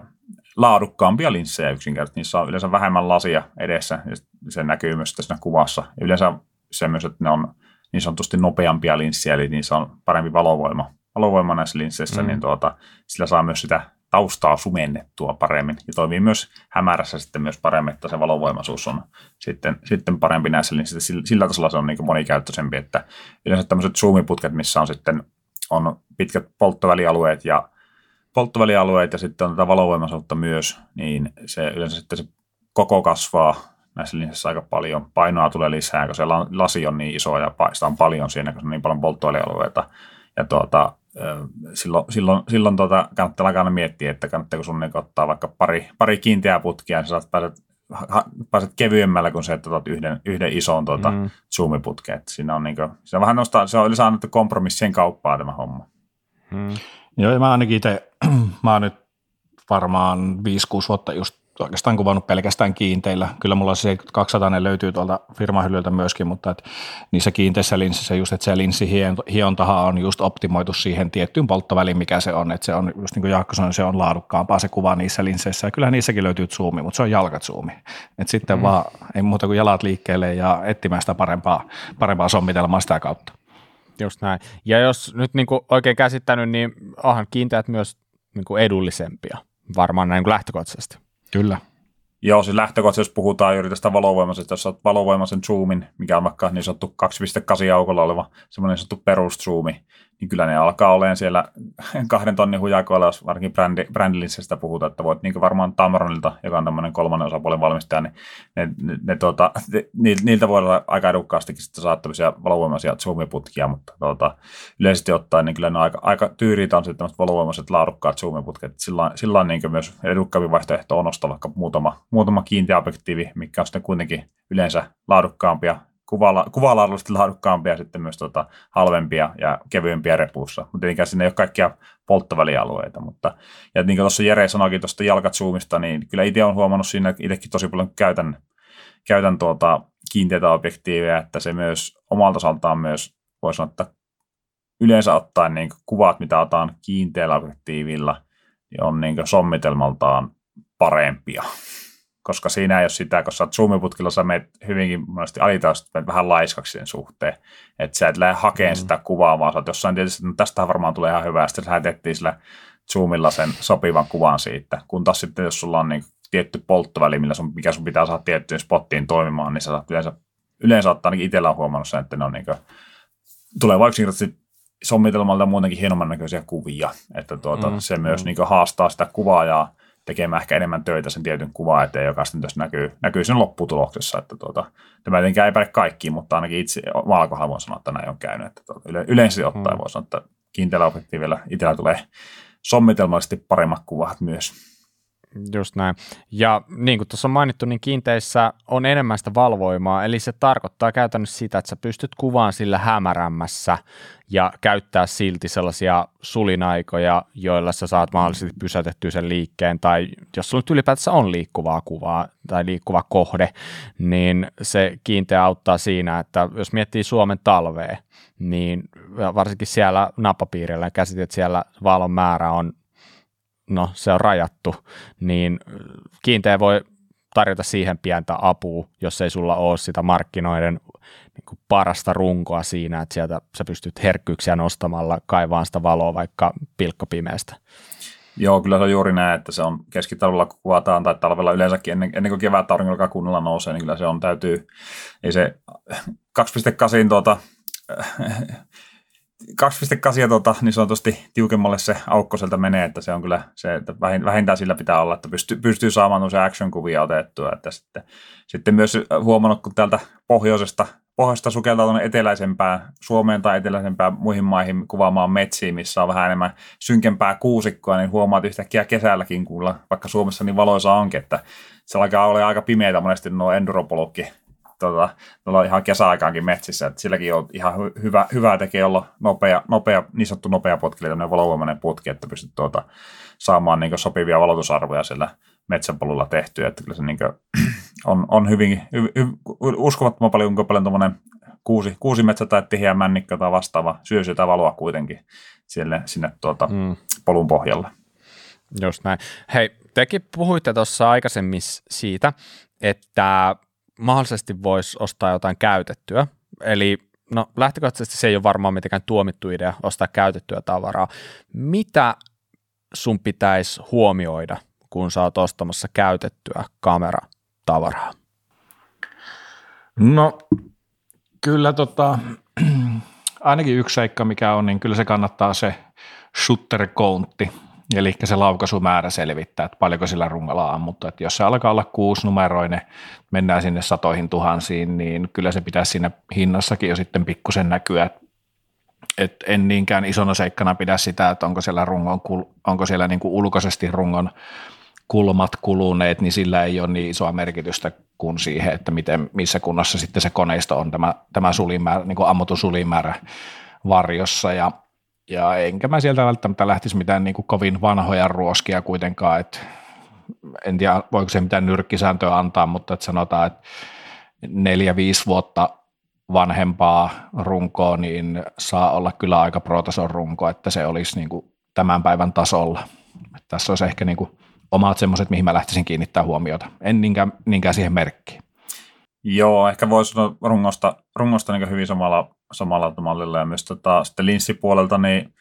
laadukkaampia linssejä yksinkertaisesti. Niissä on yleensä vähemmän lasia edessä, ja se näkyy myös tässä kuvassa. Ja yleensä semmoiset, että ne on niin sanotusti nopeampia linssiä, eli niissä on parempi valovoima, valovoima näissä linsseissä, mm. niin tuota, sillä saa myös sitä taustaa sumennettua paremmin ja toimii myös hämärässä sitten myös paremmin, että se valovoimaisuus on sitten, sitten parempi näissä, niin sillä tasolla se on niin monikäyttöisempi, että yleensä tämmöiset zoomiputket, missä on sitten on pitkät polttovälialueet ja polttovälialueet ja sitten on tätä valovoimaisuutta myös, niin se yleensä sitten se koko kasvaa näissä linssissä aika paljon, painoa tulee lisää, kun se lasi on niin iso ja sitä on paljon siinä, kun se on niin paljon polttovälialueita ja tuota silloin, silloin, silloin tuota, kannattaa aina miettiä, että kannattaako sun niin ottaa vaikka pari, pari kiinteää putkia, niin sä saat pääset, ha, pääset kevyemmällä kuin se, että otat yhden, yhden ison tuota, mm. zoomiputkeen. Siinä on, niin kuin, siinä on vähän nostaa, se on yleensä annettu kompromissien kauppaa tämä homma. Mm. Joo, ja mä ainakin itse, mä oon nyt varmaan viisi kuusi vuotta just oikeastaan kuvannut pelkästään kiinteillä. Kyllä mulla se kaksisataa ne löytyy tuolta firmahyllyltä myöskin, mutta et niissä kiinteissä linssissä just, että se linssihiontahan on just optimoitu siihen tiettyyn polttoväliin, mikä se on. Että se on, just niin kuin Jaakko sanoi, se on laadukkaampaa se kuva niissä linsseissä. Ja kyllähän niissäkin löytyy zoomi, mutta se on jalkazoomi. Että sitten mm. vaan ei muuta kuin jalat liikkeelle ja etsimään sitä parempaa, parempaa sommitelmaa sitä kautta. Just näin. Ja jos nyt niin kuin oikein käsittänyt, niin onhan kiinteät myös niin kuin edullisempia varmaan näin kuin lähtökohtaisesti. Kyllä. Joo, siis lähtökohtaisesti, jos puhutaan juuri tästä valovoimaisesta, jos olet valovoimaisen zoomin, mikä on vaikka niin sanottu kaksi pilkku kahdeksan aukolla oleva, semmoinen niin sanottu peruszoomi, niin kyllä ne alkaa olemaan siellä kahden tonnin hujakoilla, jos varsinkin brändi, brändilinssistä puhutaan, että voit niin varmaan Tamronilta, joka on tämmöinen kolmannen osapuolen valmistaja, niin ne, ne, ne, tuota, ni, niiltä voi olla aika edukkaastikin sitten saattavisia valovoimaisia zoomiputkia, mutta tuota, yleisesti ottaen niin kyllä ne on aika, aika tyyriitä on sitten tämmöiset valovoimaiset laadukkaat zoomiputket, sillä, sillä on niin myös edukkaampi vaihtoehto on ostaa vaikka muutama, muutama kiinteä objektiivi, mikä on sitten kuitenkin yleensä laadukkaampia, Kuvala, kuvalaadullisesti laadukkaampia ja sitten myös tota, halvempia ja kevyempiä repuussa. Mutta tietenkään siinä ei ole kaikkia polttovälialueita. Mutta, ja niin kuin tuossa Jere sanoikin tuosta jalkazoomista, niin kyllä itse olen huomannut siinä, että itsekin tosi paljon käytän, käytän tuota kiinteitä objektiiveja, että se myös omalta osaltaan myös voi sanoa, että yleensä ottaen niin kuvat, mitä otetaan kiinteällä objektiivilla, niin on niin sommitelmaltaan parempia. Koska siinä ei ole sitä, kun sä oot zoomiputkilla, sä menet hyvinkin monesti alitaisesti vähän laiskaksi sen suhteen. Että sä et lähde hakemaan mm. sitä kuvaa, vaan sä oot jossain tietysti, että no tästähän varmaan tulee ihan hyvää. Sitten sä etettiin sillä zoomilla sen sopivan kuvan siitä. Kun taas sitten, jos sulla on niin tietty polttoväli, millä sun, mikä sun pitää saada tiettyyn spottiin toimimaan, niin sä saat yleensä, yleensä ottaa, ainakin itsellä on huomannut sen, että ne on niin kuin, tulee vaan yksinkertaisesti sommitelmalta muutenkin hienomman näköisiä kuvia. Että tuota, mm. se myös mm. niin kuin haastaa sitä kuvaajaa tekemään ehkä enemmän töitä sen tietyn kuvan eteen, joka sitten tässä näkyy, näkyy sen lopputuloksessa. Että tuota, tämä tietenkään ei päde kaikkiin, mutta ainakin itse omalla kohdalla voin sanoa, että näin on käynyt. Että tuota, yle, yleensä ottaen mm. voi sanoa, että kiinteällä objektiivilla itsellä tulee sommitelmallisesti paremmat kuvat myös. Just näin. Ja niin kuin tuossa on mainittu, niin kiinteissä on enemmän sitä valvoimaa, eli se tarkoittaa käytännössä sitä, että sä pystyt kuvaan sillä hämärämmässä ja käyttää silti sellaisia sulinaikoja, joilla sä saat mahdollisesti pysäytettyä sen liikkeen, tai jos sulla nyt ylipäätänsä on liikkuvaa kuvaa tai liikkuva kohde, niin se kiinteä auttaa siinä, että jos miettii Suomen talvea, niin varsinkin siellä napapiirillä käsitit, että siellä valon määrä on no se on rajattu, niin kiinteä voi tarjota siihen pientä apua, jos ei sulla ole sitä markkinoiden niin kuin parasta runkoa siinä, että sieltä sä pystyt herkkyyksiä nostamalla kaivaan sitä valoa vaikka pilkkopimeästä. Joo, kyllä se on juuri näin, että se on keskitalvella, kun kuvataan, tai talvella yleensäkin, ennen, ennen kuin kevät aurinko alkaa kunnolla nousee, niin kyllä se on, täytyy, ei se kaksi pilkku kahdeksan tuota, kaksi pilkku kahdeksan tuota, niin sanotusti tiukemmalle se aukko sieltä menee, että se on kyllä se, että vähintään sillä pitää olla, että pystyy, pystyy saamaan uusia action-kuvia otettua, että sitten, sitten myös huomannut, kun täältä pohjoisesta, pohjoista sukeltaa tuonne eteläisempään Suomeen tai eteläisempään muihin maihin kuvaamaan metsiä, missä on vähän enemmän synkempää kuusikkoa, niin huomaat yhtäkkiä kesälläkin, kun vaikka Suomessa niin valoisa onkin, että se alkaa olla aika pimeätä monesti nuo enduropolokki. Tuota, tuolla ihan kesäaikaankin metsissä, että silläkin on ihan hyvä, hyvä tekee olla nopea, nopea, niin sanottu nopea potki, eli tämmöinen valovoimainen putki, että pystyt tuota, saamaan niin kuin sopivia valotusarvoja sillä metsäpolulla tehtyä, että kyllä se niin kuin on, on hyvin, hyv, hyv, uskomattoman paljon, kuinka paljon tuommoinen kuusi, kuusi metsä tai tiheä männikkö tai vastaava syö sitä valoa kuitenkin siellä, sinne tuota, mm. polun pohjalle. Just näin. Hei, tekin puhuitte tuossa aikaisemmin siitä, että mahdollisesti voisi ostaa jotain käytettyä, eli no lähtökohtaisesti se ei ole varmaan mitenkään tuomittu idea ostaa käytettyä tavaraa. Mitä sun pitäisi huomioida, kun sä oot ostamassa käytettyä kameratavaraa? No kyllä tota, ainakin yksi seikka mikä on, niin kyllä se kannattaa se shooter-kountti, eli se laukaisumäärä selvittää, että paljonko sillä rungolla ammuttu. Että jos se alkaa olla kuusinumeroinen, mennään sinne satoihin tuhansiin, niin kyllä se pitäisi siinä hinnassakin jo sitten pikkusen näkyä. Et en niinkään isona seikkana pidä sitä, että onko siellä, rungon, onko siellä niin kuin ulkoisesti rungon kulmat kuluneet, niin sillä ei ole niin isoa merkitystä kuin siihen, että miten, missä kunnossa sitten se koneisto on tämä, tämä sulimäärä, niin kuin ammutun sulimäärä varjossa. Ja Ja enkä mä sieltä välttämättä lähtisi mitään niin kuin kovin vanhoja ruoskia kuitenkaan, että en tiedä voiko se mitään nyrkkisääntöä antaa, mutta että sanotaan, että neljä, viisi vuotta vanhempaa runkoa, niin saa olla kyllä aika pro-tason runko, että se olisi niin kuin tämän päivän tasolla. Että tässä olisi ehkä niin kuin omat semmoiset, mihin mä lähtisin kiinnittää huomiota, en niinkään, niinkään siihen merkkiin. Joo, ehkä voisi sanoa rungosta, rungosta niin hyvin samalla, samalla mallilla ja myös tota, sitten linssipuolelta, niin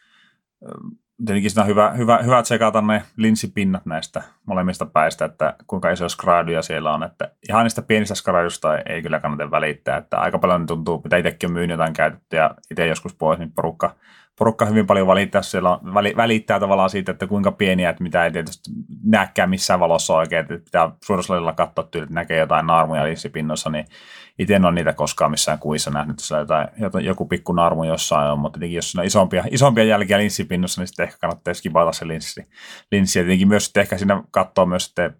tietenkin siinä on hyvä, hyvä, hyvä tsekata ne linssipinnat näistä molemmista päistä, että kuinka iso skraduja siellä on, että ihan niistä pienistä skradusta ei kyllä kannata välittää, että aika paljon tuntuu, mitä itsekin on myynyt jotain käytetty ja itse joskus pois, niin porukka, porukka hyvin paljon valittaa, siellä on, välittää tavallaan siitä, että kuinka pieniä, että mitä ei tietysti näkään missään valossa oikein, että pitää suorasalilla katsoa tyyli, että näkee jotain naarmuja linssipinnossa, niin itse en ole niitä koskaan missään kuissa nähnyt, jos jotain, joku pikku naarmu jossain on, mutta tietenkin jos on isompia, isompia jälkiä linssipinnossa, niin sitten ehkä kannattaa skipata se linssi. linssi. Ja tietenkin myös sitten ehkä siinä katsoo myös, että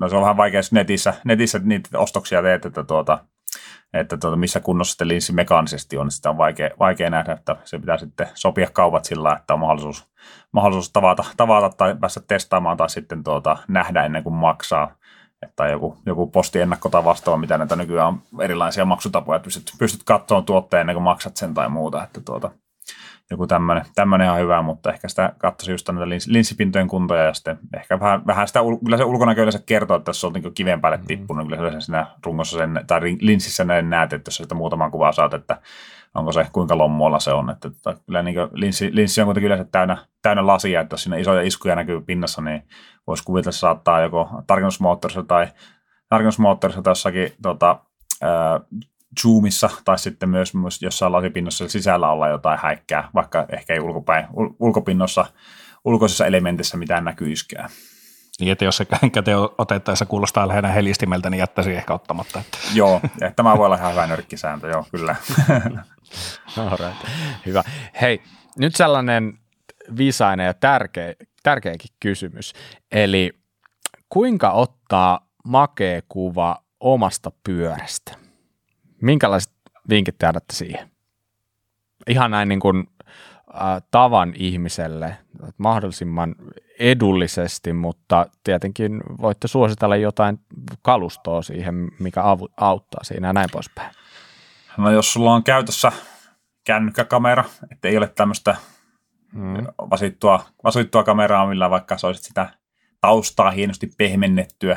no se on vähän vaikea, jos netissä, netissä niitä ostoksia teet, että tuota, että tuota, missä kunnossa sitten linssi mekaanisesti on, sitä on vaikea, vaikea nähdä, että se pitää sitten sopia kaupat sillä, että on mahdollisuus, mahdollisuus tavata, tavata tai päästä testaamaan tai sitten tuota, nähdä ennen kuin maksaa. Tai joku, joku postiennakko tai vastaava, mitä näitä nykyään on erilaisia maksutapoja, että pystyt, pystyt katsomaan tuotteen ennen kuin maksat sen tai muuta, että tuota, joku tämmöinen, tämmöinen on hyvä, mutta ehkä sitä katsoisi just näitä linssipintojen kuntoja ja sitten ehkä vähän, vähän sitä, kyllä se ulkonäkö yleensä kertoo, että jos olet niin kiven päälle tippunut, mm. niin kyllä se siinä rungossa sen, tai linssissä näin näet, että jos sitä muutaman kuvaa saat, että onko se, kuinka lommoilla se on, että tota, kyllä niin linssi, linssi on kuitenkin yleensä täynnä, täynnä lasia, että jos siinä isoja iskuja näkyy pinnassa, niin voisi kuvitella, että saattaa joko tarkennusmoottorissa tai tarkennusmoottorissa tai jossakin tota, ää, zoomissa tai sitten myös, myös jossain lasipinnassa sisällä olla jotain häikkää, vaikka ehkä ei ulkopäin, ul, ulkopinnossa, ulkoisessa elementissä mitään näkyiskään. Niin, että jos se käteen otettaessa kuulostaa lähinnä helistimeltä, niin jättäisi ehkä ottamatta. Joo, tämä voi olla ihan hyvä nyrkkisääntö, joo, kyllä. Alright, hyvä. Hei, nyt sellainen viisainen ja tärkeä, tärkeäkin kysymys, eli kuinka ottaa makea kuva omasta pyörästä? Minkälaiset vinkit te annatte siihen? Ihan näin niin kuin tavan ihmiselle mahdollisimman edullisesti, mutta tietenkin voitte suositella jotain kalustoa siihen, mikä avu, auttaa siinä ja näin poispäin. No jos sulla on käytössä kännykkäkamera, ettei ole tämmöistä hmm. vasittua, vasittua kameraa, millä vaikka sä olisit sitä taustaa hienosti pehmennettyä,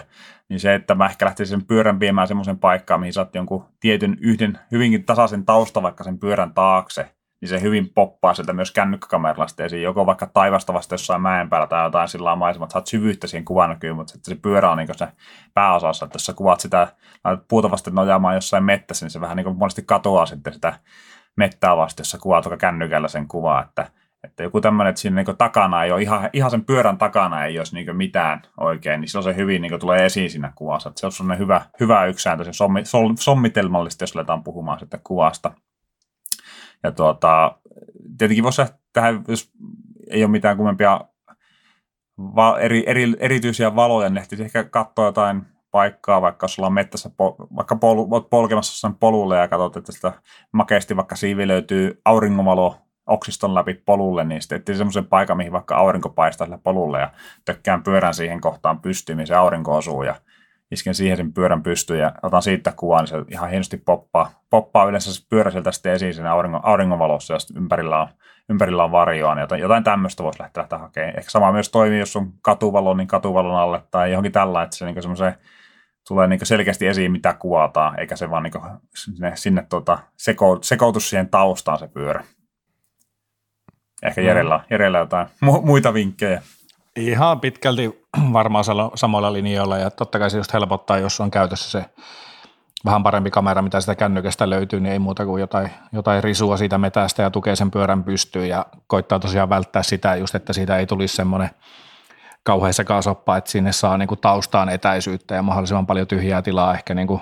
niin se, että mä ehkä lähtisin sen pyörän viemään semmoisen paikkaan, mihin saat jonkun tietyn yhden hyvinkin tasaisen taustan vaikka sen pyörän taakse, niin se hyvin poppaa sieltä myös kännykkäkameralla sitten joko vaikka taivasta vasta jossain mäen päällä tai jotain sillä maisema, että saat syvyyttä siihen kuvanäkyyn, mutta sitten se pyörä on niin kuin se pääosassa, että jos sä kuvat sitä, laitat puuta vasten nojaamaan jossain mettässä, niin se vähän niin kuin monesti katoaa sitten sitä mettää vasta, jos sä kuvaat vaikka kännykällä sen kuvaa, että Että joku tämmöinen, että siinä niinku takana ei ole, ihan, ihan sen pyörän takana ei olisi niinku mitään oikein, niin silloin se hyvin niinku tulee esiin siinä kuvassa. Että se on sellainen hyvä, hyvä yksääntö, se sommi, sol, sommitelmallisesti, jos aletaan puhumaan sitä kuvasta. Ja tuota, tietenkin voisi tähän, jos ei ole mitään kummempia va, eri, eri, erityisiä valoja, niin ehtiisi ehkä katsoa jotain paikkaa, vaikka jos ollaan mettässä, vaikka pol, olet polkemassa sen polulle ja katsot, että sitä makeasti vaikka siivi löytyy auringonvalo oksiston läpi polulle, niin sitten etsii semmoisen paikan, mihin vaikka aurinko paistaa sille polulle ja tökkään pyörän siihen kohtaan pystyyn, mihin se aurinko osuu ja isken siihen sen pyörän pystyyn ja otan siitä kuvaa, niin se ihan hienosti poppaa. Poppaa yleensä se pyörä sieltä sitten esiin siinä auringon, auringonvalossa ja ympärillä on, ympärillä on varjoa, niin jotain, jotain tämmöistä voisi lähteä lähteä hakemaan. Ehkä sama myös toimii, jos on katuvalo, niin katuvalon alle tai johonkin tällä, että se niin semmoiseen tulee niin selkeästi esiin, mitä kuvataan, eikä se vaan niin sinne, sinne tuota, seko, sekoutus siihen taustaan se pyörä. Ehkä Jerellä, Jerellä jotain muita vinkkejä. Ihan pitkälti varmaan samoilla linjoilla ja totta kai se just helpottaa, jos on käytössä se vähän parempi kamera, mitä sitä kännykästä löytyy, niin ei muuta kuin jotain, jotain risua siitä metästä ja tukee sen pyörän pystyyn ja koittaa tosiaan välttää sitä just, että siitä ei tulisi semmoinen kauhean sekasoppa, että sinne saa niinku taustaan etäisyyttä ja mahdollisimman paljon tyhjää tilaa ehkä niinku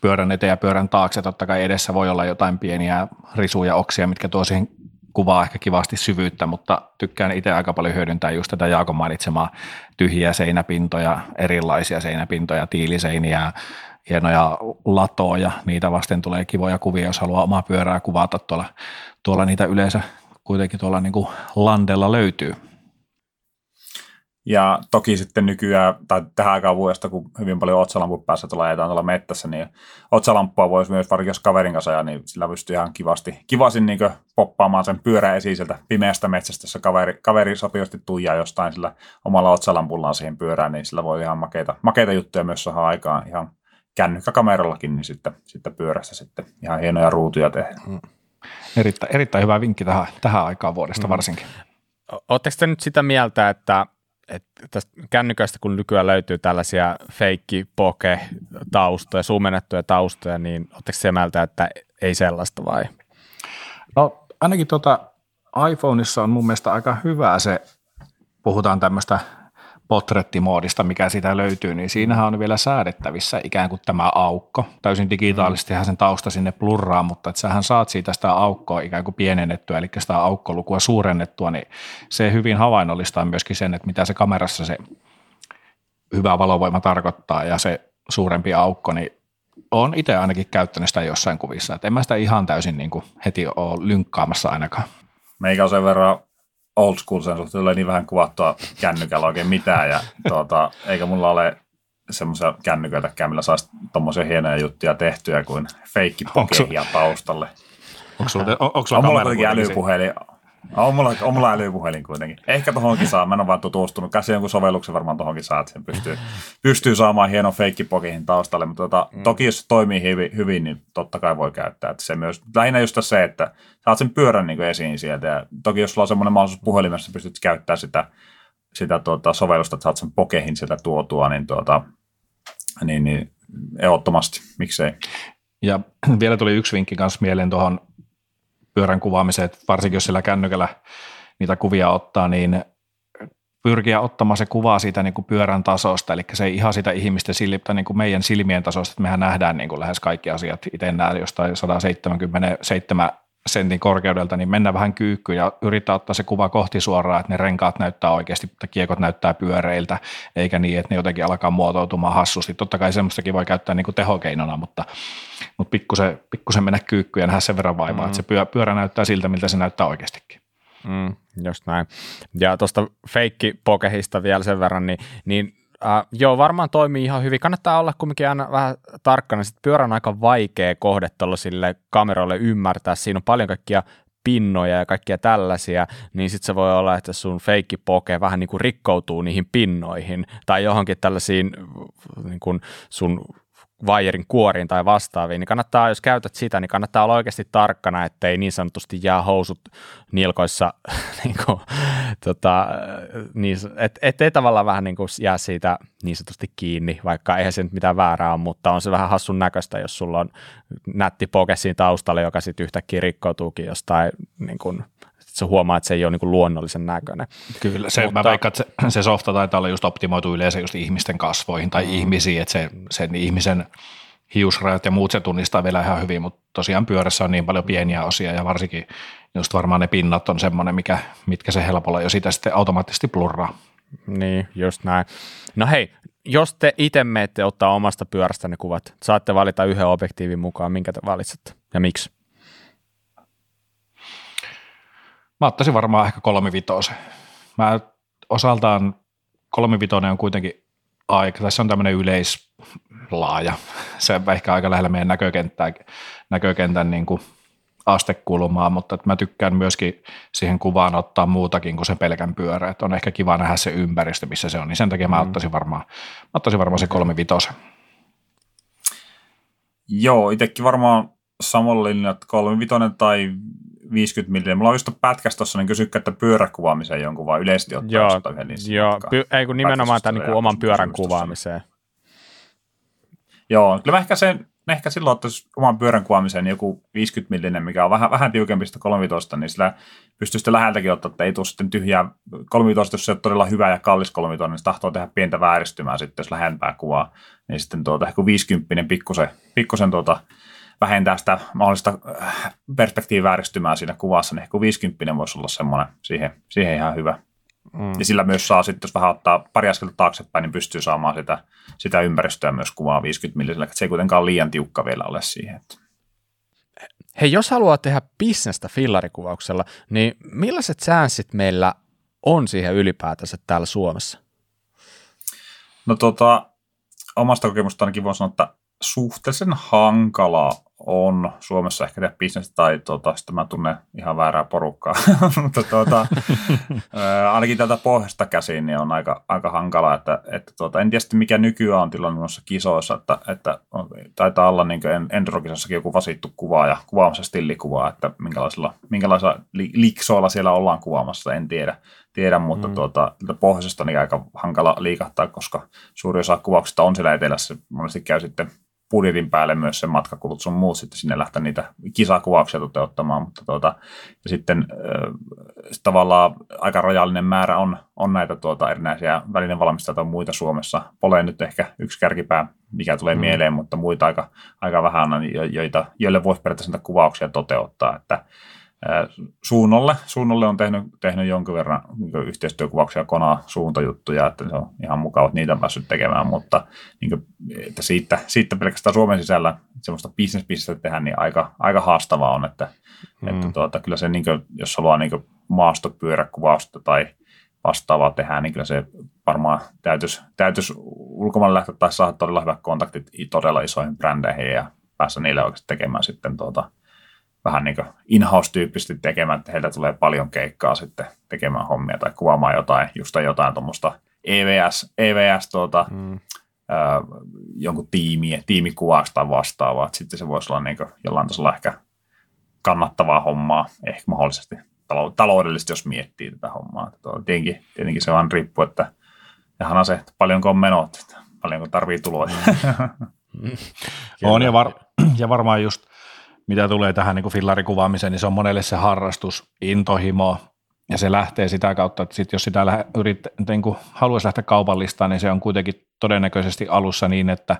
pyörän eteen ja pyörän taakse. Totta kai edessä voi olla jotain pieniä risuja, oksia, mitkä tuo siihen kuvaa ehkä kivasti syvyyttä, mutta tykkään itse aika paljon hyödyntää just tätä Jaakon mainitsemaa tyhjiä seinäpintoja, erilaisia seinäpintoja, tiiliseiniä, hienoja latoja. Niitä vasten tulee kivoja kuvia, jos haluaa omaa pyörää kuvata tuolla. Tuolla niitä yleensä kuitenkin tuolla niin kuin landella löytyy. Ja toki sitten nykyään, tai tähän aikaan vuodesta, kun hyvin paljon otsalampun päässä tuolla ajetaan tuolla mettässä, niin otsalamppua voisi myös varsinkin jos kaverin kanssa ajaa, niin sillä pystyy ihan kivasti, kivasin niin poppaamaan sen pyörän esiin sieltä pimeästä metsästä, jossa kaveri, kaveri sopivasti tuijaa jostain sillä omalla otsalampulla siihen pyörään, niin sillä voi ihan makeita, makeita juttuja myös saada aikaan ihan kännykkäkamerallakin, niin sitten, sitten pyörässä sitten ihan hienoja ruutuja tehdä. Mm. Erittäin, erittäin hyvä vinkki tähän, tähän aikaan vuodesta mm. varsinkin. Oletteko te nyt sitä mieltä, että että tästä kännykästä, kun nykyään löytyy tällaisia feikki-poke-taustoja, suumennettuja taustoja, niin oletteko se mieltä, että ei sellaista vai? No ainakin tuota iPhoneissa on mun mielestä aika hyvä se, puhutaan tämmöistä portrettimoodista, mikä siitä löytyy, niin siinähän on vielä säädettävissä ikään kuin tämä aukko. Täysin digitaalisestihan sen tausta sinne plurraa, mutta että sähän saat siitä sitä aukkoa ikään kuin pienennettyä, eli sitä aukkolukua suurennettua, niin se hyvin havainnollistaa myöskin sen, että mitä se kamerassa se hyvä valovoima tarkoittaa ja se suurempi aukko, niin olen itse ainakin käyttänyt sitä jossain kuvissa, että en mä sitä ihan täysin niin kuin heti ole lynkkaamassa ainakaan. Meikä on sen verran old school sen suhteen, tulee niin vähän kuvattua kännykällä oikein mitään, ja tuota, eikä mulla ole semmoisia kännyköitäkään, millä saisi tommosia hienoja juttuja tehtyä kuin feikkipokeja taustalle. Onko sulla kamera kuitenkin? Älypuhelin. On mulla, on mulla älypuhelin kuitenkin. Ehkä tohonkin saa, mä en ole vaan tutustunut. Käsi jonkun sovelluksen varmaan tohonkin saa, että sen pystyy, pystyy saamaan hienon feikkipokeihin taustalle, mutta tota, mm. toki jos se toimii hyvin, hyvin, niin totta kai voi käyttää. Että se myös, lähinnä just se, että saat sen pyörän niin kuin esiin sieltä ja toki jos sulla on semmoinen mahdollisuus puhelimessa, pystyt käyttämään sitä, sitä tuota, sovellusta, että saat sen pokeihin sieltä tuotua, niin, tuota, niin, niin ehdottomasti, miksei. Ja vielä tuli yksi vinkki kanssa mieleen tuohon pyörän kuvaamiseen, että varsinkin jos sillä kännykällä niitä kuvia ottaa, niin pyrkiä ottamaan se kuva siitä niin kuin pyörän tasosta, eli se ei ihan sitä ihmisten silmistä, niin kuin meidän silmien tasosta, että mehän nähdään niin kuin lähes kaikki asiat, itse näen jostain sata seitsemänkymmentäseitsemän sentin korkeudelta, niin mennään vähän kyykkyyn ja yrittää ottaa se kuva kohti suoraan, että ne renkaat näyttää oikeasti, että kiekot näyttää pyöreiltä, eikä niin, että ne jotenkin alkaa muotoutumaan hassusti. Totta kai semmoistakin voi käyttää niin kuin tehokeinona, mutta, mutta pikkusen, pikkusen mennä kyykkyyn ja nähdä sen verran vaivaa, mm. että se pyörä näyttää siltä, miltä se näyttää oikeastikin. Mm, just näin. Ja tuosta feikkipokehista vielä sen verran, niin, niin äh, joo, varmaan toimii ihan hyvin. Kannattaa olla kumminkin aina vähän tarkkana. Sitten pyörä on aika vaikea kohde tuollaisille kameroille ymmärtää. Siinä on paljon kaikkia pinnoja ja kaikkia tällaisia, niin sitten se voi olla, että sun feikkipoke vähän niin kuin rikkoutuu niihin pinnoihin tai johonkin tällaisiin niin kuin sun vaijerin kuoriin tai vastaaviin, niin kannattaa, jos käytät sitä, niin kannattaa olla oikeasti tarkkana, ettei niin sanotusti jää housut nilkoissa, niin kuin, tota, niin, et, ettei tavallaan vähän niin kuin jää siitä niin sanotusti kiinni, vaikka eihän se nyt mitään väärää ole, mutta on se vähän hassun näköistä, jos sulla on nätti poke siinä taustalla, joka sitten yhtäkkiä rikkoutuukin jostain, niin kuin, sä huomaat, että se ei ole niin kuin luonnollisen näköinen. Kyllä, se, mutta mä veikkaan, että se, se softa taitaa olla just optimoitu yleensä just ihmisten kasvoihin tai mm. ihmisiin, että se, sen ihmisen hiusrajat ja muut se tunnistaa vielä ihan hyvin, mutta tosiaan pyörässä on niin paljon pieniä osia ja varsinkin just varmaan ne pinnat on semmoinen, mikä, mitkä se helpolla jo sitä sitten automaattisesti plurraa. Niin, just näin. No hei, jos te itse menette ottaa omasta pyörästä ne kuvat, saatte valita yhden objektiivin mukaan, minkä te valitsette ja miksi? Mä ottaisin varmaan ehkä kolmivitosen. Mä osaltaan kolmivitonen on kuitenkin aika, tai se on tämmöinen yleislaaja. Se on ehkä aika lähellä meidän näkökenttää, näkökentän niin kuin astekulmaa, mutta mä tykkään myöskin siihen kuvaan ottaa muutakin kuin sen pelkän pyörä. Että on ehkä kiva nähdä se ympäristö, missä se on, niin sen takia mä ottaisin varmaan, mä ottaisin varmaan se kolmivitosen. Joo, itsekin varmaan samalla linjalla, että kolmivitonen tai viisikymmentä milliä. Mulla on just pätkässä tuossa, niin kysykkä, että pyörän kuvaamiseen jonkun, vaan yleisesti ottaa joo, jostain yhden niissä. Joo, Py- ei kun nimenomaan tämän niin oman pyörän kuvaamiseen. Joo, kyllä mä ehkä, sen, ehkä silloin ottaisi oman pyörän kuvaamiseen joku viisikymmentä millinen, mikä on vähän, vähän tiukempi sitä kolmevitosta, niin sillä pystyy sitten läheltäkin ottaa, että ei tule sitten tyhjää kolmevitosta, jos se on todella hyvä ja kallis kolmevitonen, niin se tahtoo tehdä pientä vääristymää sitten, jos lähempää kuvaa, niin sitten tuota ehkä viisikymppinen pikkusen, pikkusen tuota, vähentää sitä mahdollista perspektiivivääristymää siinä kuvassa, niin ehkä viisikymmentä voisi olla semmoinen siihen, siihen ihan hyvä. Mm. Ja sillä myös saa sitten, jos vähän ottaa pari askelta taaksepäin, niin pystyy saamaan sitä, sitä ympäristöä myös kuvaa viisikymmentä millisellä, että se ei kuitenkaan liian tiukka vielä ole siihen. Hei, jos haluaa tehdä bisnestä fillarikuvauksella, niin millaiset säänsit meillä on siihen ylipäätänsä täällä Suomessa? No tota, omasta kokemusta ainakin voin sanoa, että suhteellisen hankalaa on Suomessa ehkä tehdä bisnestä, tai tuota, sitten mä tunnen ihan väärää porukkaa, mutta tuota, ää, ainakin tältä pohjasta käsin niin on aika, aika hankalaa, että, että tuota, en tiedä sitten mikä nykyään on tilanne noissa kisoissa, että, että on, taitaa olla niin kuin endurokisassakin joku vasittu kuvaa ja kuvaamassa stillikuvaa, että minkälaisilla, minkälaisilla li, liksoilla siellä ollaan kuvaamassa, en tiedä. Tiedän, mutta mm. tuota, pohjoisesta on niin aika hankala liikahtaa, koska suuri osa kuvauksista on siellä etelässä, monesti käy sitten budjetin päälle myös sen matkakulut sun muut, sitten sinne lähtee niitä kisakuvauksia toteuttamaan, mutta tuota, ja sitten äh, tavallaan aika rajallinen määrä on, on näitä tuota, erinäisiä välinevalmistajia tai muita Suomessa. Poleen nyt ehkä yksi kärkipää, mikä tulee mm. mieleen, mutta muita aika, aika vähän on, joita, joille voisi periaatteessa niitä kuvauksia toteuttaa, että Suunnolle. Suunnolle on tehnyt, tehnyt jonkin verran yhteistyökuvauksia, Konaa, Suuntojuttuja, että se on ihan mukava, että niitä on päässyt tekemään, mutta niin kuin, että siitä, siitä pelkästään Suomen sisällä sellaista bisnespistettä tehdä, niin aika, aika haastavaa on, että, mm. että tuota, kyllä se, niin kuin, jos haluaa niin kuin maastopyöräkuvausta tai vastaavaa tehdä, niin kyllä se varmaan täytyisi, täytyisi ulkomaille lähteä tai saada todella hyvät kontaktit todella isoihin brändeihin ja päästä niille oikeasti tekemään sitten tuota, vähän niin kuin in-house-tyyppisesti tekemään, että heiltä tulee paljon keikkaa sitten tekemään hommia tai kuvaamaan jotain, just jotain tuommoista E V S, E V S tuota, mm. ää, jonkun tiimiä, tiimikuvausta vastaavaa, että sitten se voisi olla niin kuin jollain tasolla ehkä kannattavaa hommaa, ehkä mahdollisesti talou- taloudellisesti, jos miettii tätä hommaa. Tuo, tietenkin, tietenkin se vaan riippuu, että jahan se, että paljonko on menot, että paljonko tarvitsee tuloja. Mm. on ja, var- ja varmaan just mitä tulee tähän niin kuin fillarikuvaamiseen, niin se on monelle se harrastus, intohimo, ja se lähtee sitä kautta, että sit jos sitä lähe, yrittä, niin kuin haluaisi lähteä kaupallistamaan, niin se on kuitenkin todennäköisesti alussa niin, että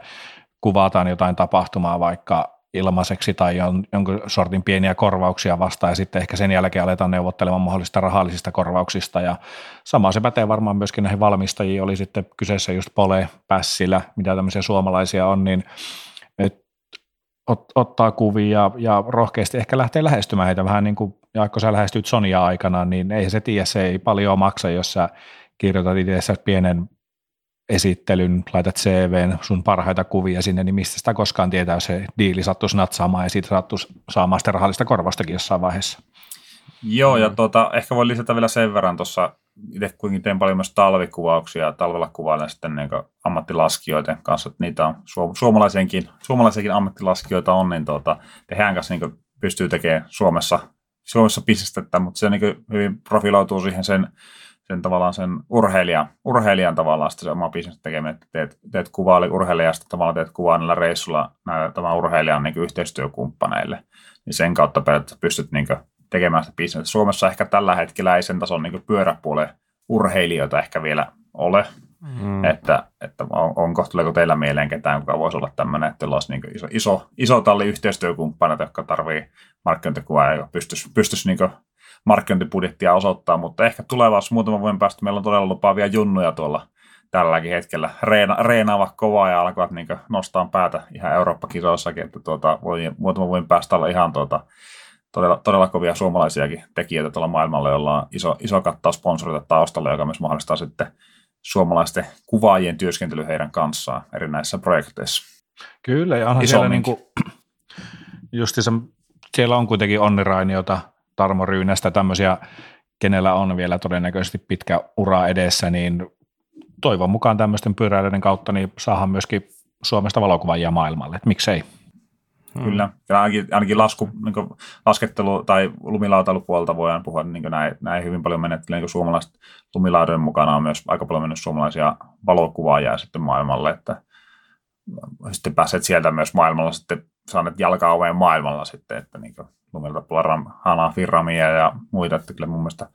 kuvataan jotain tapahtumaa vaikka ilmaiseksi tai on jonkun sortin pieniä korvauksia vastaan, ja sitten ehkä sen jälkeen aletaan neuvottelemaan mahdollisista rahallisista korvauksista, ja sama se pätee varmaan myöskin näihin valmistajiin, oli sitten kyseessä just Pole, Pässilä, mitä tämmöisiä suomalaisia on, niin Ot, ottaa kuvia ja rohkeasti ehkä lähtee lähestymään heitä vähän niin kuin, Jaakko, sä lähestyit Sonya aikana, niin eihän se tiedä, se ei paljon maksa, jos sä kirjoitat itse pienen esittelyn, laitat C V:n, sun parhaita kuvia sinne, niin mistä sitä koskaan tietää, jos se diili sattuisi natsaamaan ja siitä sattuisi saamaan sitä rahallista korvaustakin jossain vaiheessa. Joo, ja tuota, ehkä voi lisätä vielä sen verran tuossa, itse kuitenkin teen paljon myös talvikuvauksia, ja talvella kuvailen sitten niin ammattilaskijoiden kanssa, että niitä on suom- suomalaisiakin, suomalaisiakin ammattilaskijoita on, niin tuota, hehän kanssa niin pystyy tekemään Suomessa, Suomessa pistettä, mutta se niin hyvin profiloituu siihen sen, sen tavallaan sen urheilijan, urheilijan tavallaan sitten se oma bisnestä tekeminen, että teet, teet kuvaa urheilijasta, tavallaan teet kuvaa näillä reissulla näillä, tämän urheilijan niin yhteistyökumppaneille, niin sen kautta periaatteessa pystyt niin kuin, tekemään sitä bisnestä. Suomessa ehkä tällä hetkellä ei sen tason niin pyöräpuolen urheilijoita ehkä vielä ole, mm. että, että on, onko, tuleeko teillä mieleen ketään, joka voisi olla tämmöinen, että teillä olisi niin iso, iso, iso talli yhteistyökumppaneita, jotka tarvitsee markkinointikuvaa ja pystyisi, pystyisi niin markkinointibudjettia osoittaa, mutta ehkä tulevaisuudessa muutaman vuoden päästä meillä on todella lupaavia junnuja tuolla tälläkin hetkellä reena, reenaavat kovaa ja alkavat niin nostaa päätä ihan Eurooppa-kisoissakin, että tuota, voi muutaman vuoden päästä olla ihan tuota, Todella, todella kovia suomalaisiakin tekijöitä tuolla maailmalla, jolla on iso, iso kattaus sponsoreita taustalla, joka myös mahdollistaa sitten suomalaisten kuvaajien työskentely heidän kanssaan erinäisissä projekteissa. Kyllä, ja onhan siellä niin kuin, justiinsa, siellä on kuitenkin Onni Rainiota, Tarmo Ryynästä, tämmöisiä, kenellä on vielä todennäköisesti pitkä ura edessä, niin toivon mukaan tämmöisten pyöräilijöiden kautta niin saadaan myöskin Suomesta valokuvaajia maailmalle, että miksei. Hmm. Kyllä, ainakin, ainakin lasku, niin kuin laskettelu- tai lumilautailupuolta voidaan puhua, niin kuin näin, näin hyvin paljon menettelee, niin kuin suomalaiset lumilaudojen mukana on myös aika paljon mennyt suomalaisia valokuvaajia sitten maailmalle, että sitten pääset sieltä myös maailmalla sitten, saaneet jalkaa oveen maailmalla sitten, että niin kuin lumilauta Hanafi, Ramia ja muita, että kyllä mun mielestä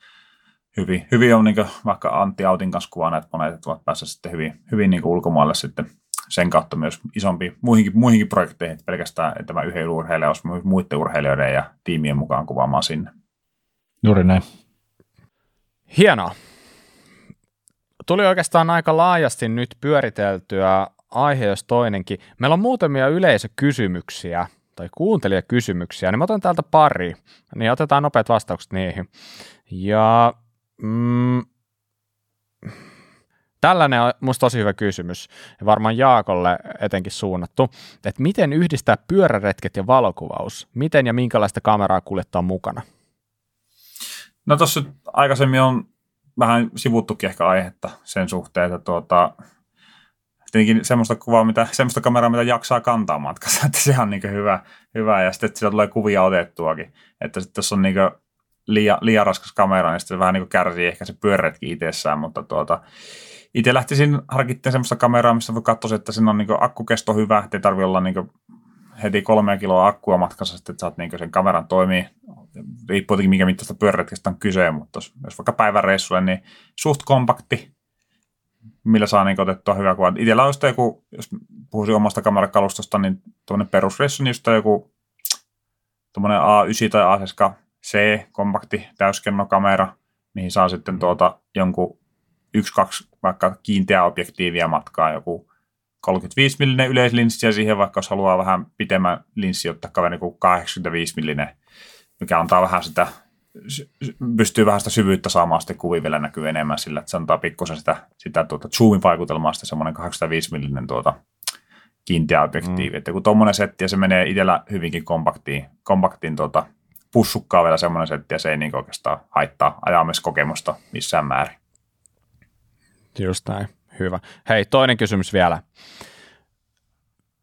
hyvin, hyvin on niin kuin, vaikka Antti Autin kanssa kuvaa, että monet ovat päässeet sitten hyvin, hyvin niin kuin ulkomaille sitten, sen kautta myös isompiin muihinkin, muihinkin projekteihin, että pelkästään tämä yhden urheilija olisi myös muiden urheilijoiden ja tiimien mukaan kuvaamaan sinne. Juuri näin. Hienoa. Tuli oikeastaan aika laajasti nyt pyöriteltyä aihe, jos toinenkin. Meillä on muutamia yleisökysymyksiä tai kuuntelijakysymyksiä, niin mä otan täältä pari, niin otetaan nopeat vastaukset niihin. Ja... Mm, Tällainen on musta tosi hyvä kysymys, ja varmaan Jaakolle etenkin suunnattu, että miten yhdistää pyöräretket ja valokuvaus? Miten ja minkälaista kameraa kuljettaa mukana? No tuossa aikaisemmin on vähän sivuttukin ehkä aihetta sen suhteen, että tuota, tietenkin semmoista kuvaa, mitä, semmoista kameraa, mitä jaksaa kantaa matkassa, että se on niin hyvä, hyvä, ja sitten sillä tulee kuvia otettuakin, että sitten jos on niin liian, liian raskas kamera, niin sitten vähän niin kärsii ehkä se pyöräretki itsessään, mutta tuota... Itse lähtisin harkitteen semmoista kameraa, missä voi katsoa, että siinä on niin kuin akkukesto hyvä, ettei tarvitse olla niin kuin heti kolmea kiloa akkua matkassa, sitten, että saat niin kuin sen kameran toimii. Riippuu jotenkin minkä mittaista pyöräretkestä on kyse, mutta jos vaikka päiväreissulle, niin suht kompakti, millä saa niin kuin otettua hyvä kuva. Itsellä on sitä joku, jos puhuisin omasta kamerakalustosta, niin tuommoinen perusreissu, niin sitä joku tuommoinen A yhdeksän tai A seitsemän C kompakti täyskennokamera, mihin saa sitten tuota jonkun yksi, kaksi vaikka kiinteää objektiiviä matkaa, joku kolmekymmentäviisi millinen yleislinssi ja siihen vaikka jos haluaa vähän pitemmän linssi ottaa kaveri kuin kahdeksankymmentäviisi millinen, mikä antaa vähän sitä, pystyy vähän sitä syvyyttä saamaan sitten kuvia vielä näkyy enemmän sillä, että se antaa pikkusen sitä, sitä tuota zoomin vaikutelmaa sitten semmoinen kahdeksankymmentäviisi millinen tuota kiinteä objektiivi. Mm. Että kun tuommoinen setti ja se menee itsellä hyvinkin kompaktiin, kompaktiin tuota pussukkaa vielä semmoinen setti ja se ei niin oikeastaan haittaa ajamiskokemusta missään määrin. Just näin, hyvä. Hei, toinen kysymys vielä.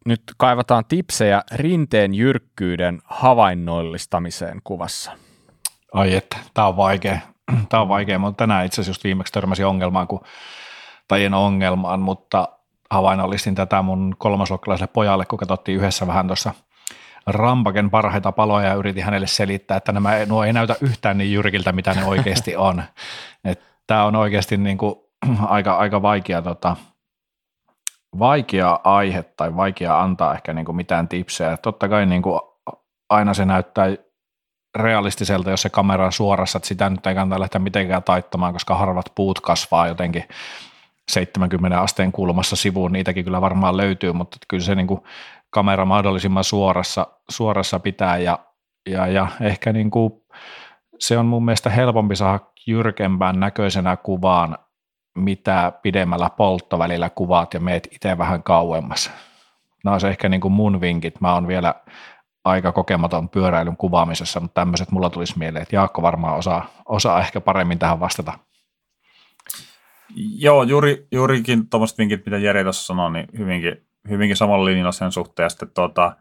Nyt kaivataan tipsejä rinteen jyrkkyyden havainnollistamiseen kuvassa. Ai että, tämä on vaikea. Tämä on vaikea. Mä tänään itse asiassa just viimeksi törmäsin ongelmaan, kun, tai en ongelmaan, mutta havainnollistin tätä mun kolmasluokkalaiselle pojalle, kun katsottiin yhdessä vähän tuossa Rampaken parhaita paloja ja yritin hänelle selittää, että nämä, nuo ei näytä yhtään niin jyrkiltä, mitä ne oikeasti on. Tämä on oikeasti niin kuin Aika, aika vaikea, tota, vaikea aihe tai vaikea antaa ehkä niin kuin mitään tipsejä. Totta kai niin kuin aina se näyttää realistiselta, jos se kamera on suorassa, että sitä nyt ei kannata lähteä mitenkään taittamaan, koska harvat puut kasvaa jotenkin seitsemänkymmenen asteen kulmassa sivuun. Niitäkin kyllä varmaan löytyy, mutta kyllä se niin kuin kamera mahdollisimman suorassa, suorassa pitää ja, ja, ja ehkä niin kuin se on mun mielestä helpompi saada jyrkempään näköisenä kuvaan, mitä pidemmällä polttovälillä kuvaat ja meet itse vähän kauemmas. Nämä on se ehkä niin kuin mun vinkit. Mä oon vielä aika kokematon pyöräilyn kuvaamisessa, mutta tämmöiset mulla tulisi mieleen, että Jaakko varmaan osaa, osaa ehkä paremmin tähän vastata. Joo, juuri, juurikin tuommoiset vinkit, mitä Jere tuossa sanoi, niin hyvinkin, hyvinkin samalla linjalla sen suhteen. Ja sitten tuota,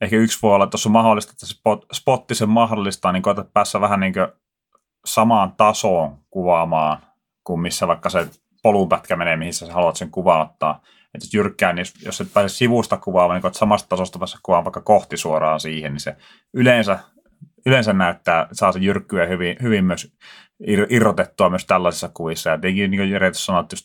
ehkä yksi voi olla, että jos on mahdollista, että se spot, spotti sen mahdollistaa, niin koetat päässä vähän niin kuin samaan tasoon kuvaamaan, kuin missä vaikka se polunpätkä menee, mihin sä haluat sen kuvauttaa. Että jyrkkään, niin jos et pääse sivusta kuvaamaan, niin kun samasta tasosta päässä kuvaan vaikka kohti suoraan siihen, niin se yleensä, yleensä näyttää, saa se jyrkkyä hyvin, hyvin myös irrotettua myös tällaisissa kuvissa. Ja tietenkin, niin kuin Jere sanoi, että jos,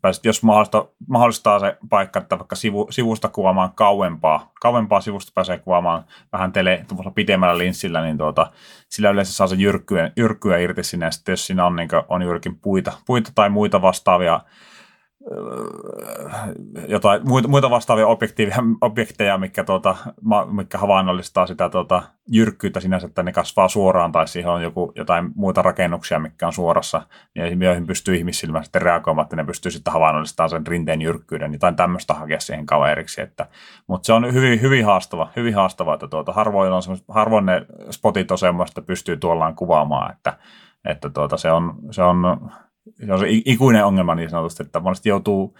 pääset, jos mahdollistaa, mahdollistaa se paikka, että vaikka sivu, sivusta kuvaamaan kauempaa, kauempaa sivusta pääsee kuvaamaan vähän tele, pidemmällä linssillä, niin tuota, sillä yleensä saa se jyrkkyä, jyrkkyä irti sinne. Ja sitten jos siinä on, niin on jyrkin puita, puita tai muita vastaavia, jotain muita vastaavia objekteja, mikä, tuota, mikä havainnollistaa sitä tuota, jyrkkyyttä sinänsä, että ne kasvaa suoraan tai siihen on joku, jotain muita rakennuksia, mikä on suorassa, niin joihin pystyy ihmissilmään sitten reagoimaan, että ne pystyy sitten havainnollistamaan sen rinteen jyrkkyyden, jotain tämmöistä hakea siihen kaveriksi. Mutta se on hyvin, hyvin haastavaa, hyvin haastava, että tuota, harvoin, on harvoin ne spotit on semmoista, että pystyy tuollaan kuvaamaan, että, että tuota, se on... Se on Se on se ikuinen ongelma niin sanotusti, että monesti joutuu,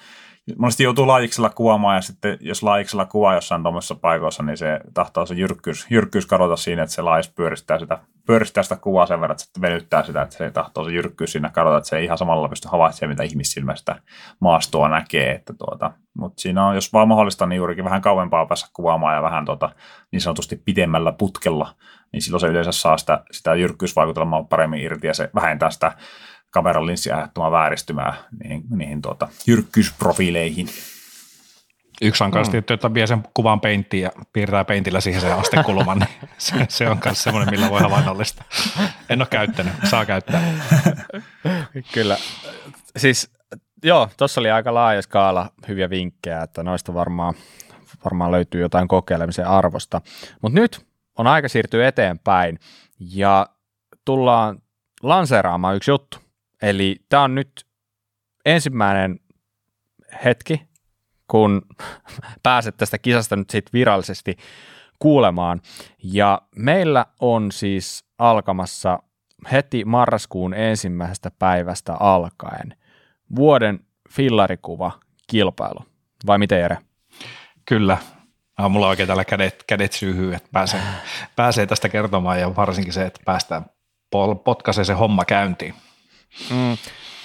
monesti joutuu laajiksella kuvaamaan ja sitten jos laajiksella kuvaa jossain tuommoisessa paikoissa, niin se tahtoo se jyrkkyys, jyrkkyys kadota siinä, että se laajis pyöristää sitä, pyöristää sitä kuvaa sen verran, että se venyttää sitä, että se tahtoo se jyrkkyys siinä kadota, että se ei ihan samalla pysty havaitsemaan, mitä ihmissilmästä maastoa näkee. Että tuota. Mutta siinä on, jos vaan mahdollista, niin juurikin vähän kauempaa päässä kuvaamaan ja vähän tuota, niin sanotusti pidemmällä putkella, niin silloin se yleensä saa sitä, sitä jyrkkyysvaikutelmaa paremmin irti ja se vähentää sitä kameran linssi aiheuttamaan vääristymään niihin, niihin tuota, jyrkkyysprofiileihin. Yksi on myös mm. tietty, että vie sen kuvan peinttiin ja piirtää peintillä siihen sen astekulman. se, se on myös semmoinen, millä voi havainnollistaa. En ole käyttänyt, saa käyttää. Kyllä. Siis, joo, tuossa oli aika laaja skaala hyviä vinkkejä, että noista varmaan, varmaan löytyy jotain kokeilemisen arvosta. Mutta nyt on aika siirtyä eteenpäin ja tullaan lanseeraamaan yksi juttu. Eli tämä on nyt ensimmäinen hetki, kun pääset tästä kisasta nyt sit virallisesti kuulemaan. Ja meillä on siis alkamassa heti marraskuun ensimmäisestä päivästä alkaen vuoden fillarikuva-kilpailu. Vai miten, Jere? Kyllä. Ah, mulla on oikein täällä kädet, kädet syyhyy, että pääsee, pääsee tästä kertomaan ja varsinkin se, että päästään potkaisee se homma käyntiin. Mm.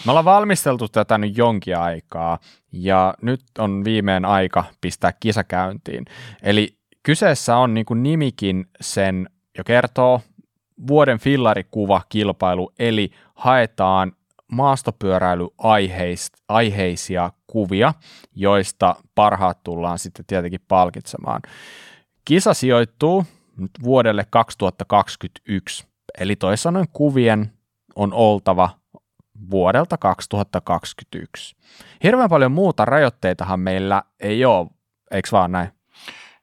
Me ollaan valmisteltu tätä nyt jonkin aikaa ja nyt on viimein aika pistää kisa käyntiin. Eli kyseessä on niin kuin nimikin sen jo kertoo vuoden fillarikuvakilpailu, eli haetaan maastopyöräilyaiheisia kuvia, joista parhaat tullaan sitten tietenkin palkitsemaan. Kisa sijoittuu nyt vuodelle kaksituhattakaksikymmentäyksi, eli toisin sanoen kuvien on oltava vuodelta kaksituhattakaksikymmentäyksi. Hirveän paljon muuta rajoitteitahan meillä ei ole, eikö vaan näin?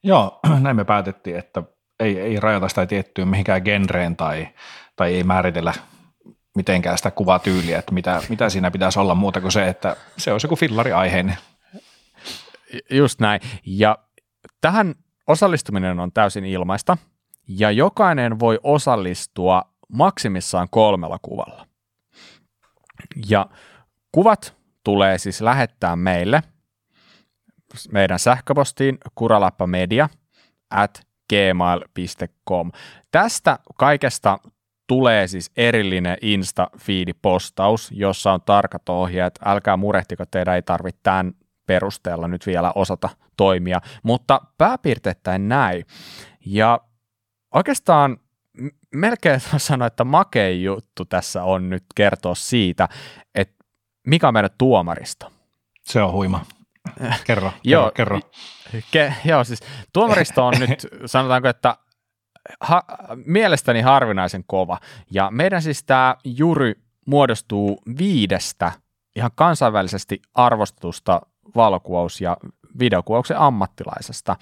Joo, näin me päätettiin, että ei, ei rajoita sitä tiettyä mihinkään genreen tai, tai ei määritellä mitenkään sitä kuvatyyliä, että mitä, mitä siinä pitäisi olla muuta kuin se, että se olisi joku fillariaiheinen. Just näin, ja tähän osallistuminen on täysin ilmaista, ja jokainen voi osallistua maksimissaan kolmella kuvalla. Ja kuvat tulee siis lähettää meille meidän sähköpostiin kuraläppämedia at gmail piste com. Tästä kaikesta tulee siis erillinen Insta-feed-postaus, jossa on tarkat ohjeet. Älkää murehtiko, teidän ei tarvitse tämän perusteella nyt vielä osata toimia, mutta pääpiirteittäin näin. Ja oikeastaan melkein sanoa, että makein juttu tässä on nyt kertoa siitä, että mikä on meidän tuomarista. Se on huima. Kerro, kerro, kerro. Ke, joo, siis tuomaristo on nyt, sanotaanko, että ha, mielestäni harvinaisen kova. Ja meidän siis tämä jury muodostuu viidestä ihan kansainvälisesti arvostetusta valokuvaus- ja videokuvauksen ammattilaisesta.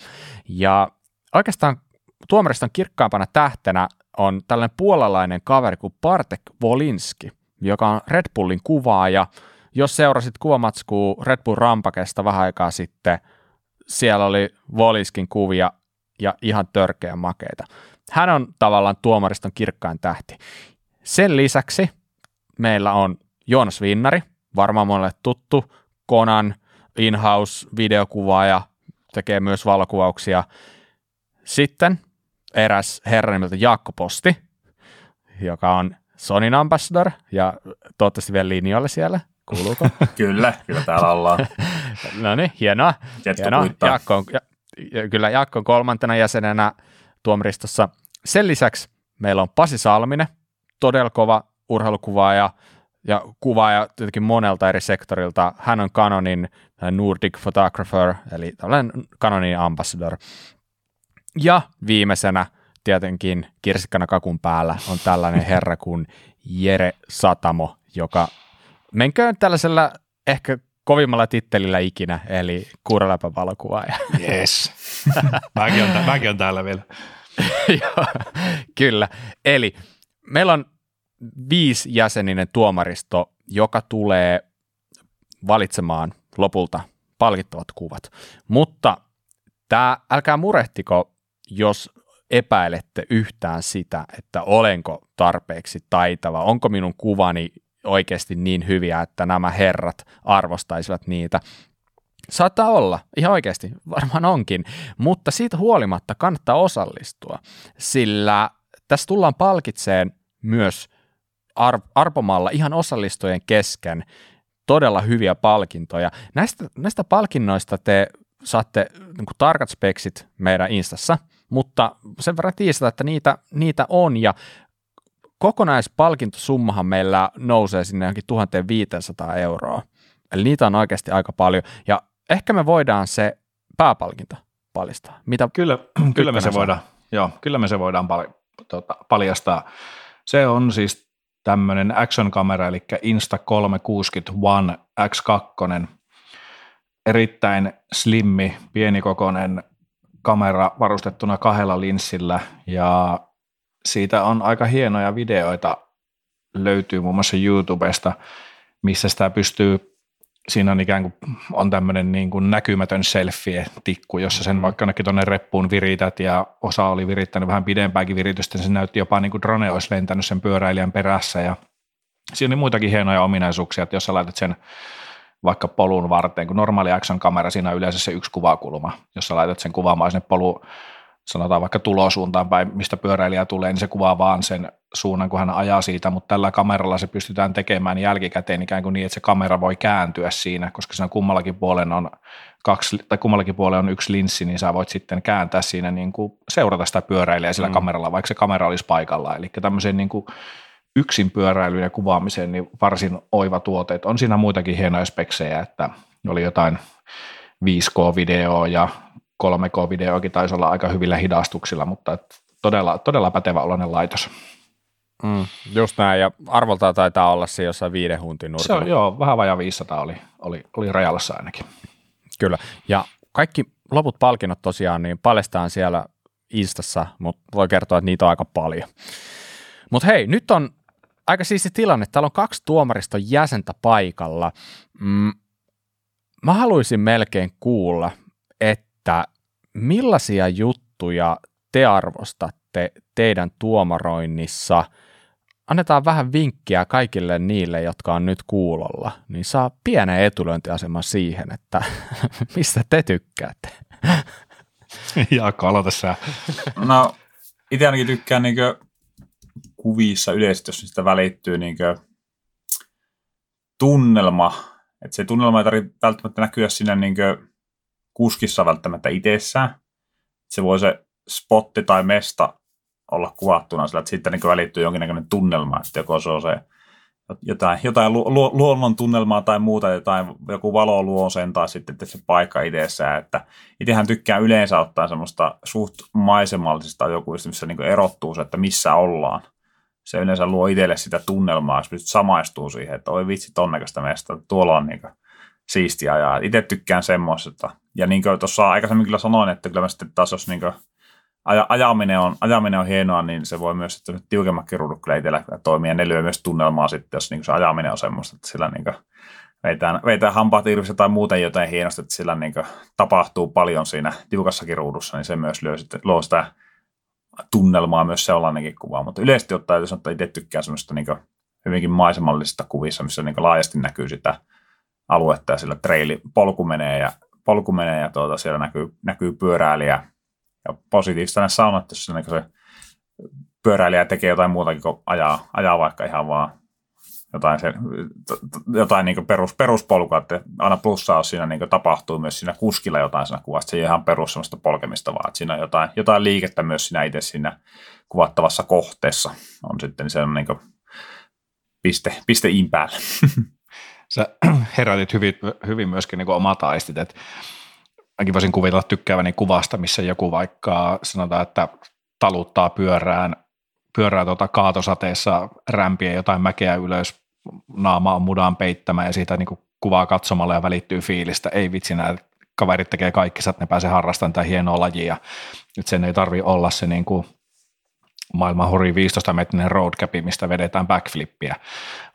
Ja oikeastaan tuomariston kirkkaampana tähtenä on tällainen puolalainen kaveri kuin Bartek Woliński, joka on Red Bullin kuvaaja. Jos seurasit kuvamatskua Red Bull Rampakesta vähän aikaa sitten, siellä oli Wolińskin kuvia ja ihan törkeän makeita. Hän on tavallaan tuomariston kirkkain tähti. Sen lisäksi meillä on Jonas Vinnari, varmaan monelle tuttu, Conan, in-house videokuvaaja, tekee myös valokuvauksia. Sitten eräs herra nimeltä Jaakko Posti, joka on Sonyn ambassador ja toivottavasti vielä linjoilla siellä. Kuuluuko? Kyllä, kyllä täällä ollaan. No niin, hienoa. hienoa. Jaakko on, ja, kyllä Jaakko on kolmantena jäsenenä tuomaristossa. Sen lisäksi meillä on Pasi Salminen, todella kova urheilukuvaaja ja kuvaaja tietenkin monelta eri sektorilta. Hän on Canonin Nordic Photographer, eli tällainen Canonin ambassador. Ja viimeisenä tietenkin kirsikkana kakun päällä on tällainen herra kuin Jere Satamo, joka menköön tällaisella ehkä kovimmalla tittelillä ikinä, eli Kuraläpän valokuvaaja. Yes. mäkin, on, mäkin on täällä vielä. Joo, kyllä. Eli meillä on viisi jäseninen tuomaristo, joka tulee valitsemaan lopulta palkittavat kuvat. Mutta tää, älkää murehtiko, jos epäilette yhtään sitä, että olenko tarpeeksi taitava, onko minun kuvani oikeasti niin hyviä, että nämä herrat arvostaisivat niitä. Saattaa olla, ihan oikeasti, varmaan onkin, mutta siitä huolimatta kannattaa osallistua, sillä tässä tullaan palkitseen myös ar- arpomalla ihan osallistujen kesken todella hyviä palkintoja. Näistä, näistä palkinnoista te saatte niin kuin tarkat speksit meidän Instassa, mutta sen verran tiisata, että niitä, niitä on ja kokonaispalkintosummahan meillä nousee sinne johonkin tuhatviisisataa euroa. Eli niitä on oikeasti aika paljon. Ja ehkä me voidaan se pääpalkinto paljastaa. Mitä kyllä, kyllä, me se voidaan, joo, kyllä me se voidaan pal- tuota, paljastaa. Se on siis tämmöinen action-kamera, eli Insta kolmesataakuusikymmentä ONE X kaksi. Erittäin slimmi, pienikokoinen kamera varustettuna kahdella linssillä ja siitä on aika hienoja videoita, löytyy muun muassa YouTubesta, missä sitä pystyy, siinä on ikään kuin on tämmöinen niin kuin näkymätön selfie-tikku, jossa sen vaikka ainakin tuonne reppuun virität ja osa oli virittänyt vähän pidempäänkin viritystä, niin se näytti jopa niin kuin drone olisi lentänyt sen pyöräilijän perässä ja siinä on muitakin hienoja ominaisuuksia, että jos sä laitat sen vaikka polun varteen, kun normaali action-kamera, siinä on yleensä se yksi kuvakulma, jos sä laitat sen kuvaamaan sinne poluun, sanotaan vaikka tulosuuntaan päin, mistä pyöräilijä tulee, niin se kuvaa vaan sen suunnan, kun hän ajaa siitä, mutta tällä kameralla se pystytään tekemään jälkikäteen ikään kuin niin, että se kamera voi kääntyä siinä, koska siinä kummallakin puolen on, kaksi, tai kummallakin puolen on yksi linssi, niin sä voit sitten kääntää siinä, niin kuin seurata sitä pyöräilijää sillä mm. kameralla, vaikka se kamera olisi paikallaan. Eli tämmöiseen niin kuin yksin pyöräilyyn ja kuvaamiseen niin varsin oiva tuote. Että on siinä muitakin hienoja speksejä, että oli jotain viisi K-videoa ja kolme K-videoakin taisi olla aika hyvillä hidastuksilla, mutta todella, todella pätevä oloinen laitos. Mm, just näin, ja arvoltaan taitaa olla se jossain viiden huntin nurkalla. Se, joo, vähän vajaa viisisataa oli, oli, oli Rajalassa ainakin. Kyllä, ja kaikki loput palkinnot tosiaan, niin paljastaan siellä Instassa, mutta voi kertoa, että niitä on aika paljon. Mutta hei, nyt on aika siisti tilanne, täällä on kaksi tuomariston jäsentä paikalla. Mm, mä haluaisin melkein kuulla, että millaisia juttuja te arvostatte teidän tuomaroinnissa? Annetaan vähän vinkkiä kaikille niille, jotka on nyt kuulolla, niin saa pienen etulyöntiaseman siihen, että mistä te tykkäätte. Jaakko, aloita sä. No, itse ainakin tykkään niinkö kuvissa yleisesti, jos niistä välittyy niinkö tunnelma. Että se tunnelma ei tarvitse välttämättä näkyä siinä niinkö kuskissa välttämättä itsessään. Se voi se spotti tai mesta olla kuvattuna sillä, että siitä niin välittyy jonkinnäköinen tunnelma, että joko se on se jotain, jotain lu- lu- luonnon tunnelmaa tai muuta, jotain, joku valo luo sen tai sitten se paikka itsessään. Että itsehän tykkään yleensä ottaa semmoista suht maisemallisesta joku, missä niin erottuu se, että missä ollaan. Se yleensä luo itselle sitä tunnelmaa, jos pystyt samaistumaan siihen, että oi vitsi, tonnäköistä mesta, tuolla on niin siistiä ajaa. Itse tykkään semmoisesta. Ja niin kuin tuossa aikaisemmin kyllä sanoin, että kyllä mä sitten taas, jos niin aja, ajaminen, on, ajaminen on hienoa, niin se voi myös sitten tiukemmatkin ruudut kyllä itsellä toimia. Ne lyö myös tunnelmaa sitten, jos niin se ajaminen on semmoista, että sillä niin Veitään, veitään hampaatiirvissä tai muuten jotain hienosti, että sillä niin kuin tapahtuu paljon siinä tiukassakin ruudussa, niin se myös lyö sitten, luo sitä tunnelmaa myös sellainenkin kuvaa. Mutta yleisesti ottaen, jos itse tykkää semmoista niin kuin hyvinkin maisemallisista kuvissa, missä niin kuin laajasti näkyy sitä aluetta ja sillä treili polku menee ja, polku menee ja tuota, siellä näkyy, näkyy pyöräilijä. Ja positiivista näissä on, että jos se, niin kuin se pyöräilijä tekee jotain muutakin kuin ajaa, ajaa vaikka ihan vaan jotain, se, jotain niin perus, peruspolkua, että aina plussaa siinä niin tapahtuu myös siinä kuskilla jotain siinä kuvasta. Se ei ole ihan perus semmoista polkemista, vaan että siinä on jotain, jotain liikettä myös siinä itse siinä kuvattavassa kohteessa on sitten se on niin piste, piste in päälle. Sä herätit hyvin, hyvin myöskin niin omat aistit, että mäkin voisin kuvitella tykkääväni kuvasta, missä joku vaikka sanotaan, että taluttaa pyörään, pyörää tuota kaatosateessa rämpiä jotain mäkeä ylös, naama on mudaan peittämä ja siitä niin kuvaa katsomalla ja välittyy fiilistä. Ei vitsi, nämä kaverit tekee kaikki, että ne pääsee harrastamaan tätä hienoa lajia. Nyt sen ei tarvitse olla se niin kuin maailman hurri viisitoista metrinen roadcapi, mistä vedetään backflippiä,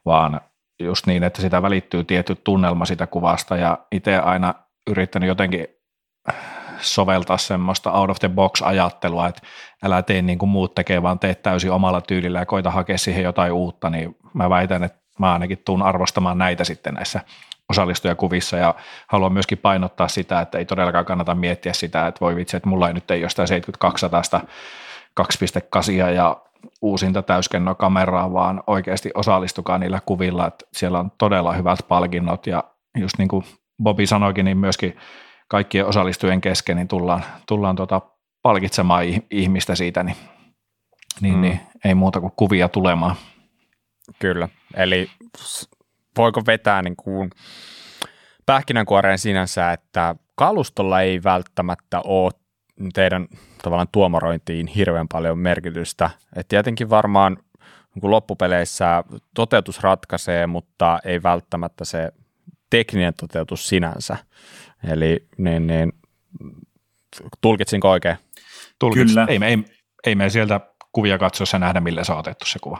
vaan just niin, että sitä välittyy tietty tunnelma sitä kuvasta ja itse aina yrittänyt jotenkin soveltaa semmoista out of the box ajattelua, että älä tee niin kuin muut tekee, vaan tee täysin omalla tyylillä ja koita hakea siihen jotain uutta, niin mä väitän, että mä ainakin tuun arvostamaan näitä sitten näissä osallistujakuvissa ja haluan myöskin painottaa sitä, että ei todellakaan kannata miettiä sitä, että voi vitsi, että mulla ei nyt ei jostain seitsemäntuhattakaksisataa kaksi pilkku kahdeksan ja uusinta täyskennokameraa, vaan oikeasti osallistukaa niillä kuvilla, että siellä on todella hyvät palkinnot ja just niin kuin Bobi sanoikin, niin myöskin kaikkien osallistujien kesken, niin tullaan, tullaan tuota palkitsemaan ihmistä siitä, niin, niin, mm. niin ei muuta kuin kuvia tulemaan. Kyllä, eli voiko vetää niin kuin pähkinänkuoreen sinänsä, että kalustolla ei välttämättä ole teidän tavallaan tuomarointiin hirveän paljon merkitystä. Et tietenkin varmaan niin kuin loppupeleissä toteutus ratkaisee, mutta ei välttämättä se tekninen toteutus sinänsä. Eli niin, niin, tulkitsinko oikein? Tulkitsin. Kyllä. Ei, ei, ei me sieltä kuvia katsoessa nähdä, millä se on otettu se kuva.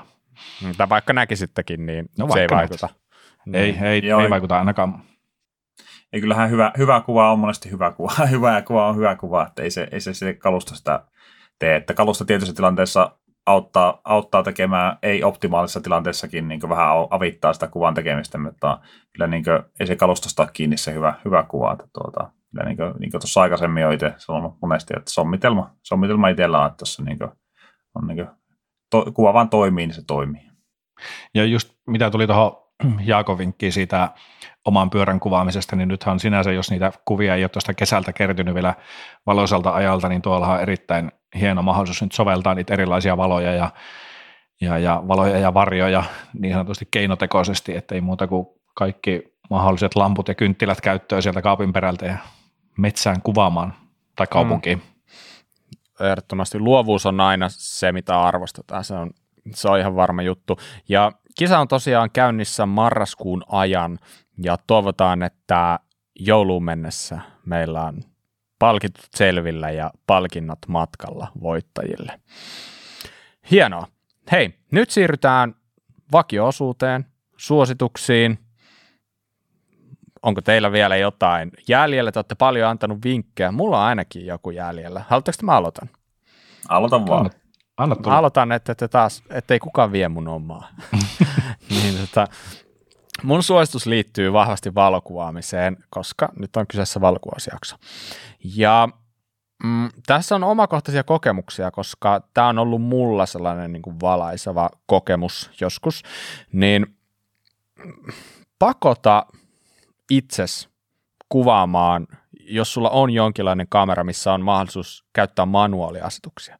Tai vaikka näkisittekin, niin no se ei vaikuta. Ei, ei, ei vaikuta ainakaan. Ei, kyllähän hyvä, hyvä kuva on monesti hyvä kuva. Hyvä kuva on hyvä kuva, että ei se, ei se, se kalusta sitä tee. Että kalusta tietyissä tilanteessa auttaa, auttaa tekemään, ei optimaalisessa tilanteessakin niin vähän avittaa sitä kuvan tekemistä, mutta kyllä niin kuin, ei se kalustosta kiinni se hyvä, hyvä kuva. Että tuota, kyllä niin kuin, niin kuin tuossa aikaisemmin on itse sanonut monesti, että sommitelma, sommitelma itsellä on, että jos se niin kuin, on niin kuin, to, kuva vaan toimii, niin se toimii. Ja just mitä tuli tuohon Jaakon vinkkiin siitä oman pyörän kuvaamisesta, niin nythän sinänsä, jos niitä kuvia ei ole tuosta kesältä kertynyt vielä valoisalta ajalta, niin tuollahan on erittäin hieno mahdollisuus nyt soveltaa niitä erilaisia valoja ja, ja, ja valoja ja varjoja niin sanotusti keinotekoisesti, ettei muuta kuin kaikki mahdolliset lamput ja kynttilät käyttöön sieltä kaapin perältä ja metsään kuvaamaan tai kaupunkiin. Mm. Ehdottomasti luovuus on aina se, mitä arvostetaan, se on, se on ihan varma juttu ja kisa on tosiaan käynnissä marraskuun ajan ja toivotaan, että jouluun mennessä meillä on palkitut selvillä ja palkinnat matkalla voittajille. Hienoa. Hei, nyt siirrytään vakio-osuuteen, suosituksiin. Onko teillä vielä jotain jäljellä? Te olette paljon antanut vinkkejä. Mulla on ainakin joku jäljellä. Haluatteko, että mä aloitan? Aloitan vaan. Anna tulla. Aloitan, että te taas, ettei kukaan vie mun omaa. niin, tota, mun suositus liittyy vahvasti valokuvaamiseen, koska nyt on kyseessä valokuvausjakso. Ja mm, tässä on omakohtaisia kokemuksia, koska tää on ollut mulla sellainen niin kuin valaiseva kokemus joskus, niin pakota itses kuvaamaan, jos sulla on jonkinlainen kamera, missä on mahdollisuus käyttää manuaaliasetuksia.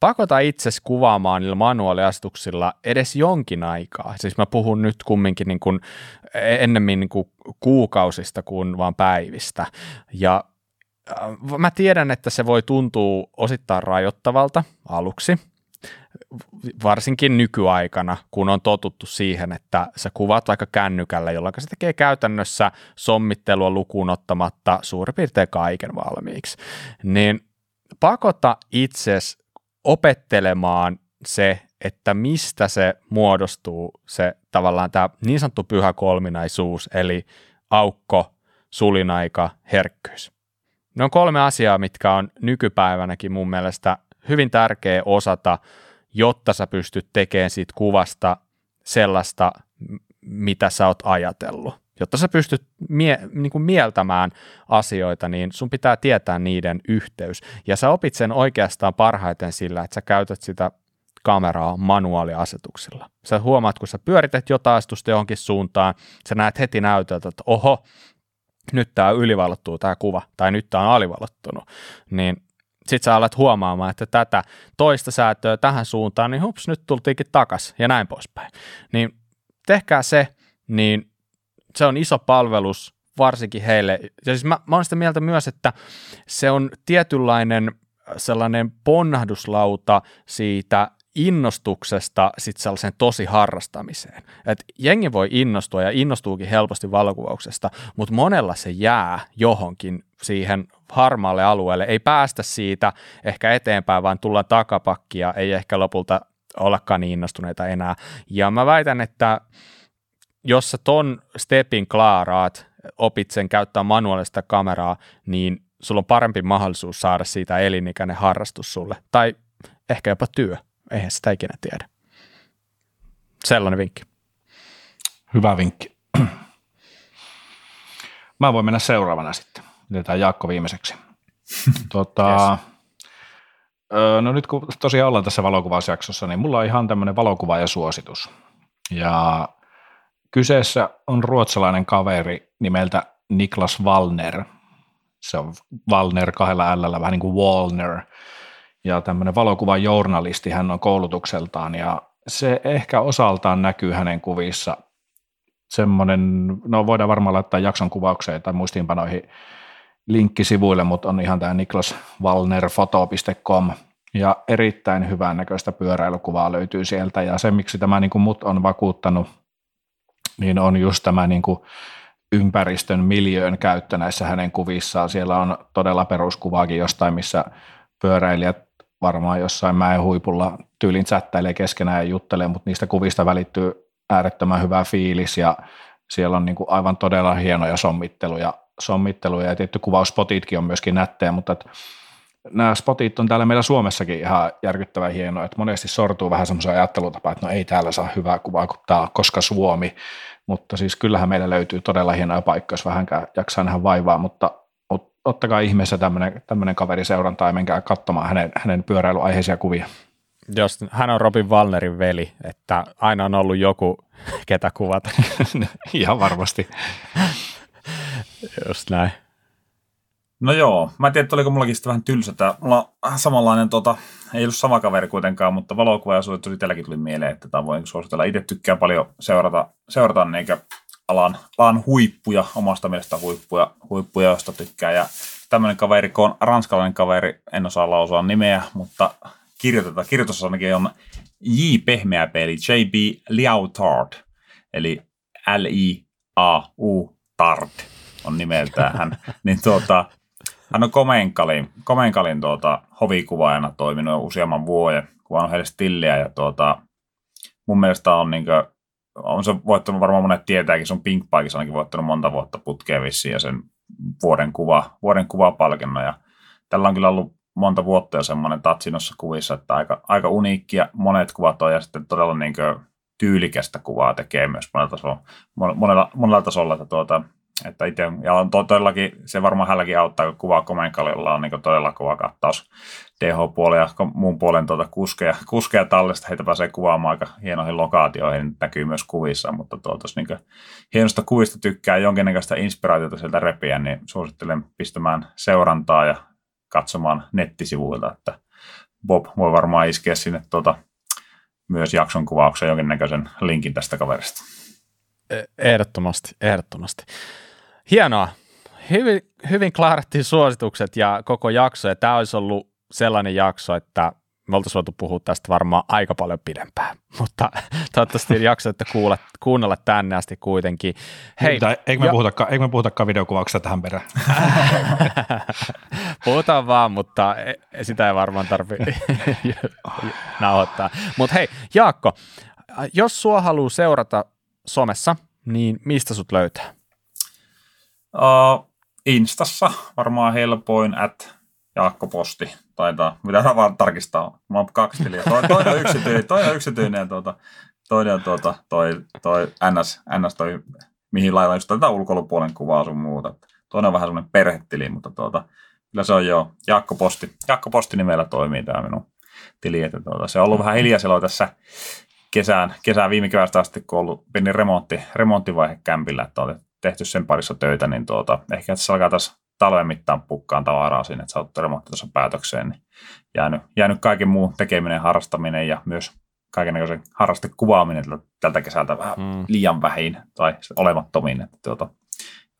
Pakota itsesi kuvaamaan niillä manuaaliasetuksilla edes jonkin aikaa. Siis mä puhun nyt kumminkin niin kuin ennemmin niin kuin kuukausista kuin vaan päivistä. Ja mä tiedän, että se voi tuntua osittain rajoittavalta aluksi, varsinkin nykyaikana, kun on totuttu siihen, että sä kuvaat vaikka kännykällä, jolloin se tekee käytännössä sommittelua lukuun ottamatta suurin piirtein kaiken valmiiksi. Niin pakota itsesi opettelemaan se, että mistä se muodostuu, se tavallaan tämä niin sanottu pyhä kolminaisuus, eli aukko, sulinaika, herkkyys. Ne on kolme asiaa, mitkä on nykypäivänäkin mun mielestä hyvin tärkeä osata, jotta sä pystyt tekemään siitä kuvasta sellaista, mitä sä oot ajatellut. Jotta sä pystyt mie- niin kuin mieltämään asioita, niin sun pitää tietää niiden yhteys. Ja sä opit sen oikeastaan parhaiten sillä, että sä käytät sitä kameraa manuaaliasetuksilla. Sä huomaat, kun sä pyörität jotain astusta johonkin suuntaan, sä näet heti näytöltä, että oho, nyt tää ylivalottuu tää kuva, tai nyt tää on alivalottunut, niin sit sä alat huomaamaan, että tätä toista säätöä tähän suuntaan, niin hups, nyt tultiinkin takas, ja näin poispäin. Niin tehkää se, niin se on iso palvelus varsinkin heille. Ja siis mä, mä oon sitä mieltä myös, että se on tietynlainen sellainen ponnahduslauta siitä innostuksesta sitten sellaiseen tosi harrastamiseen. Et jengi voi innostua ja innostuukin helposti valokuvauksesta, mutta monella se jää johonkin siihen harmaalle alueelle. Ei päästä siitä ehkä eteenpäin, vaan tullaan takapakkia, ei ehkä lopulta ollakaan niin innostuneita enää. Ja mä väitän, että jos sä ton stepin klaaraat, opit sen käyttää manuaalista kameraa, niin sulla on parempi mahdollisuus saada siitä elinikäinen harrastus sulle. Tai ehkä jopa työ. Eihän sitä ikinä tiedä. Sellainen vinkki. Hyvä vinkki. Mä voin mennä seuraavana sitten. Jätetään Jaakko viimeiseksi. Tuota, yes. No nyt kun tosiaan ollaan tässä valokuvausjaksossa, niin mulla on ihan tämmöinen valokuvaaja suositus. Ja kyseessä on ruotsalainen kaveri nimeltä Niklas Wallner. Se on Wallner kahdella L:llä, vähän niin kuin Wallner. Ja tämmöinen valokuvajournalisti hän on koulutukseltaan, ja se ehkä osaltaan näkyy hänen kuvissa. Semmoinen, no voidaan varmaan laittaa jakson kuvaukseen tai muistiinpanoihin linkki sivuille, mutta on ihan tämä Niklas Wallner foto piste com, ja erittäin hyvän näköistä pyöräilykuvaa löytyy sieltä, ja se miksi tämä niin kuin mut on vakuuttanut, niin on just tämä niin kuin ympäristön miljöön käyttö näissä hänen kuvissaan. Siellä on todella peruskuvaakin jostain, missä pyöräilijät varmaan jossain mäen huipulla tyylin chattailee keskenään ja juttelee, mutta niistä kuvista välittyy äärettömän hyvä fiilis, ja siellä on niin kuin aivan todella hienoja sommitteluja, sommitteluja ja tietty kuvauspotitkin on myöskin nättejä, mutta et nämä spotit on täällä meillä Suomessakin ihan järkyttävän hienoja, että monesti sortuu vähän semmoiseen ajattelutapaan, että no ei täällä saa hyvää kuvaa, kun tää on koska Suomi, mutta siis kyllähän meillä löytyy todella hienoja paikkoja, jos vähänkään jaksaa nähdä vaivaa, mutta ottakaa ihmeessä tämmöinen kaveri seurantaa ja menkää katsomaan hänen, hänen pyöräilyaiheisia kuvia. Jos hän on Robin Wallnerin veli, että aina on ollut joku, ketä kuvata. Ihan varmasti. Just näin. No joo, mä en tiedä, oliko mullakin sitten vähän tylsätä. Mulla on samanlainen, tota, ei ollut sama kaveri kuitenkaan, mutta valokuva ja suositus itselläkin tuli mieleen, että tämä voin suositella. Itse tykkään paljon seurata, seurata neikä. Alan, alan huippuja, omasta mielestä huippuja, huippuja, josta tykkää. Ja tämmöinen kaveri, kun on ranskalainen kaveri, en osaa lausua nimeä, mutta kirjoitetaan, kirjoitus ainakin on J-pehmeäpä, eli J B. Liautard, eli L I A U Tard on nimeltään hän. Niin tuota, hän on Commencalin, Commencalin tuota, hovikuvaajana toiminut useamman vuoden, kuvannut heille stilliä, ja tuota, mun mielestä on niinkö on se voittanut, varmaan monet tietääkin, se on Pink Bikeissa ainakin voittanut monta vuotta putkeen vissiin ja sen vuoden kuva, vuoden kuvapalkinnon. Ja tällä on kyllä ollut monta vuotta jo semmoinen tatsinossa kuvissa, että aika, aika uniikki ja monet kuvat on ja sitten todella niin kuin tyylikästä kuvaa tekee myös monella tasolla. Monella, monella tasolla että tuota, että itse, ja on to, todellakin, se varmaan hänelläkin auttaa, kun kuvaa Commencalilla on niin todella kova kattaus D H-puolen ja muun puolen tuota kuskeja, kuskeja tallista. Heitä pääsee kuvaamaan aika hienoihin lokaatioihin, näkyy myös kuvissa, mutta tuota, jos niin hienosta kuvista tykkää jonkinnäköistä inspiraatiota sieltä repiä, niin suosittelen pistämään seurantaa ja katsomaan nettisivuilta, että Bob voi varmaan iskeä sinne tuota, myös jakson kuvaukseen jonkinnäköisen linkin tästä kaverista. Ehdottomasti, ehdottomasti. Hienoa. Hyvin, hyvin klaarattiin suositukset ja koko jakso, ja tämä olisi ollut sellainen jakso, että me oltaisiin voitu puhua tästä varmaan aika paljon pidempään, mutta toivottavasti jaksoitte kuulla, kuunnella tänne asti kuitenkin. Hei, eikö me, puhuta, eikö me puhutakaan videokuvauksesta tähän perään? Puhutaan vaan, mutta sitä ei varmaan tarvitse nauhoittaa. Mutta hei, Jaakko, jos sua haluaa seurata somessa, niin mistä sut löytää? Uh, Instassa varmaan helpoin at Jaakko Posti. Taitaa, mitä vaan tarkistaa. Mä oon kaksi tiliä. Toi, toi on yksityinen, toi on yksityinen, tuota, toinen on tuota, toi, toi ns, ns toi, mihin lailla just tätä ulkoilupuolen kuvaa sun muuta. Toinen on vähän semmoinen perhetili, mutta tuota, kyllä se on joo, Jaakko Posti. Jaakko Posti nimellä toimii tää minun tili. Että tuota, se on ollut vähän hiljaisella tässä kesään, kesään viime kevästä asti, kun on ollut pieni remontti, remonttivaihe kämpillä, että on tehty sen parissa töitä, niin tuota, ehkä tässä alkaa taas talven mittaan pukkaan tavaraa sinne, että sä oot remontti tuossa päätökseen, niin jäänyt, jäänyt kaiken muun tekeminen, harrastaminen ja myös kaikennäköisen harrastekuvaaminen tältä kesältä vähän mm. liian vähin tai olemattomiin, että tuota,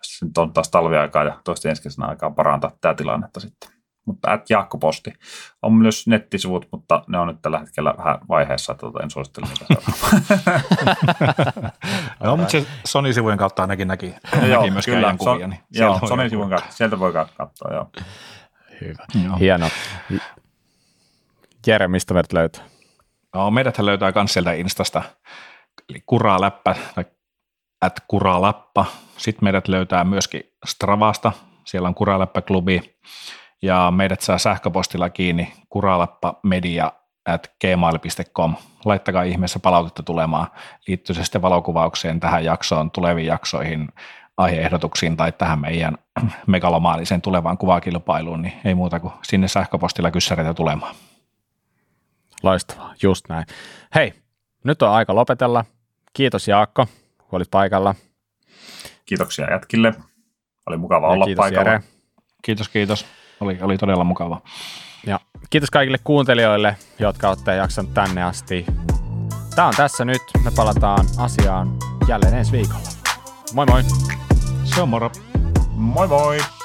se nyt on taas talviaikaa ja toista ensi kesänä aikaa parantaa tämä tilannetta sitten. Mutta at Jaakko Posti. On myös nettisivut, mutta ne on nyt tällä hetkellä vähän vaiheessa, että en suosittele niitä. No, mutta se Sony-sivujen kautta ainakin näki, näki myös käyjän kuvia. Niin joo, Sony-sivun kautta. Sieltä voi katsoa, joo. Hyvä. Joo. Hieno. Jere, mistä meidät löytää? No, meidäthän löytää myös sieltä Instasta. Eli Kuraläppä, tai at Kuraläppä. Sitten meidät löytää myöskin Stravasta. Siellä on Kuraläppä-klubi. Ja meidät saa sähköpostilla kiinni kuralappamedia at gmail piste com. Laittakaa ihmeessä palautetta tulemaan. Liittyy se sitten valokuvaukseen, tähän jaksoon, tuleviin jaksoihin, aiheehdotuksiin tai tähän meidän megalomaaniseen tulevaan kuvakilpailuun, niin ei muuta kuin sinne sähköpostilla kyssäreitä tulemaan. Loistavaa, just näin. Hei, nyt on aika lopetella. Kiitos Jaakko, kun olit paikalla. Kiitoksia jätkille. Oli mukava ja olla kiitos, paikalla. Jere. Kiitos, kiitos. Oli, oli todella mukava. Ja kiitos kaikille kuuntelijoille, jotka olette jaksanut tänne asti. Tämä on tässä nyt. Me palataan asiaan jälleen ensi viikolla. Moi moi. Se on moro. Moi moi.